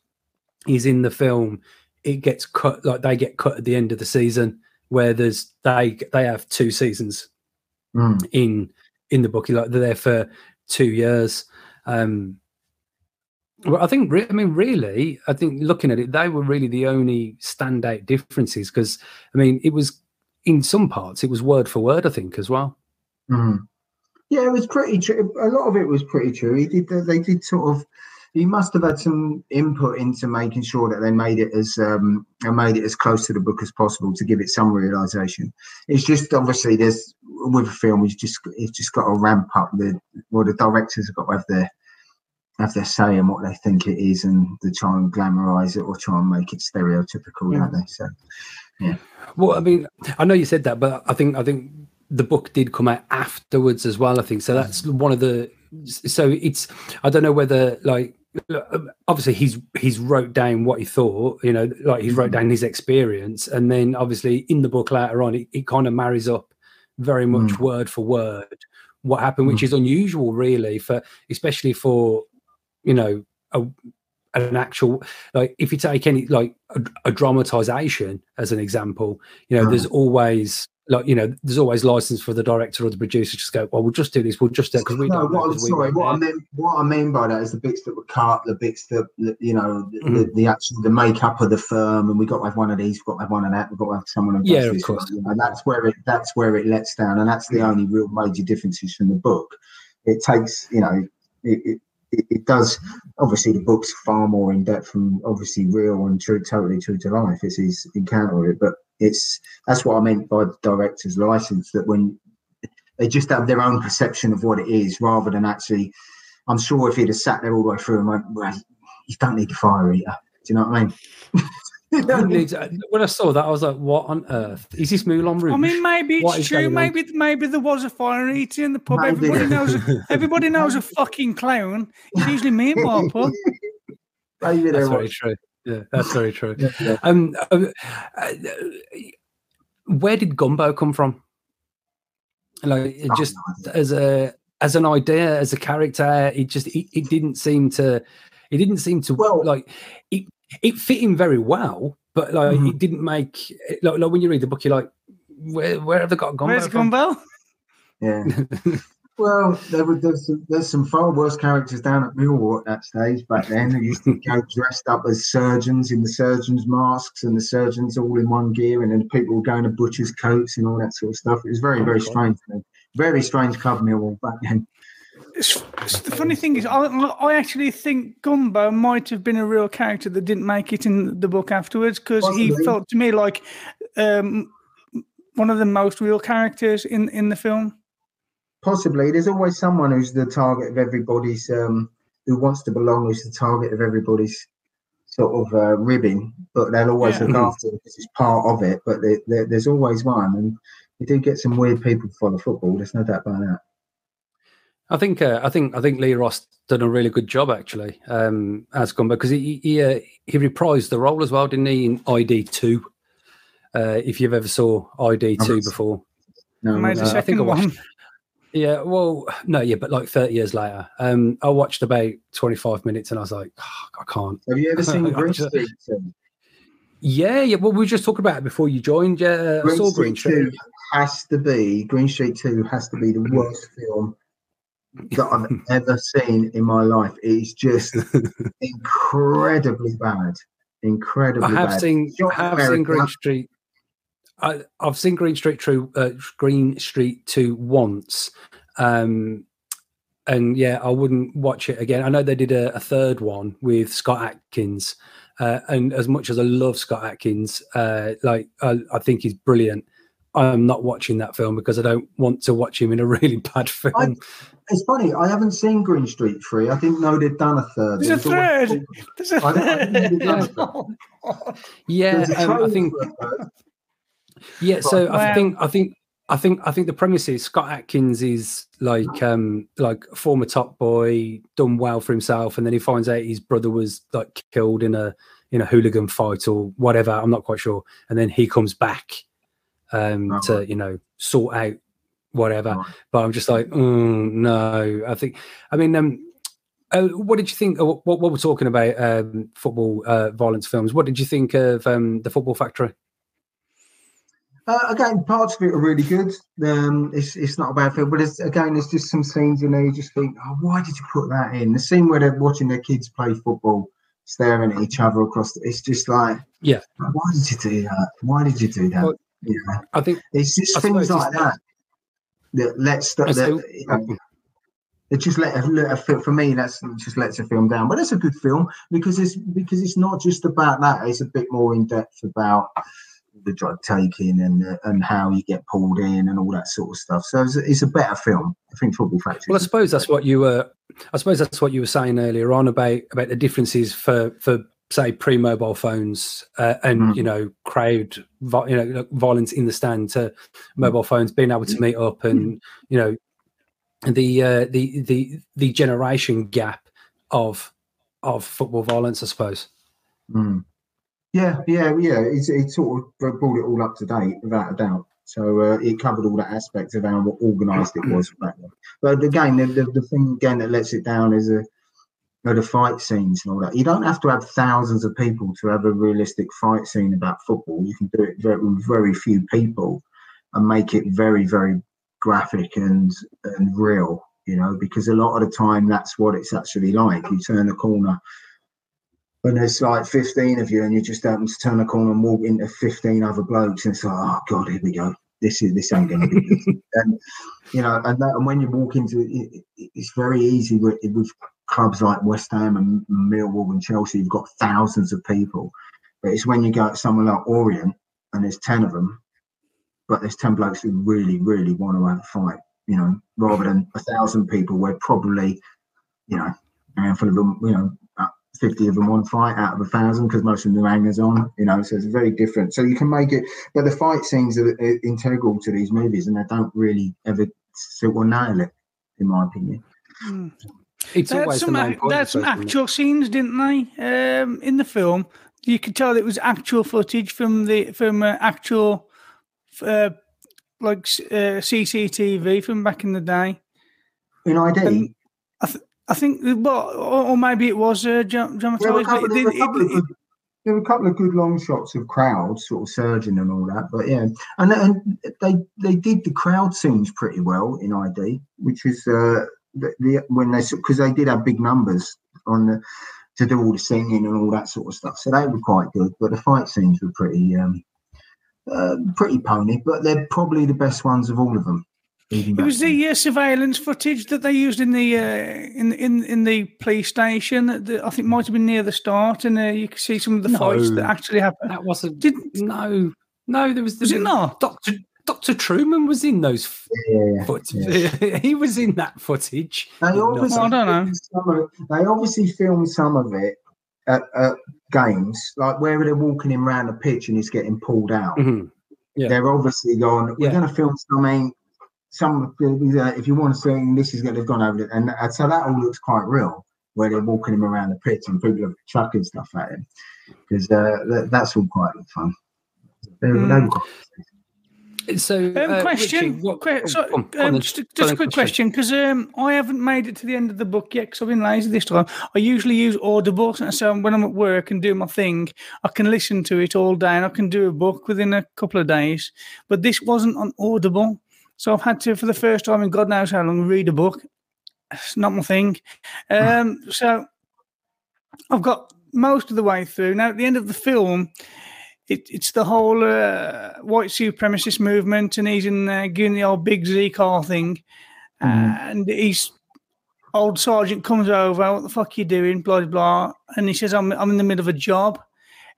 is in the film it gets cut. Like, they get cut at the end of the season, where they have two seasons in the book. Like, they're there for 2 years. I think looking at it, they were really the only standout differences, because I mean, it was in some parts it was word for word, I think, as well. Yeah, it was pretty true. A lot of it was pretty true. They did sort of. He must have had some input into making sure that they made it as close to the book as possible to give it some realization. It's just obviously there's with a film, it's just got to ramp up the directors have got to have their say in what they think it is, and they try and glamorize it or try and make it stereotypical, don't they? So, yeah. Well, I mean, I know you said that, but I think the book did come out afterwards as well. I think so. That's one of the. So it's. I don't know whether like. Obviously he's wrote down what he thought, you know, like he wrote down his experience, and then obviously in the book later on it kind of marries up very much word for word what happened, which is unusual really, for especially for, you know, an actual, like if you take any like a dramatization as an example, you know, there's always license for the director or the producer to just go, well, we'll just do this, we'll just do it. What I mean by that is the bits that were cut, the bits that, you know, the actual, the makeup of the firm, and we've got to have one of these, we've got to have one of that, we've got to have someone. Of course. You know, that's where it lets down, and that's the only real major differences from the book. It takes, you know, it does, obviously the book's far more in depth and obviously real and totally true to life. It's his encounter with it, but that's what I meant by the director's license, that when they just have their own perception of what it is, rather than actually, I'm sure if he'd have sat there all the way through and went, well, you don't need a fire eater. Do you know what I mean? When I saw that, I was like, what on earth? Is this Moulin Rouge? I mean, maybe it's true. Maybe there was a fire eater in the pub. Everybody knows a fucking clown. It's usually me in my pub. That's very true. Yeah, that's very true. Yeah. Where did Gumbo come from? Like, just as an idea, as a character, it didn't seem to fit in very well. But like, it didn't make like when you read the book, you're like, where have they got Gumbo? Where's Gumbo? Yeah. Well, there's some far worse characters down at Millwall at that stage back then. They used to go dressed up as surgeons in the surgeons' masks and the surgeons all in one gear, and then people were going to butchers' coats and all that sort of stuff. It was very, very strange. Very strange club, Millwall, back then. The funny thing is, I actually think Gumbo might have been a real character that didn't make it in the book afterwards, because he felt to me like one of the most real characters in the film. Possibly. There's always someone who wants to belong, who's the target of everybody's sort of ribbing, but they'll always look after it because it's part of it. But there's always one, and you do get some weird people to follow football. There's no doubt about that. I think Lee Ross done a really good job actually as Gumbo, because he reprised the role as well, didn't he? In ID2, if you've ever saw ID2 before. No, I think I watched. Yeah, well, no, yeah, but like 30 years later, I watched about 25 minutes and I was like, oh, I can't. Have you ever seen Green Street? Yeah. Well, we were just talking about it before you joined. Yeah, I saw Green Street. Green Street 2 has to be the worst film that I've ever seen in my life. It's just incredibly bad. I have seen Green Street. I've seen Green Street 2 once, and yeah, I wouldn't watch it again. I know they did a third one with Scott Adkins, and as much as I love Scott Adkins, I think he's brilliant. I'm not watching that film because I don't want to watch him in a really bad film. It's funny, I haven't seen Green Street 3. I didn't know they'd done a third. There's a third. Yeah, I think. Yeah, so I think the premise is Scott Adkins is like a former top boy, done well for himself, and then he finds out his brother was like killed in a hooligan fight or whatever. I'm not quite sure, and then he comes back to sort out whatever. Right. But I'm just like, no, I think. I mean, what did you think? What we're talking about football violence films. What did you think of The Football Factory? Again, parts of it are really good. It's not a bad film, but there's just some scenes in there you just think, oh, why did you put that in? The scene where they're watching their kids play football, staring at each other across. It's just like, yeah, why did you do that? Why did you do that? Well, yeah. I think it's just things like that it just let a film, for me, that's just lets a film down. But it's a good film because it's not just about that. It's a bit more in depth about the drug taking and how you get pulled in and all that sort of stuff. So it's a better film, I think, Football Factory. Well, I suppose that's what you were. I suppose that's what you were saying earlier on about the differences for say pre-mobile phones and crowd violence in the stand to mobile phones being able to meet up and the generation gap of football violence, I suppose. Mm. Yeah. It sort of brought it all up to date, without a doubt. So it covered all that aspect of how organised it was back then. But again, the thing again that lets it down is the fight scenes and all that. You don't have to have thousands of people to have a realistic fight scene about football. You can do it with very few people and make it very, very graphic and real. Because a lot of the time that's what it's actually like. You turn the corner. When there's like 15 of you and you just happen to turn a corner and walk into 15 other blokes, and it's like, oh God, here we go. This ain't going to be good. And when you walk into it, it's very easy with clubs like West Ham and Millwall and Chelsea. You've got thousands of people, but it's when you go at someone like Orient and there's 10 of them, but there's 10 blokes who really, really want to have a fight. Rather than 1,000 people, where probably a handful of them, 50 of them one fight out of 1,000 because most of them are hangers on, so it's very different. So you can make it, but the fight scenes are integral to these movies and they don't really ever sort of nail it, in my opinion. Mm. It's always the main point. They had some actual scenes, didn't they, in the film? You could tell it was actual footage from actual CCTV from back in the day. In ID? I think, or maybe it was John Matthews. There were a couple of good long shots of crowds sort of surging and all that, but yeah, and they did the crowd scenes pretty well in ID, which is because they did have big numbers to do all the singing and all that sort of stuff, so they were quite good. But the fight scenes were pretty pony, but they're probably the best ones of all of them. It was the surveillance footage that they used in the in the police station. I think might have been near the start, and you could see some of the fights that actually happened. That wasn't. No. There was. Was it not? Dr. Truman was in those footage. Yeah. He was in that footage. They obviously filmed some of it at games, like where they're walking him around the pitch and he's getting pulled out. Mm-hmm. Yeah. They're obviously gone, we're going to film something. Some if you want to say this is going to have gone over it, and so that all looks quite real, where they're walking him around the pitch and people are chucking stuff at him, because that's all quite fun. So, question, just a quick question, because I haven't made it to the end of the book yet because I've been lazy this time. I usually use Audible, so when I'm at work and do my thing, I can listen to it all day and I can do a book within a couple of days. But this wasn't on Audible, so I've had to, for the first time in God knows how long, read a book. It's not my thing. So I've got most of the way through. Now, at the end of the film, it's the whole white supremacist movement, and he's in doing the old Big Z car thing. And he's old sergeant comes over, what the fuck are you doing, blah, blah. And he says, I'm in the middle of a job.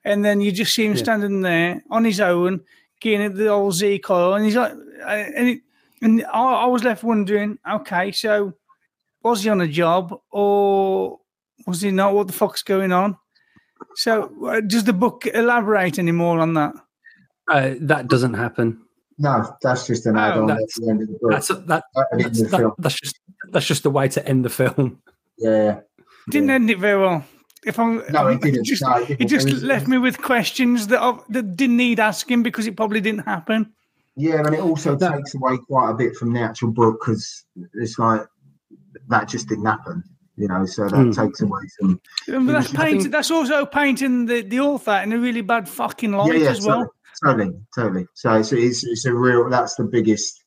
And then you just see him standing there on his own, getting at the old Z car. And he's like, I was left wondering, okay, so was he on a job or was he not? What the fuck's going on? So, does the book elaborate any more on that? That doesn't happen. No, that's just an add-on at the end of the book. That's just the way to end the film. Yeah, didn't end it very well. It left me with questions that didn't need asking because it probably didn't happen. Yeah, and it also takes away quite a bit from the actual book because it's like that just didn't happen. You know, so that takes away some. That's also painting the author in a really bad fucking light as well. Totally. So it's a real. That's the biggest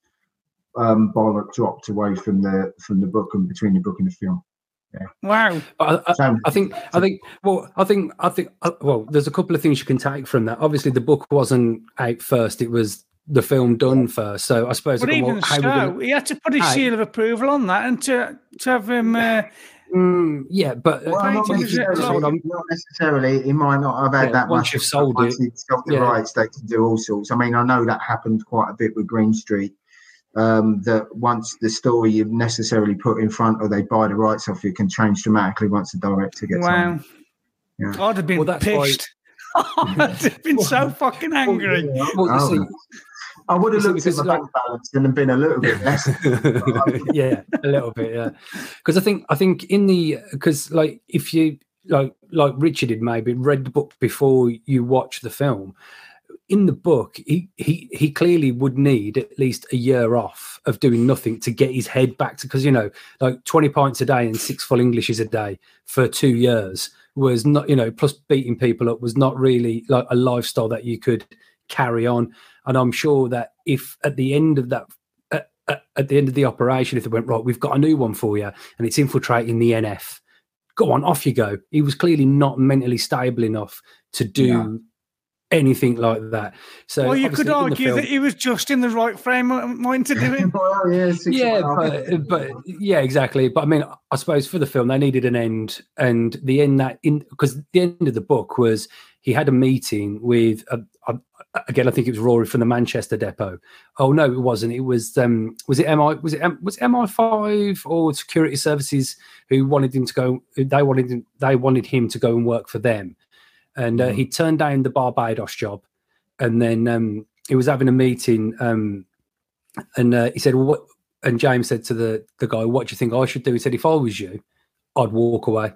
bollock dropped away from the book and between the book and the film. Yeah. Wow. I think there's a couple of things you can take from that. Obviously, the book wasn't out first; it was the film done first. So I suppose. But even so, he had to put his seal of approval on that, and to have him. Not necessarily. He might not have had that much. Once you've sold it, he's got the rights. They can do all sorts. I mean, I know that happened quite a bit with Green Street. That once the story you've necessarily put in front, or they buy the rights off you, can change dramatically once the director gets on. Yeah. I'd have been pissed. I'd have been so fucking angry. I would have looked at the bank balance and been a little bit less. A little bit, yeah. Because I think if you like Richard had maybe read the book before you watch the film, in the book he clearly would need at least a year off of doing nothing to get his head back to, because 20 pints a day and 6 full Englishes a day for 2 years was not, plus beating people up was not really like a lifestyle that you could carry on. And I'm sure that if at the end of that, at the end of the operation, if they went, right, we've got a new one for you and it's infiltrating the NF, go on, off you go. He was clearly not mentally stable enough to do anything like that. So, well, you could argue that he was just in the right frame of mind to do it. Exactly. But I mean, I suppose for the film, they needed an end, and the end because the end of the book was he had a meeting with again, I think it was Rory from the Manchester depot. Oh no, it wasn't. It was was it MI5 or security services who wanted him to go. They wanted him to go and work for them, and he turned down the Barbados job. And then he was having a meeting, and he said, "Well, what?" And James said to the guy, "What do you think I should do?" He said, "If I was you, I'd walk away.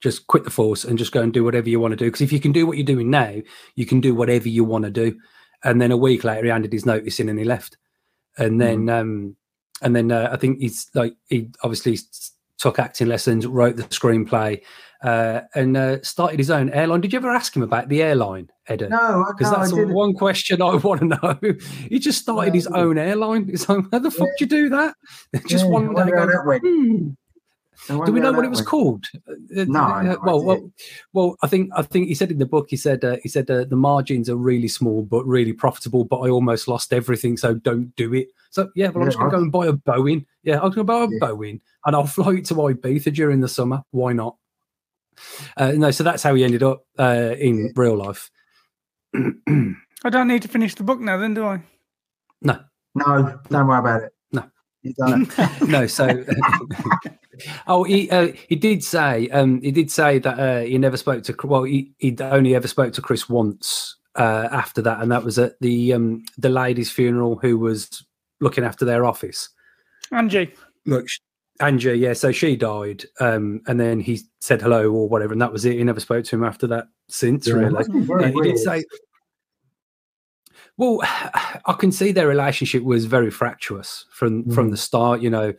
Just quit the force and just go and do whatever you want to do. Because if you can do what you're doing now, you can do whatever you want to do." And then a week later, he handed his notice in and he left. And then, I think he obviously took acting lessons, wrote the screenplay, and started his own airline. Did you ever ask him about the airline, Eddy? No, because that's one question I want to know. He just started his own airline. It's like, how the fuck do you do that? Just one day going. Do we know what it was called? No. Well, I think he said in the book. He said the margins are really small but really profitable. But I almost lost everything, so don't do it. So I'm just gonna go and buy a Boeing. Yeah, I'm gonna buy a Boeing and I'll fly it to Ibiza during the summer. Why not? So that's how he ended up in real life. I don't need to finish the book now, then, do I? No. Don't worry about it. No. You don't. No. So. Oh, he did say that he never spoke to. Well, he only ever spoke to Chris once after that, and that was at the lady's funeral who was looking after their office. Angie, yeah. So she died, and then he said hello or whatever, and that was it. He never spoke to him after that since. Yeah, really, he did say. Well, I can see their relationship was very fractious from the start. You know,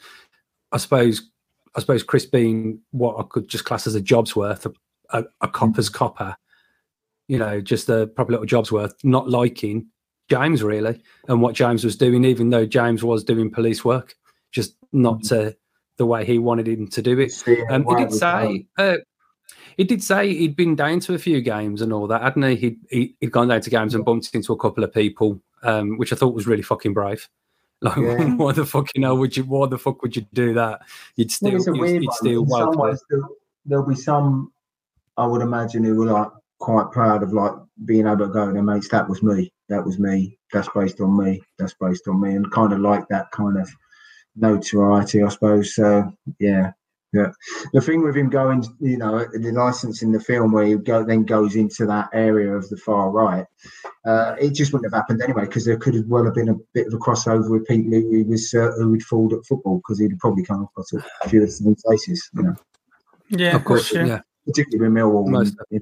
I suppose Chris being what I could just class as a job's worth, a copper's copper, you know, just a proper little job's worth, not liking James really and what James was doing, even though James was doing police work, just not the way he wanted him to do it. He did say he'd been down to a few games and all that, hadn't he? He'd gone down to games and bumped into a couple of people, which I thought was really fucking brave. Like, why the fuck, you know, why the fuck would you do that? You'd steal. There'll be some, I would imagine, who were like quite proud of like being able to go to their mates. That was me. That was me. That's based on me. That's based on me, and kind of like that kind of notoriety, I suppose. So yeah. Yeah. The thing with him going, you know, the license in the film where he then goes into that area of the far right, it just wouldn't have happened anyway, because there could have been a bit of a crossover with people who would fooled at football, because he'd probably come across a few of the places, you know. Yeah, of course, yeah. Particularly in Millwall. Most and, you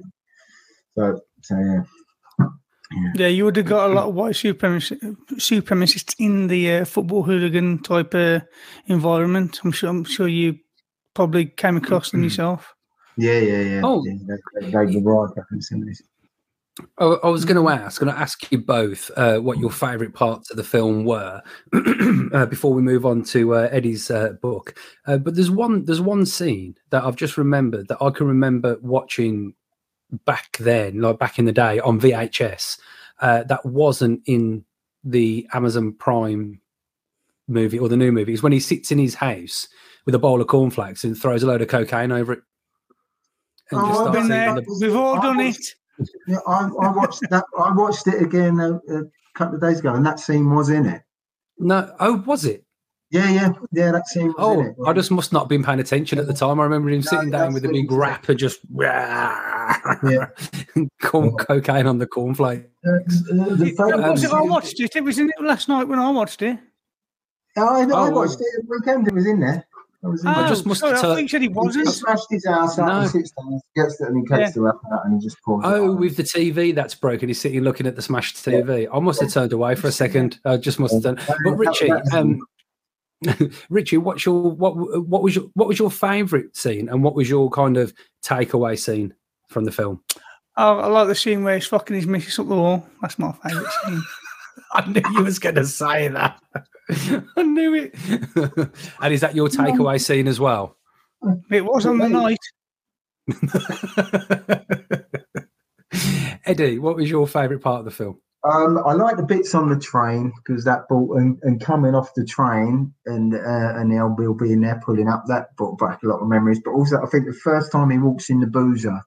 know. So yeah. Yeah, you would have got a lot of white supremacists in the football hooligan type environment. I'm sure you probably came across them yourself. Yeah. Oh, I was going to ask, you both what your favourite parts of the film were before we move on to Eddie's book. But there's one scene that I've just remembered that I can remember watching back then, like back in the day on VHS, that wasn't in the Amazon Prime movie or the new movie. It's when he sits in his house with a bowl of cornflakes and throws a load of cocaine over it. And I've been there. We've all done it. Yeah, I watched that. I watched it again a couple of days ago, and that scene was in it. No, oh, was it? Yeah. That scene was in it. I just must not have been paying attention at the time. I remember him sitting down with a big wrap and just cocaine on the cornflakes. I watched it. It was in it last night when I watched it. I watched it at the weekend. It was in there. I think he said he wasn't. He smashed his ass out and sits down, gets it and takes the wrap out and he just pulls it. Oh, with the TV that's broken, he's sitting looking at the smashed TV. Yeah. I must have turned away for a second. I just must have done. But Richie, Richie, what was your favourite scene and what was your kind of takeaway scene from the film? Oh, I like the scene where he's fucking his missus up the wall. That's my favourite scene. I knew you was going to say that. I knew it. And is that your takeaway scene as well? It was on the night. Eddie, what was your favourite part of the film? I like the bits on the train, because that brought and coming off the train and the old Bill being there pulling up, that brought back a lot of memories. But also, I think the first time he walks in the Boozer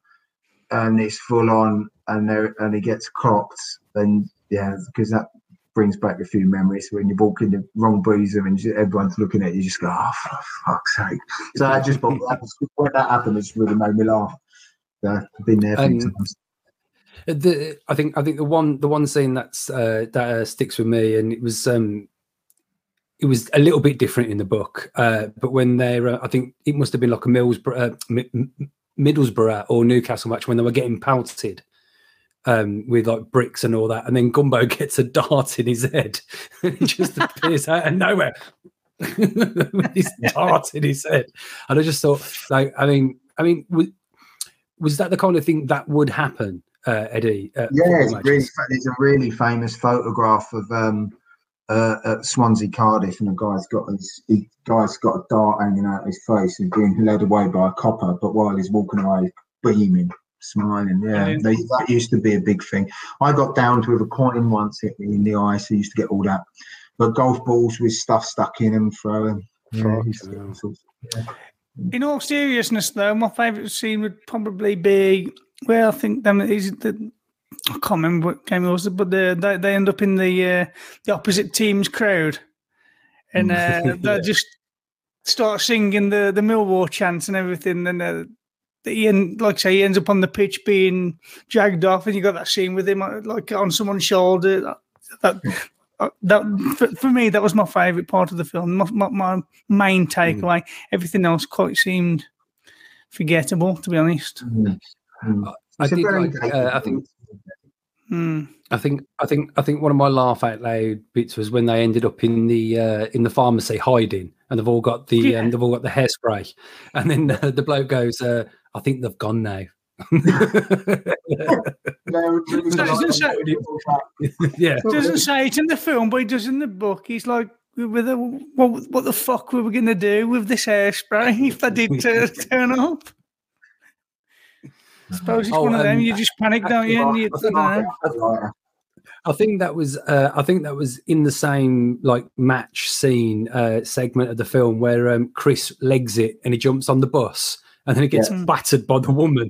and it's full on and he gets clocked, then yeah, because that brings back a few memories. When you walk in the wrong Boozer and everyone's looking at you, just go, oh, for fuck's sake. So I just thought, when that happened, it's really made me laugh. So I've been there a few times. I think the one scene that sticks with me, and it was a little bit different in the book, but when they're, I think it must have been like a Middlesbrough or Newcastle match when they were getting pelted. With like bricks and all that, and then Gumbo gets a dart in his head and he just appears out of nowhere with his dart in his head. And I just thought, like, I mean, was that the kind of thing that would happen, Eddie? There's a really famous photograph of at Swansea, Cardiff, and the guy's got a dart hanging out of his face and being led away by a copper, but while he's walking away, beaming. Smiling, yeah. That used to be a big thing. I got downed with a coin once hit me in the eye, so I used to get all that. But golf balls with stuff stuck in them, throwing. In all seriousness, though, my favourite scene would probably be I think them. I can't remember what game it was, but they end up in the opposite team's crowd, and they're just start singing the Millwall chants and everything, and Ian, like I say, he ends up on the pitch being jagged off, and you got that scene with him like on someone's shoulder. That for me, that was my favourite part of the film. My main takeaway. Everything else quite seemed forgettable, to be honest. I think one of my laugh out loud bits was when they ended up in the pharmacy hiding, and they've all got the they've all got the hairspray, and then the bloke goes, "I think they've gone now." Doesn't say it in the film, but he does in the book. He's like, "What the fuck were we going to do with this hairspray if they did turn up?" I suppose it's one of them. You just panic, don't you? I think that was in the same like match scene segment of the film where Chris legs it and he jumps on the bus and then he gets battered by the woman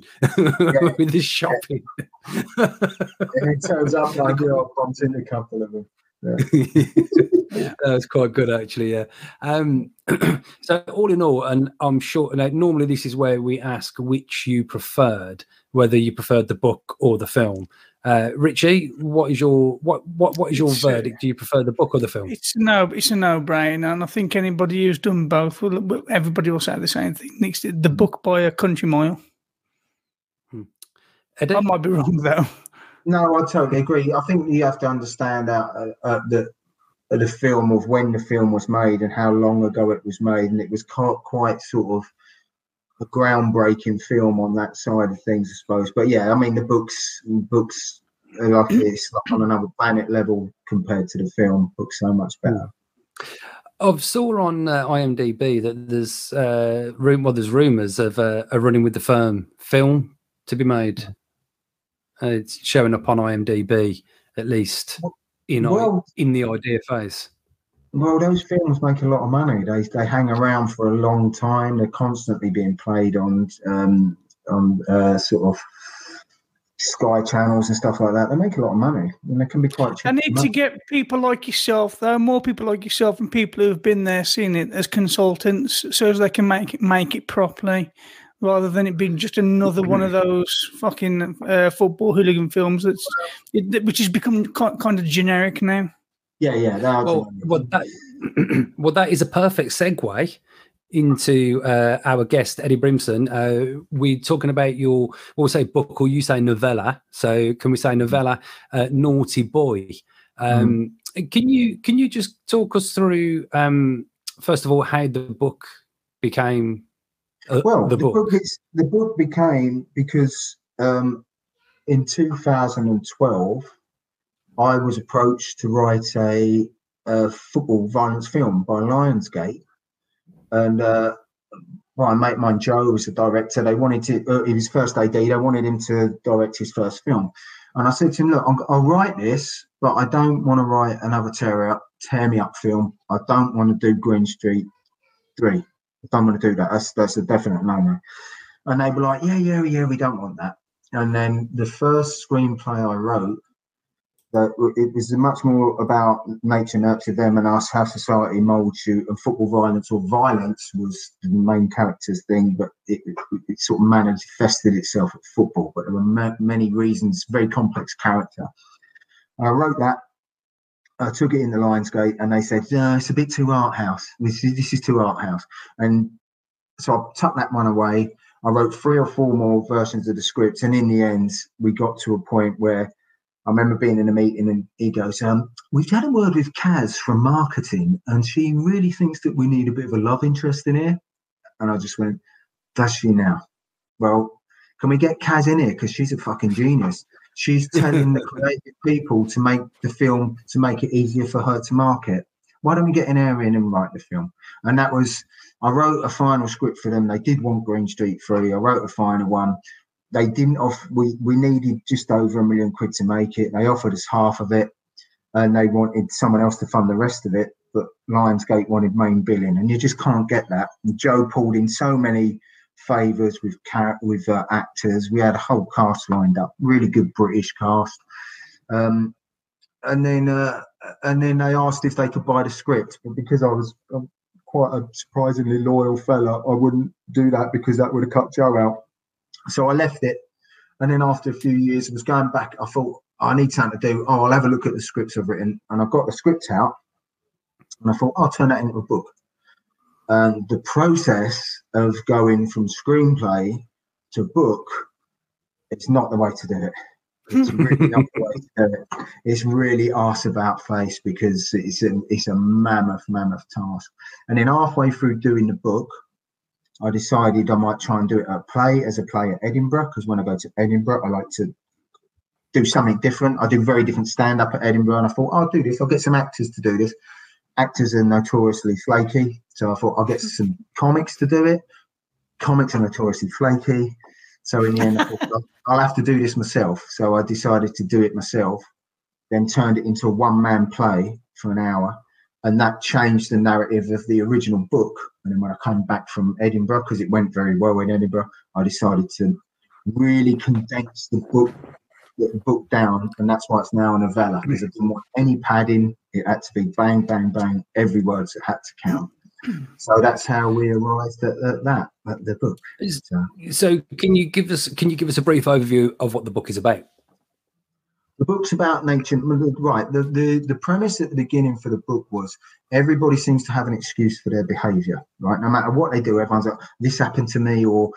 with his shopping. And it turns out like Europe bumps into a couple of them. That's quite good, actually. Yeah. So all in all, and I'm sure normally this is where we ask which you preferred, whether you preferred the book or the film. Richie, what is your verdict? Do you prefer the book or the film? It's a no-brainer, and I think anybody who's done both, everybody will say the same thing. It's the book by a country mile. I might be wrong though. No, I totally agree. I think you have to understand that the film of when the film was made and how long ago it was made, and it was quite sort of a groundbreaking film on that side of things, I suppose. But yeah, I mean the books are like it's like on another planet level compared to the film. Books so much better. I've saw on IMDb that there's rumours of a Running with the Firm film to be made. It's showing up on IMDb, at least in the idea phase. Well, those films make a lot of money. They hang around for a long time. They're constantly being played on sort of Sky channels and stuff like that. They make a lot of money, and they can be quite cheap. I need to get people like yourself, though, more people like yourself and people who've been there, seen it as consultants, so as they can make it properly, rather than it being just another one of those fucking football hooligan films which has become kind of generic now. Yeah. That is a perfect segue into our guest, Eddy Brimson. We're talking about your, we'll say book or you say novella. So can we say novella, Naughty Boy? Can you just talk us through, first of all, how the book became... The book became because in 2012 I was approached to write a football violence film by Lionsgate, and my mate of mine Joe was the director. They wanted to he was first AD. They wanted him to direct his first film, and I said to him, "Look, I'll write this, but I don't want to write another tear me up film. I don't want to do Green Street 3. I don't want to do that. That's a definite no-no." And they were like, yeah, we don't want that. And then the first screenplay I wrote, it was much more about nature, nurture, them and us, how society molds you, and football violence or violence was the main character's thing, but it sort of manifested itself at football. But there were many reasons, very complex character. I wrote that. I took it in the Lionsgate, and they said, "No, it's a bit too art house. This is too art house." And so I tucked that one away. I wrote 3 or 4 more versions of the scripts, and in the end, we got to a point where I remember being in a meeting, and he goes, "We've had a word with Kaz from marketing, and she really thinks that we need a bit of a love interest in here." And I just went, "Does she now? Well, can we get Kaz in here? Because she's a fucking genius. She's telling the creative people to make the film, to make it easier for her to market. Why don't we get an area in and write the film?" And that was, I wrote a final script for them. They did want Green Street 3. I wrote a final one. They didn't offer, we needed just over £1 million to make it. They offered us half of it, and they wanted someone else to fund the rest of it. But Lionsgate wanted main billing, and you just can't get that. And Joe pulled in so many favors with actors. We had a whole cast lined up, really good British cast, and then they asked if they could buy the script, but because I was quite a surprisingly loyal fella, I wouldn't do that because that would have cut Joe out. So I left it. And then after a few years, I was going back. I thought, I need something to do. Oh, I'll have a look at the scripts I've written. And I've got the script out. And I thought, I'll turn that into a book. And the process of going from screenplay to book, it's not the way to do it. It's really not the way to do it. It's really arse about face because it's a mammoth task. And then halfway through doing the book, I decided I might try and do it as a play at Edinburgh, because when I go to Edinburgh, I like to do something different. I do very different stand-up at Edinburgh, and I thought, I'll do this. I'll get some actors to do this. Actors are notoriously flaky, so I thought I'll get some comics to do it. Comics are notoriously flaky, so in the end, I thought, I'll have to do this myself. So I decided to do it myself, then turned it into a one-man play for an hour, and that changed the narrative of the original book. And then when I came back from Edinburgh, because it went very well in Edinburgh, I decided to really condense the book down, and that's why it's now a novella, because I didn't want any padding. It had to be bang, bang, bang. Every word had to count. So that's how we arrived at the book. So can you give us a brief overview of what the book is about? The book's about nature, right? The premise at the beginning for the book was everybody seems to have an excuse for their behaviour, right? No matter what they do, everyone's like, "This happened to me," or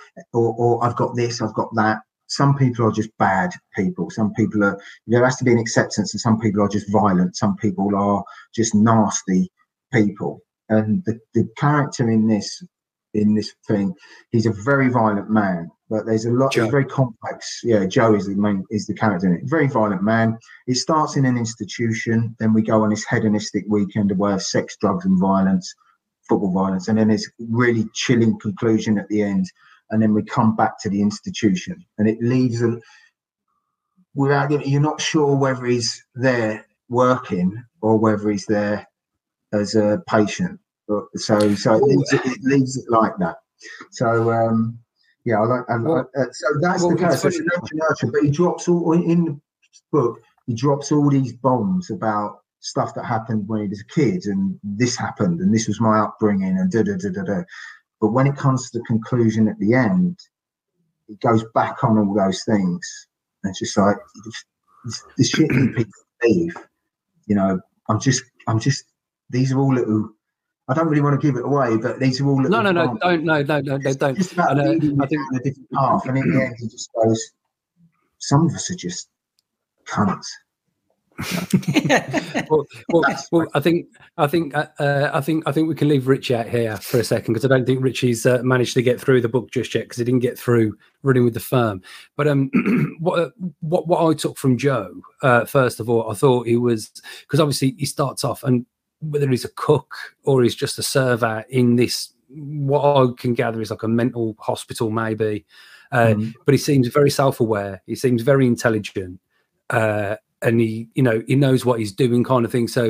"I've got this, I've got that." Some people are just bad people. Some people are, there has to be an acceptance, and some people are just violent. Some people are just nasty people. And the character in this thing, he's a very violent man, but there's a lot, he's very complex. Yeah, Joe is the character in it. Very violent man. It starts in an institution. Then we go on this hedonistic weekend away of sex, drugs and violence, football violence. And then there's really chilling conclusion at the end. And then we come back to the institution, and it leaves them without, you're not sure whether he's there working or whether he's there as a patient. So it leaves it like that. So yeah, so that's the case. So but he drops all in the book. He drops all these bombs about stuff that happened when he was a kid, and this happened, and this was my upbringing, and da da da da da. But when it comes to the conclusion at the end, it goes back on all those things. And it's just like the shit that people believe. You know, I'm just. These are all little. I don't really want to give it away, but these are all little. No, don't. Just about leading down a different path, and in the end, it just goes. Some of us are just cunts. well, I think we can leave Richie out here for a second, because I don't think Richie's managed to get through the book just yet, because he didn't get through Running with the Firm. But what I took from Joe, first of all, I thought he was, because obviously he starts off, and whether he's a cook or he's just a server in this, what I can gather is like a mental hospital maybe, but he seems very self-aware. He seems very intelligent. And he knows what he's doing, kind of thing. So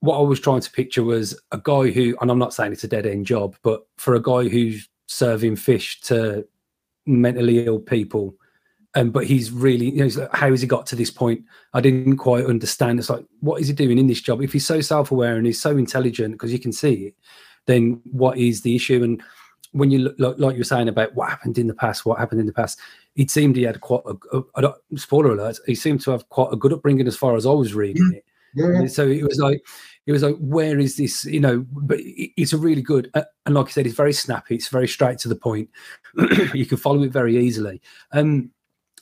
what I was trying to picture was a guy who, and I'm not saying it's a dead end job, but for a guy who's serving fish to mentally ill people, but he's really, he's like, how has he got to this point? I didn't quite understand. It's like, what is he doing in this job? If he's so self-aware and he's so intelligent, because you can see it, then what is the issue? And when you look, like you were saying about what happened in the past, it seemed he had quite a spoiler alert, he seemed to have quite a good upbringing as far as I was reading it. Yeah. So it was like, where is this, but it's a really good, and like I said, it's very snappy. It's very straight to the point. You can follow it very easily.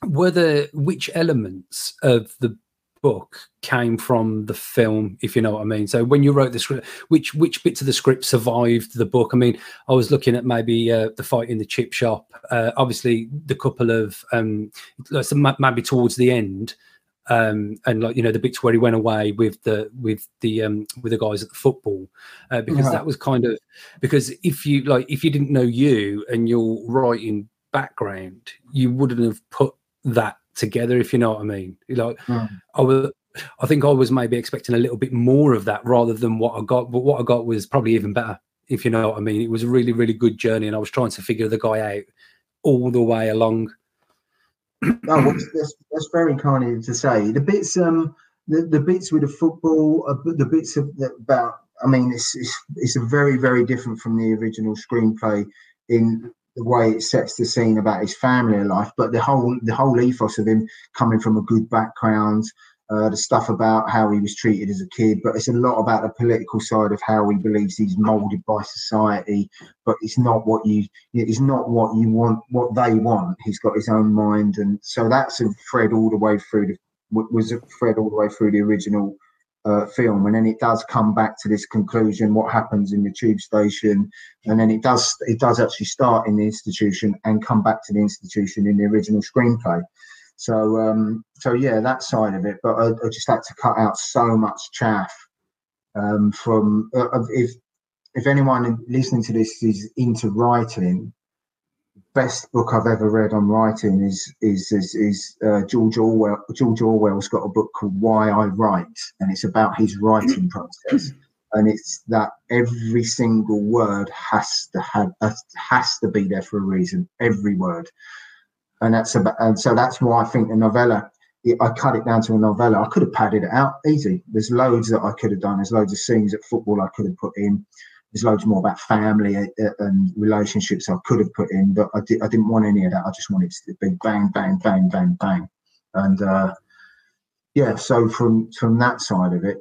Which elements of the book came from the film, if you know what I mean? So when you wrote the script, which bits of the script survived the book? I mean, I was looking at maybe the fight in the chip shop, obviously the couple of maybe towards the end, and like the bits where he went away with the guys at the football, because that was kind of, because if you didn't know you and your writing background, you wouldn't have put that together, if you know what I mean. I think I was maybe expecting a little bit more of that rather than what I got, but what I got was probably even better, if you know what I mean. It was a really, really good journey, and I was trying to figure the guy out all the way along. That's very kind of you to say. The bits with the football, the bits about I mean, it's a very different from the original screenplay in the way it sets the scene about his family life, but the whole ethos of him coming from a good background, the stuff about how he was treated as a kid, but it's a lot about the political side of how he believes he's molded by society, but it's not what you want, what they want. He's got his own mind, and so that's a thread all the way through the original film, and then it does come back to this conclusion, what happens in the tube station, and then it does actually start in the institution and come back to the institution in the original screenplay. So yeah, that side of it, but I just had to cut out so much chaff from if anyone listening to this is into writing, best book I've ever read on writing is George Orwell. George Orwell's got a book called Why I Write, and it's about his writing process. And it's that every single word has to be there for a reason. Every word, and so that's why I think the novella. I cut it down to a novella. I could have padded it out easy. There's loads that I could have done. There's loads of scenes at football I could have put in. There's loads more about family and relationships I could have put in, but I didn't want any of that. I just wanted to be bang, bang, bang, bang, bang. And, yeah, so from that side of it,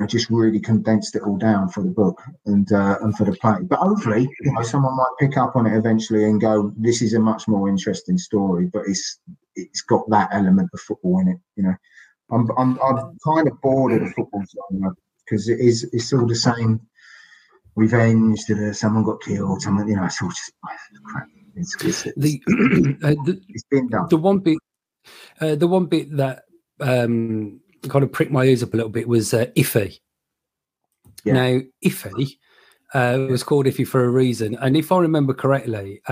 I just really condensed it all down for the book and for the play. But hopefully, you know, someone might pick up on it eventually and go, this is a much more interesting story, but it's got that element of football in it, you know. I'm kind of bored of the football genre because it's all the same. Revenge, someone got killed, someone, you know, it's all just crap. It's been done. The one bit that kind of pricked my ears up a little bit was Iffy. Yeah. Now, Iffy was called Iffy for a reason, and if I remember correctly,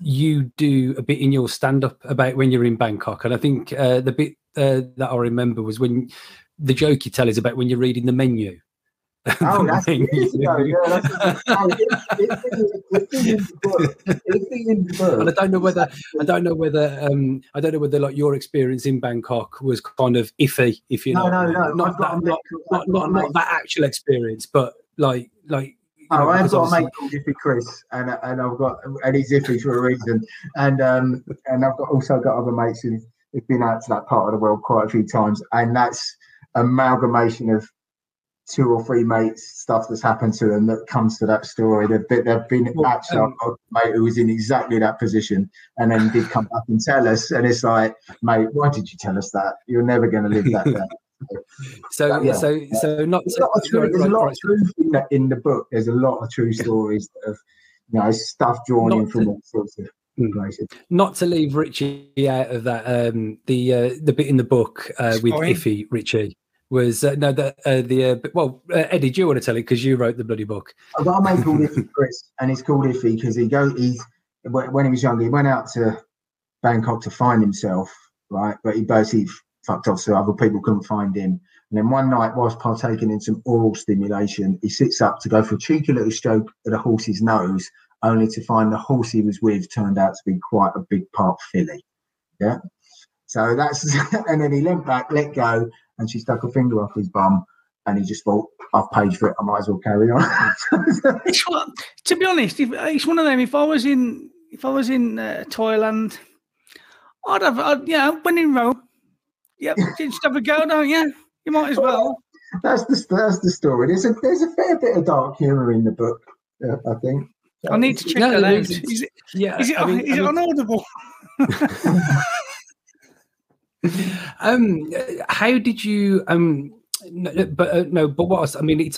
you do a bit in your stand-up about when you're in Bangkok, and I think the bit that I remember was when the joke you tell is about when you're reading the menu. Oh, that's years ago. Yeah, it's in the book. And I don't know whether like your experience in Bangkok was kind of iffy. If you not that actual experience, but like. Oh, I've got a mate called Iffy Chris, and and he's iffy for a reason, and I've also got other mates who've been out to that part of the world quite a few times, and that's amalgamation of two or three mates, stuff that's happened to them that comes to that story. They've been actually a mate who was in exactly that position and then did come up and tell us. And it's like, mate, why did you tell us that? You're never going to live that down. So there's a lot of truth in the book. There's a lot of true stories of, you know, stuff drawn in from all sorts of. Not to leave Richie out of that. The bit in the book with Iffy, Richie. Was Eddie? Do you want to tell it because you wrote the bloody book? I've got a mate called Iffy Chris, and he's called Iffy because when he was younger, he went out to Bangkok to find himself, right? But he basically fucked off, so other people couldn't find him. And then one night, whilst partaking in some oral stimulation, he sits up to go for a cheeky little stroke at a horse's nose, only to find the horse he was with turned out to be quite a big part filly. Yeah. So that's, and then he leant back, let go. And she stuck her finger off his bum, and he just thought, "I've paid for it. I might as well carry on." To be honest, it's one of them. If I was in Thailand, I'd when in Rome, yeah, just have a go, don't you? You might as well. That's the story. There's a fair bit of dark humour in the book, I think. I need to check that out. Is it on Audible? How did you? It's only about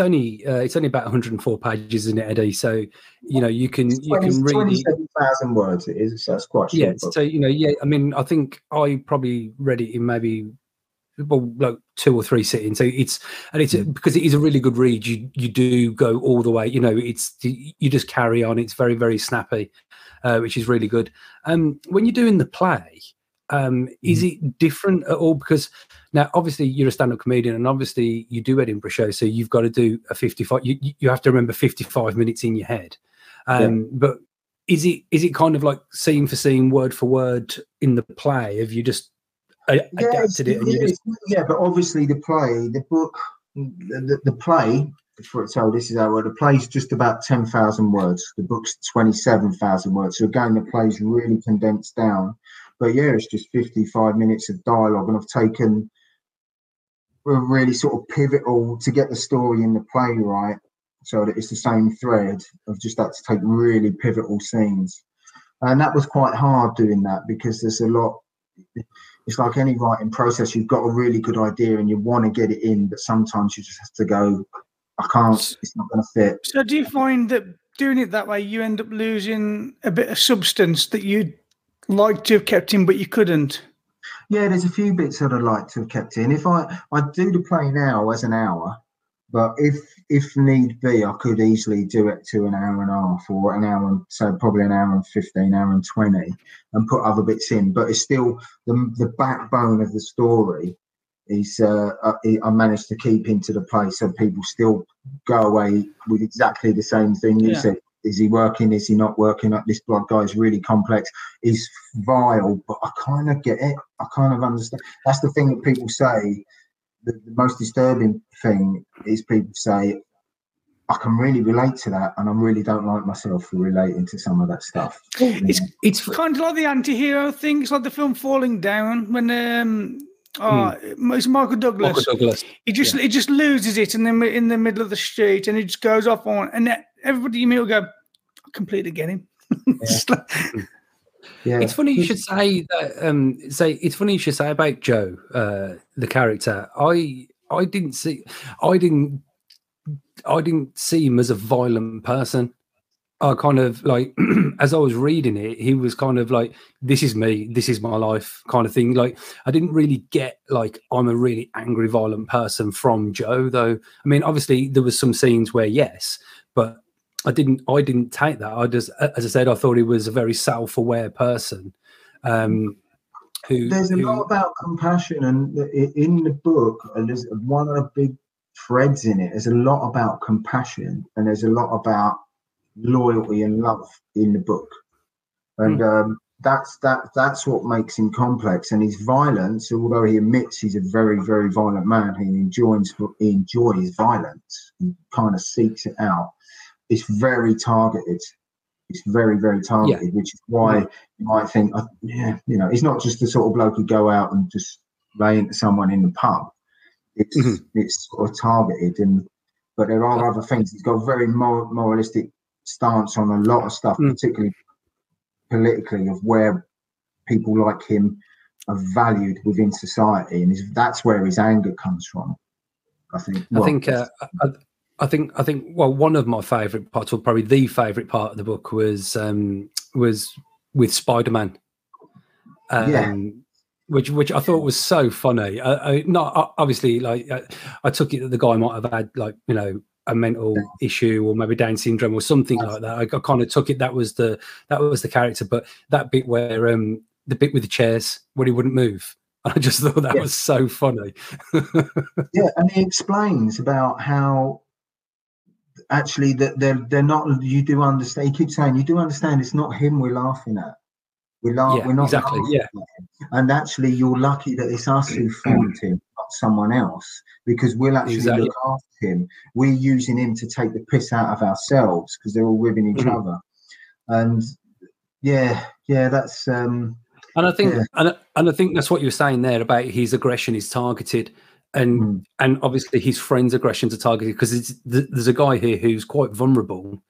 104 pages, isn't it, Eddie? So you know you can read 27,000 words. It is. So that's quite short. Yeah. Book. So you know, yeah. I mean, I think I probably read it in maybe two or three sittings. So it's because it is a really good read. You do go all the way. You know, you just carry on. It's very very snappy, which is really good. When you're doing the play. Is it different at all? Because now, obviously, you're a stand-up comedian, and obviously, you do Edinburgh shows, so you've got to do a 55. You have to remember 55 minutes in your head. But is it kind of like scene for scene, word for word in the play? Have you just adapted it? But obviously, the play, the book, the play, so this is our word, the play's just about 10,000 words. The book's 27,000 words. So again, the play's really condensed down. But yeah, it's just 55 minutes of dialogue, and I've taken a really sort of pivotal to get the story in the play right, so that it's the same thread. I've just had to take really pivotal scenes. And that was quite hard doing that, because there's a lot, it's like any writing process, you've got a really good idea and you want to get it in, but sometimes you just have to go, I can't, it's not going to fit. So do you find that doing it that way, you end up losing a bit of substance that you'd like to have kept in, but you couldn't? Yeah, there's a few bits that I'd like to have kept in. If I do the play now as an hour, but if need be, I could easily do it to an hour and a half or an hour, and so probably an hour and 15, hour and 20, and put other bits in. But it's still the backbone of the story is I managed to keep into the play, so people still go away with exactly the same thing you said. Is he working? Is he not working? Like, this blood guy is really complex. He's vile, but I kind of get it. I kind of understand. That's the thing that people say. The most disturbing thing is people say, I can really relate to that, and I really don't like myself for relating to some of that stuff. It's kind of like the anti-hero thing. It's like the film Falling Down, when it's Michael Douglas. Michael Douglas. He just loses it, and then in the middle of the street, and he just goes off on, and everybody you meet will go, I completely get him. Yeah. It's funny you should say that. It's funny you should say about Joe, the character. I didn't see him as a violent person. I kind of like, as I was reading it, he was kind of like, "This is me, this is my life," kind of thing. Like, I didn't really get like, I'm a really angry, violent person from Joe, though. I mean, obviously there was some scenes where yes, but I didn't take that. I just, as I said, I thought he was a very self-aware person. There's a lot about compassion, and in the book, there's one of the big threads in it. There's a lot about compassion, and there's a lot about loyalty and love in the book, and that's what makes him complex. And his violence, although he admits he's a very, very violent man, he enjoys violence and kind of seeks it out. It's very targeted. It's very, very targeted, which is why you might think, it's not just the sort of bloke who go out and just lay into someone in the pub. It's it's sort of targeted, but there are other things. He's got a very moralistic stance on a lot of stuff, particularly politically, of where people like him are valued within society, and that's where his anger comes from, I think. I think one of my favourite parts, or probably the favourite part of the book, was with Spider-Man, which I thought was so funny. I took it that the guy might have had a mental issue, or maybe Down syndrome, or something like that. I kind of took it that was the character, but that bit where the bit with the chairs where he wouldn't move. I just thought that was so funny. And he explains about how. Actually, that they're not. You do understand. He keeps saying, "You do understand. It's not him we're laughing at. We're not exactly. Laughing at him. And actually, you're lucky that it's us who found him, not someone else, because we'll actually look after him. We're using him to take the piss out of ourselves, because they're all ribbing each other. And that's. And I think, and I think that's what you're saying there about his aggression is targeted. And obviously his friends' aggressions are targeted, because there's a guy here who's quite vulnerable,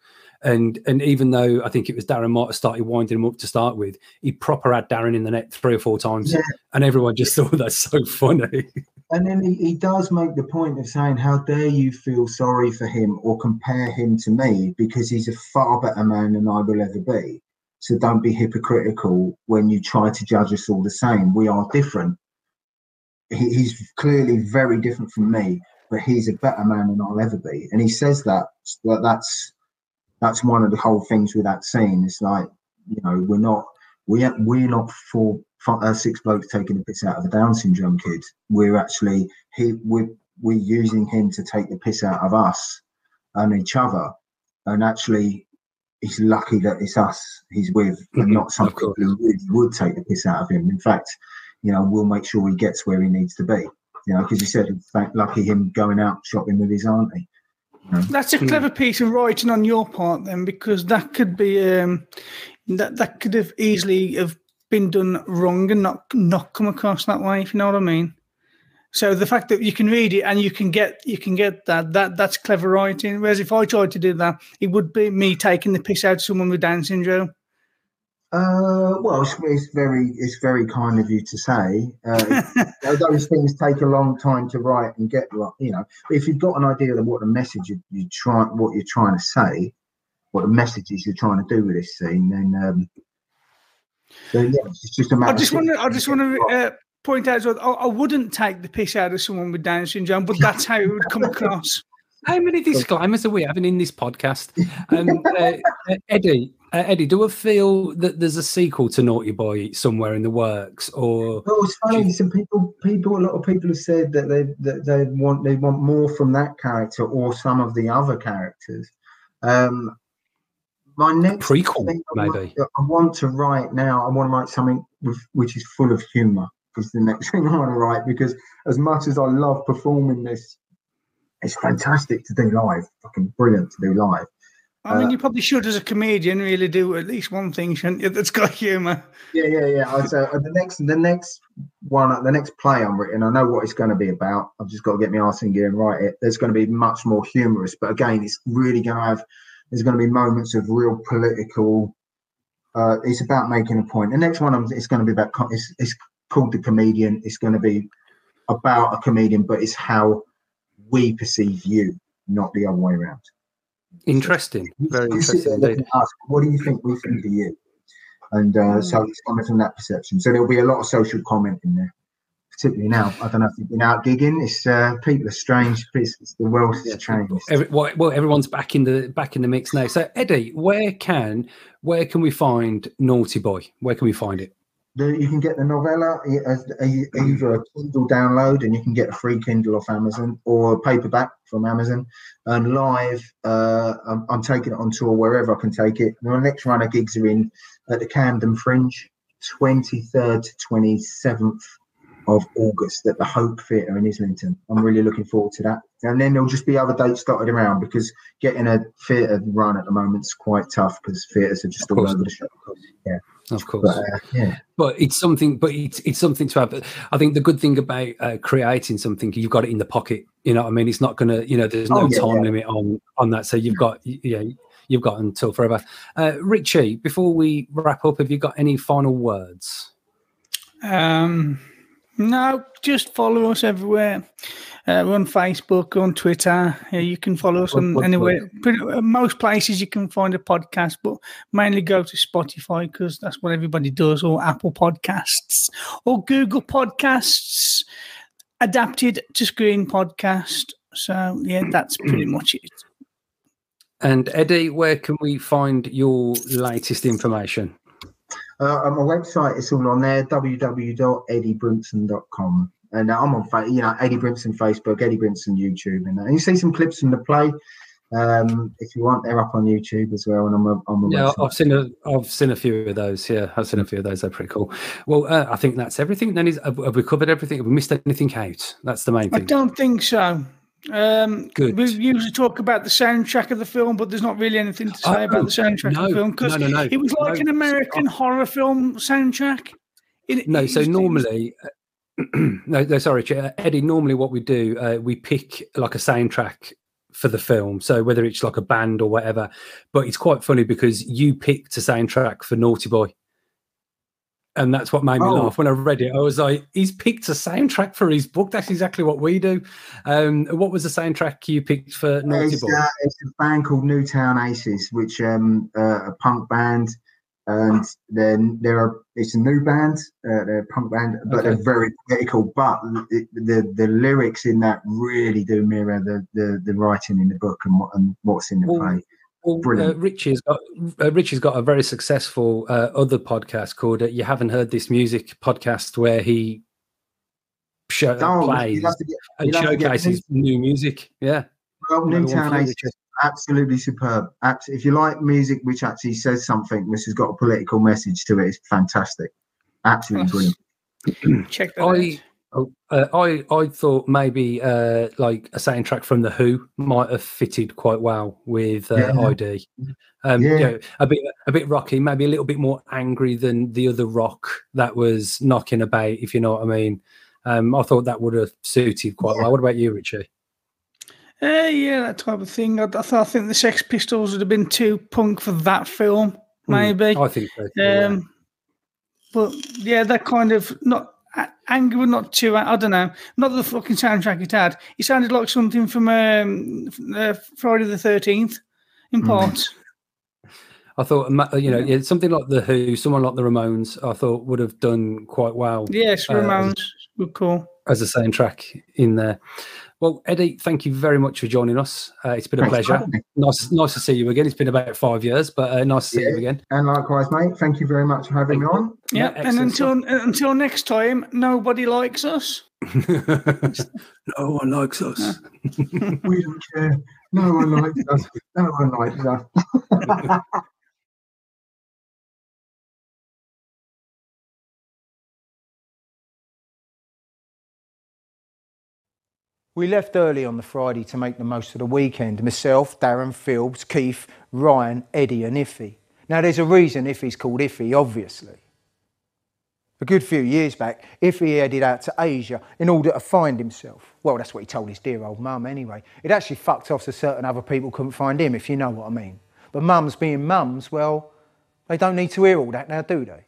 and even though I think it was Darren might have started winding him up to start with, he proper had Darren in the net 3 or 4 times, and everyone just thought that's so funny. And then he does make the point of saying, "How dare you feel sorry for him or compare him to me, because he's a far better man than I will ever be. So don't be hypocritical when you try to judge us all the same. We are different. He's clearly very different from me, but he's a better man than I'll ever be." And he says that's one of the whole things with that scene. It's like, we're not six blokes taking the piss out of a Down syndrome kid. We're actually we're using him to take the piss out of us and each other. And actually, he's lucky that it's us he's with, and not some people who really would take the piss out of him. In fact, we'll make sure he gets where he needs to be. you know, because he said it's lucky him going out shopping with his auntie. You know? That's a clever piece of writing on your part, then, because that could be that could have easily have been done wrong and not come across that way, if you know what I mean. So the fact that you can read it and you can get that's clever writing. Whereas if I tried to do that, it would be me taking the piss out of someone with Down syndrome. Well, it's very kind of you to say. Those things take a long time to write and get, you know. But if you've got an idea of what the message what you're trying to say, what the message is you're trying to do with this scene, then it's just a matter. I just want to point out, I wouldn't take the piss out of someone with Down syndrome, but that's how it would come across. How many disclaimers are we having in this podcast? Eddy, do I feel that there's a sequel to Naughty Boy somewhere in the works? Or well, it's funny. Some people, a lot of people have said that they want more from that character or some of the other characters. My next prequel, maybe. I want to write now. I want to write something which is full of humour. Is the next thing I want to write, because as much as I love performing this, it's fantastic to do live, fucking brilliant to do live. I mean, you probably should, as a comedian, really do at least one thing, shouldn't you, that's got humour. Yeah. So the next play I'm writing, I know what it's going to be about. I've just got to get my arse in gear and write it. There's going to be much more humorous, but again, it's really going to have. There's going to be moments of real political. It's about making a point. The next one, it's going to be about. It's called The Comedian. It's going to be about a comedian, but it's how we perceive you, not the other way around. Interesting. Very interesting. Ask, what do you think we think of you? And so it's coming from that perception. So there'll be a lot of social comment in there, particularly now. I don't know if you've been out gigging. It's people are strange. It's the world is strange. Everyone's back in the mix now. So Eddy, where can we find Naughty Boy? Where can we find it? You can get the novella as either a Kindle download, and you can get a free Kindle off Amazon, or a paperback from Amazon. And live, I'm taking it on tour wherever I can take it. My next run of gigs are in at the Camden Fringe, 23rd to 27th of August at the Hope Theatre in Islington. I'm really looking forward to that. And then there'll just be other dates dotted around, because getting a theatre run at the moment's quite tough, because theatres are just all over the shop. Yeah. Of course, but it's something. But it's something to have. I think the good thing about creating something, you've got it in the pocket. You know what I mean? It's not going to. You know, there's no time limit on that. So you've got until forever. Richie, before we wrap up, have you got any final words? No, just follow us everywhere. We're on Facebook, on Twitter. You can follow us on anywhere. Most places you can find a podcast, but mainly go to Spotify, because that's what everybody does, or Apple Podcasts, or Google Podcasts, adapted to screen podcast. So, yeah, that's pretty much it. And, Eddy, where can we find your latest information? On my website, it's all on there, www.eddybrimson.com. And I'm on, Eddy Brimson Facebook, Eddy Brimson YouTube, and you see some clips from the play if you want. They're up on YouTube as well, and on the website. I've seen a few of those. Yeah, I've seen a few of those. They're pretty cool. Well, I think that's everything. Then have we covered everything? Have we missed anything out? That's the main thing. I don't think so. Good. We usually talk about the soundtrack of the film, but there's not really anything to say about the soundtrack of the film, because it was like an American horror film soundtrack. Eddy, normally what we do, we pick like a soundtrack for the film, so whether it's like a band or whatever. But it's quite funny, because you picked a soundtrack for Naughty Boy, and that's what made me laugh when I read it. I was like, he's picked a soundtrack for his book. That's exactly what we do. What was the soundtrack you picked for Naughty Boy? It's a band called Newtown Aces, which a punk band. And then it's a new band, they're a punk band, but they're very political. But the lyrics in that really do mirror the writing in the book and what's in the play. Brilliant. Richie's got a very successful other podcast called You Haven't Heard This Music podcast, where he plays and showcases new music. Yeah. Well, Newtown Aces. Absolutely superb. If you like music which actually says something, which has got a political message to it, it's fantastic. Absolutely brilliant. Check that out. I thought maybe like a soundtrack from The Who might have fitted quite well with ID. Yeah. You know, a bit rocky, maybe a little bit more angry than the other rock that was knocking about, if you know what I mean. I thought that would have suited quite well. What about you, Richie? Yeah, that type of thing. I think the Sex Pistols would have been too punk for that film, maybe. I think so. Yeah. But yeah, that kind of not angry, not too. I don't know. Not the fucking soundtrack it had. It sounded like something from Friday the 13th, in parts. I thought, you know, something like The Who, someone like the Ramones, I thought would have done quite well. Yes, Ramones, good call. As a soundtrack in there. Well, Eddy, thank you very much for joining us. It's been a pleasure. Nice to see you again. It's been about 5 years, but nice to see you again. And likewise, mate. Thank you very much for having me on. Yeah, and until next time, nobody likes us. No one likes us. We don't care. No one likes us. No one likes us. We left early on the Friday to make the most of the weekend. Myself, Darren, Philbs, Keith, Ryan, Eddy and Iffy. Now there's a reason Iffy's called Iffy, obviously. A good few years back, Iffy headed out to Asia in order to find himself. Well, that's what he told his dear old mum anyway. It actually fucked off so certain other people couldn't find him, if you know what I mean. But mums being mums, well, they don't need to hear all that now, do they?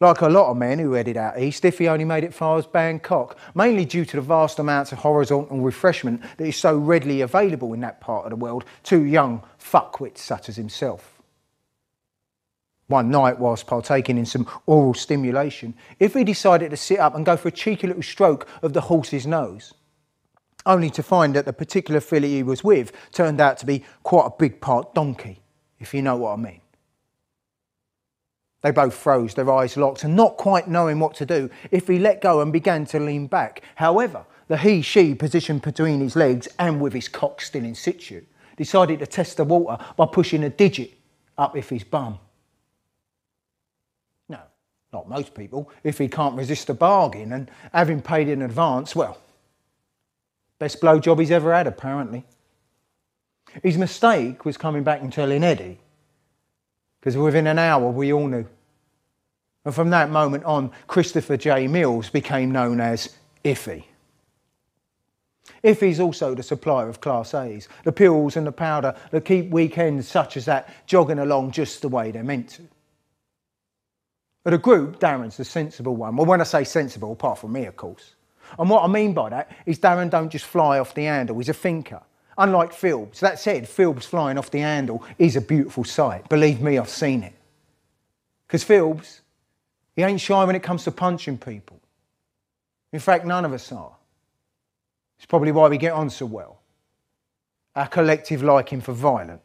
Like a lot of men who headed out east, Iffy only made it far as Bangkok, mainly due to the vast amounts of horizontal refreshment that is so readily available in that part of the world to young fuckwits such as himself. One night, whilst partaking in some oral stimulation, Iffy decided to sit up and go for a cheeky little stroke of the horse's nose, only to find that the particular filly he was with turned out to be quite a big part donkey, if you know what I mean. They both froze, their eyes locked, and not quite knowing what to do, Iffy let go and began to lean back. However, the he-she positioned between his legs and with his cock still in situ, decided to test the water by pushing a digit up Iffy's bum. No, not most people. Iffy can't resist a bargain, and having paid in advance, well, best blowjob he's ever had, apparently. His mistake was coming back and telling Eddy, because within an hour we all knew. And from that moment on, Christopher J. Mills became known as Iffy. Iffy's also the supplier of Class A's, the pills and the powder that keep weekends such as that jogging along just the way they're meant to. But the group, Darren's the sensible one. Well, when I say sensible, apart from me, of course. And what I mean by that is Darren don't just fly off the handle, he's a thinker. Unlike Philbs. That said, Philbs flying off the handle is a beautiful sight. Believe me, I've seen it. Because Philbs, he ain't shy when it comes to punching people. In fact, none of us are. It's probably why we get on so well. Our collective liking for violence.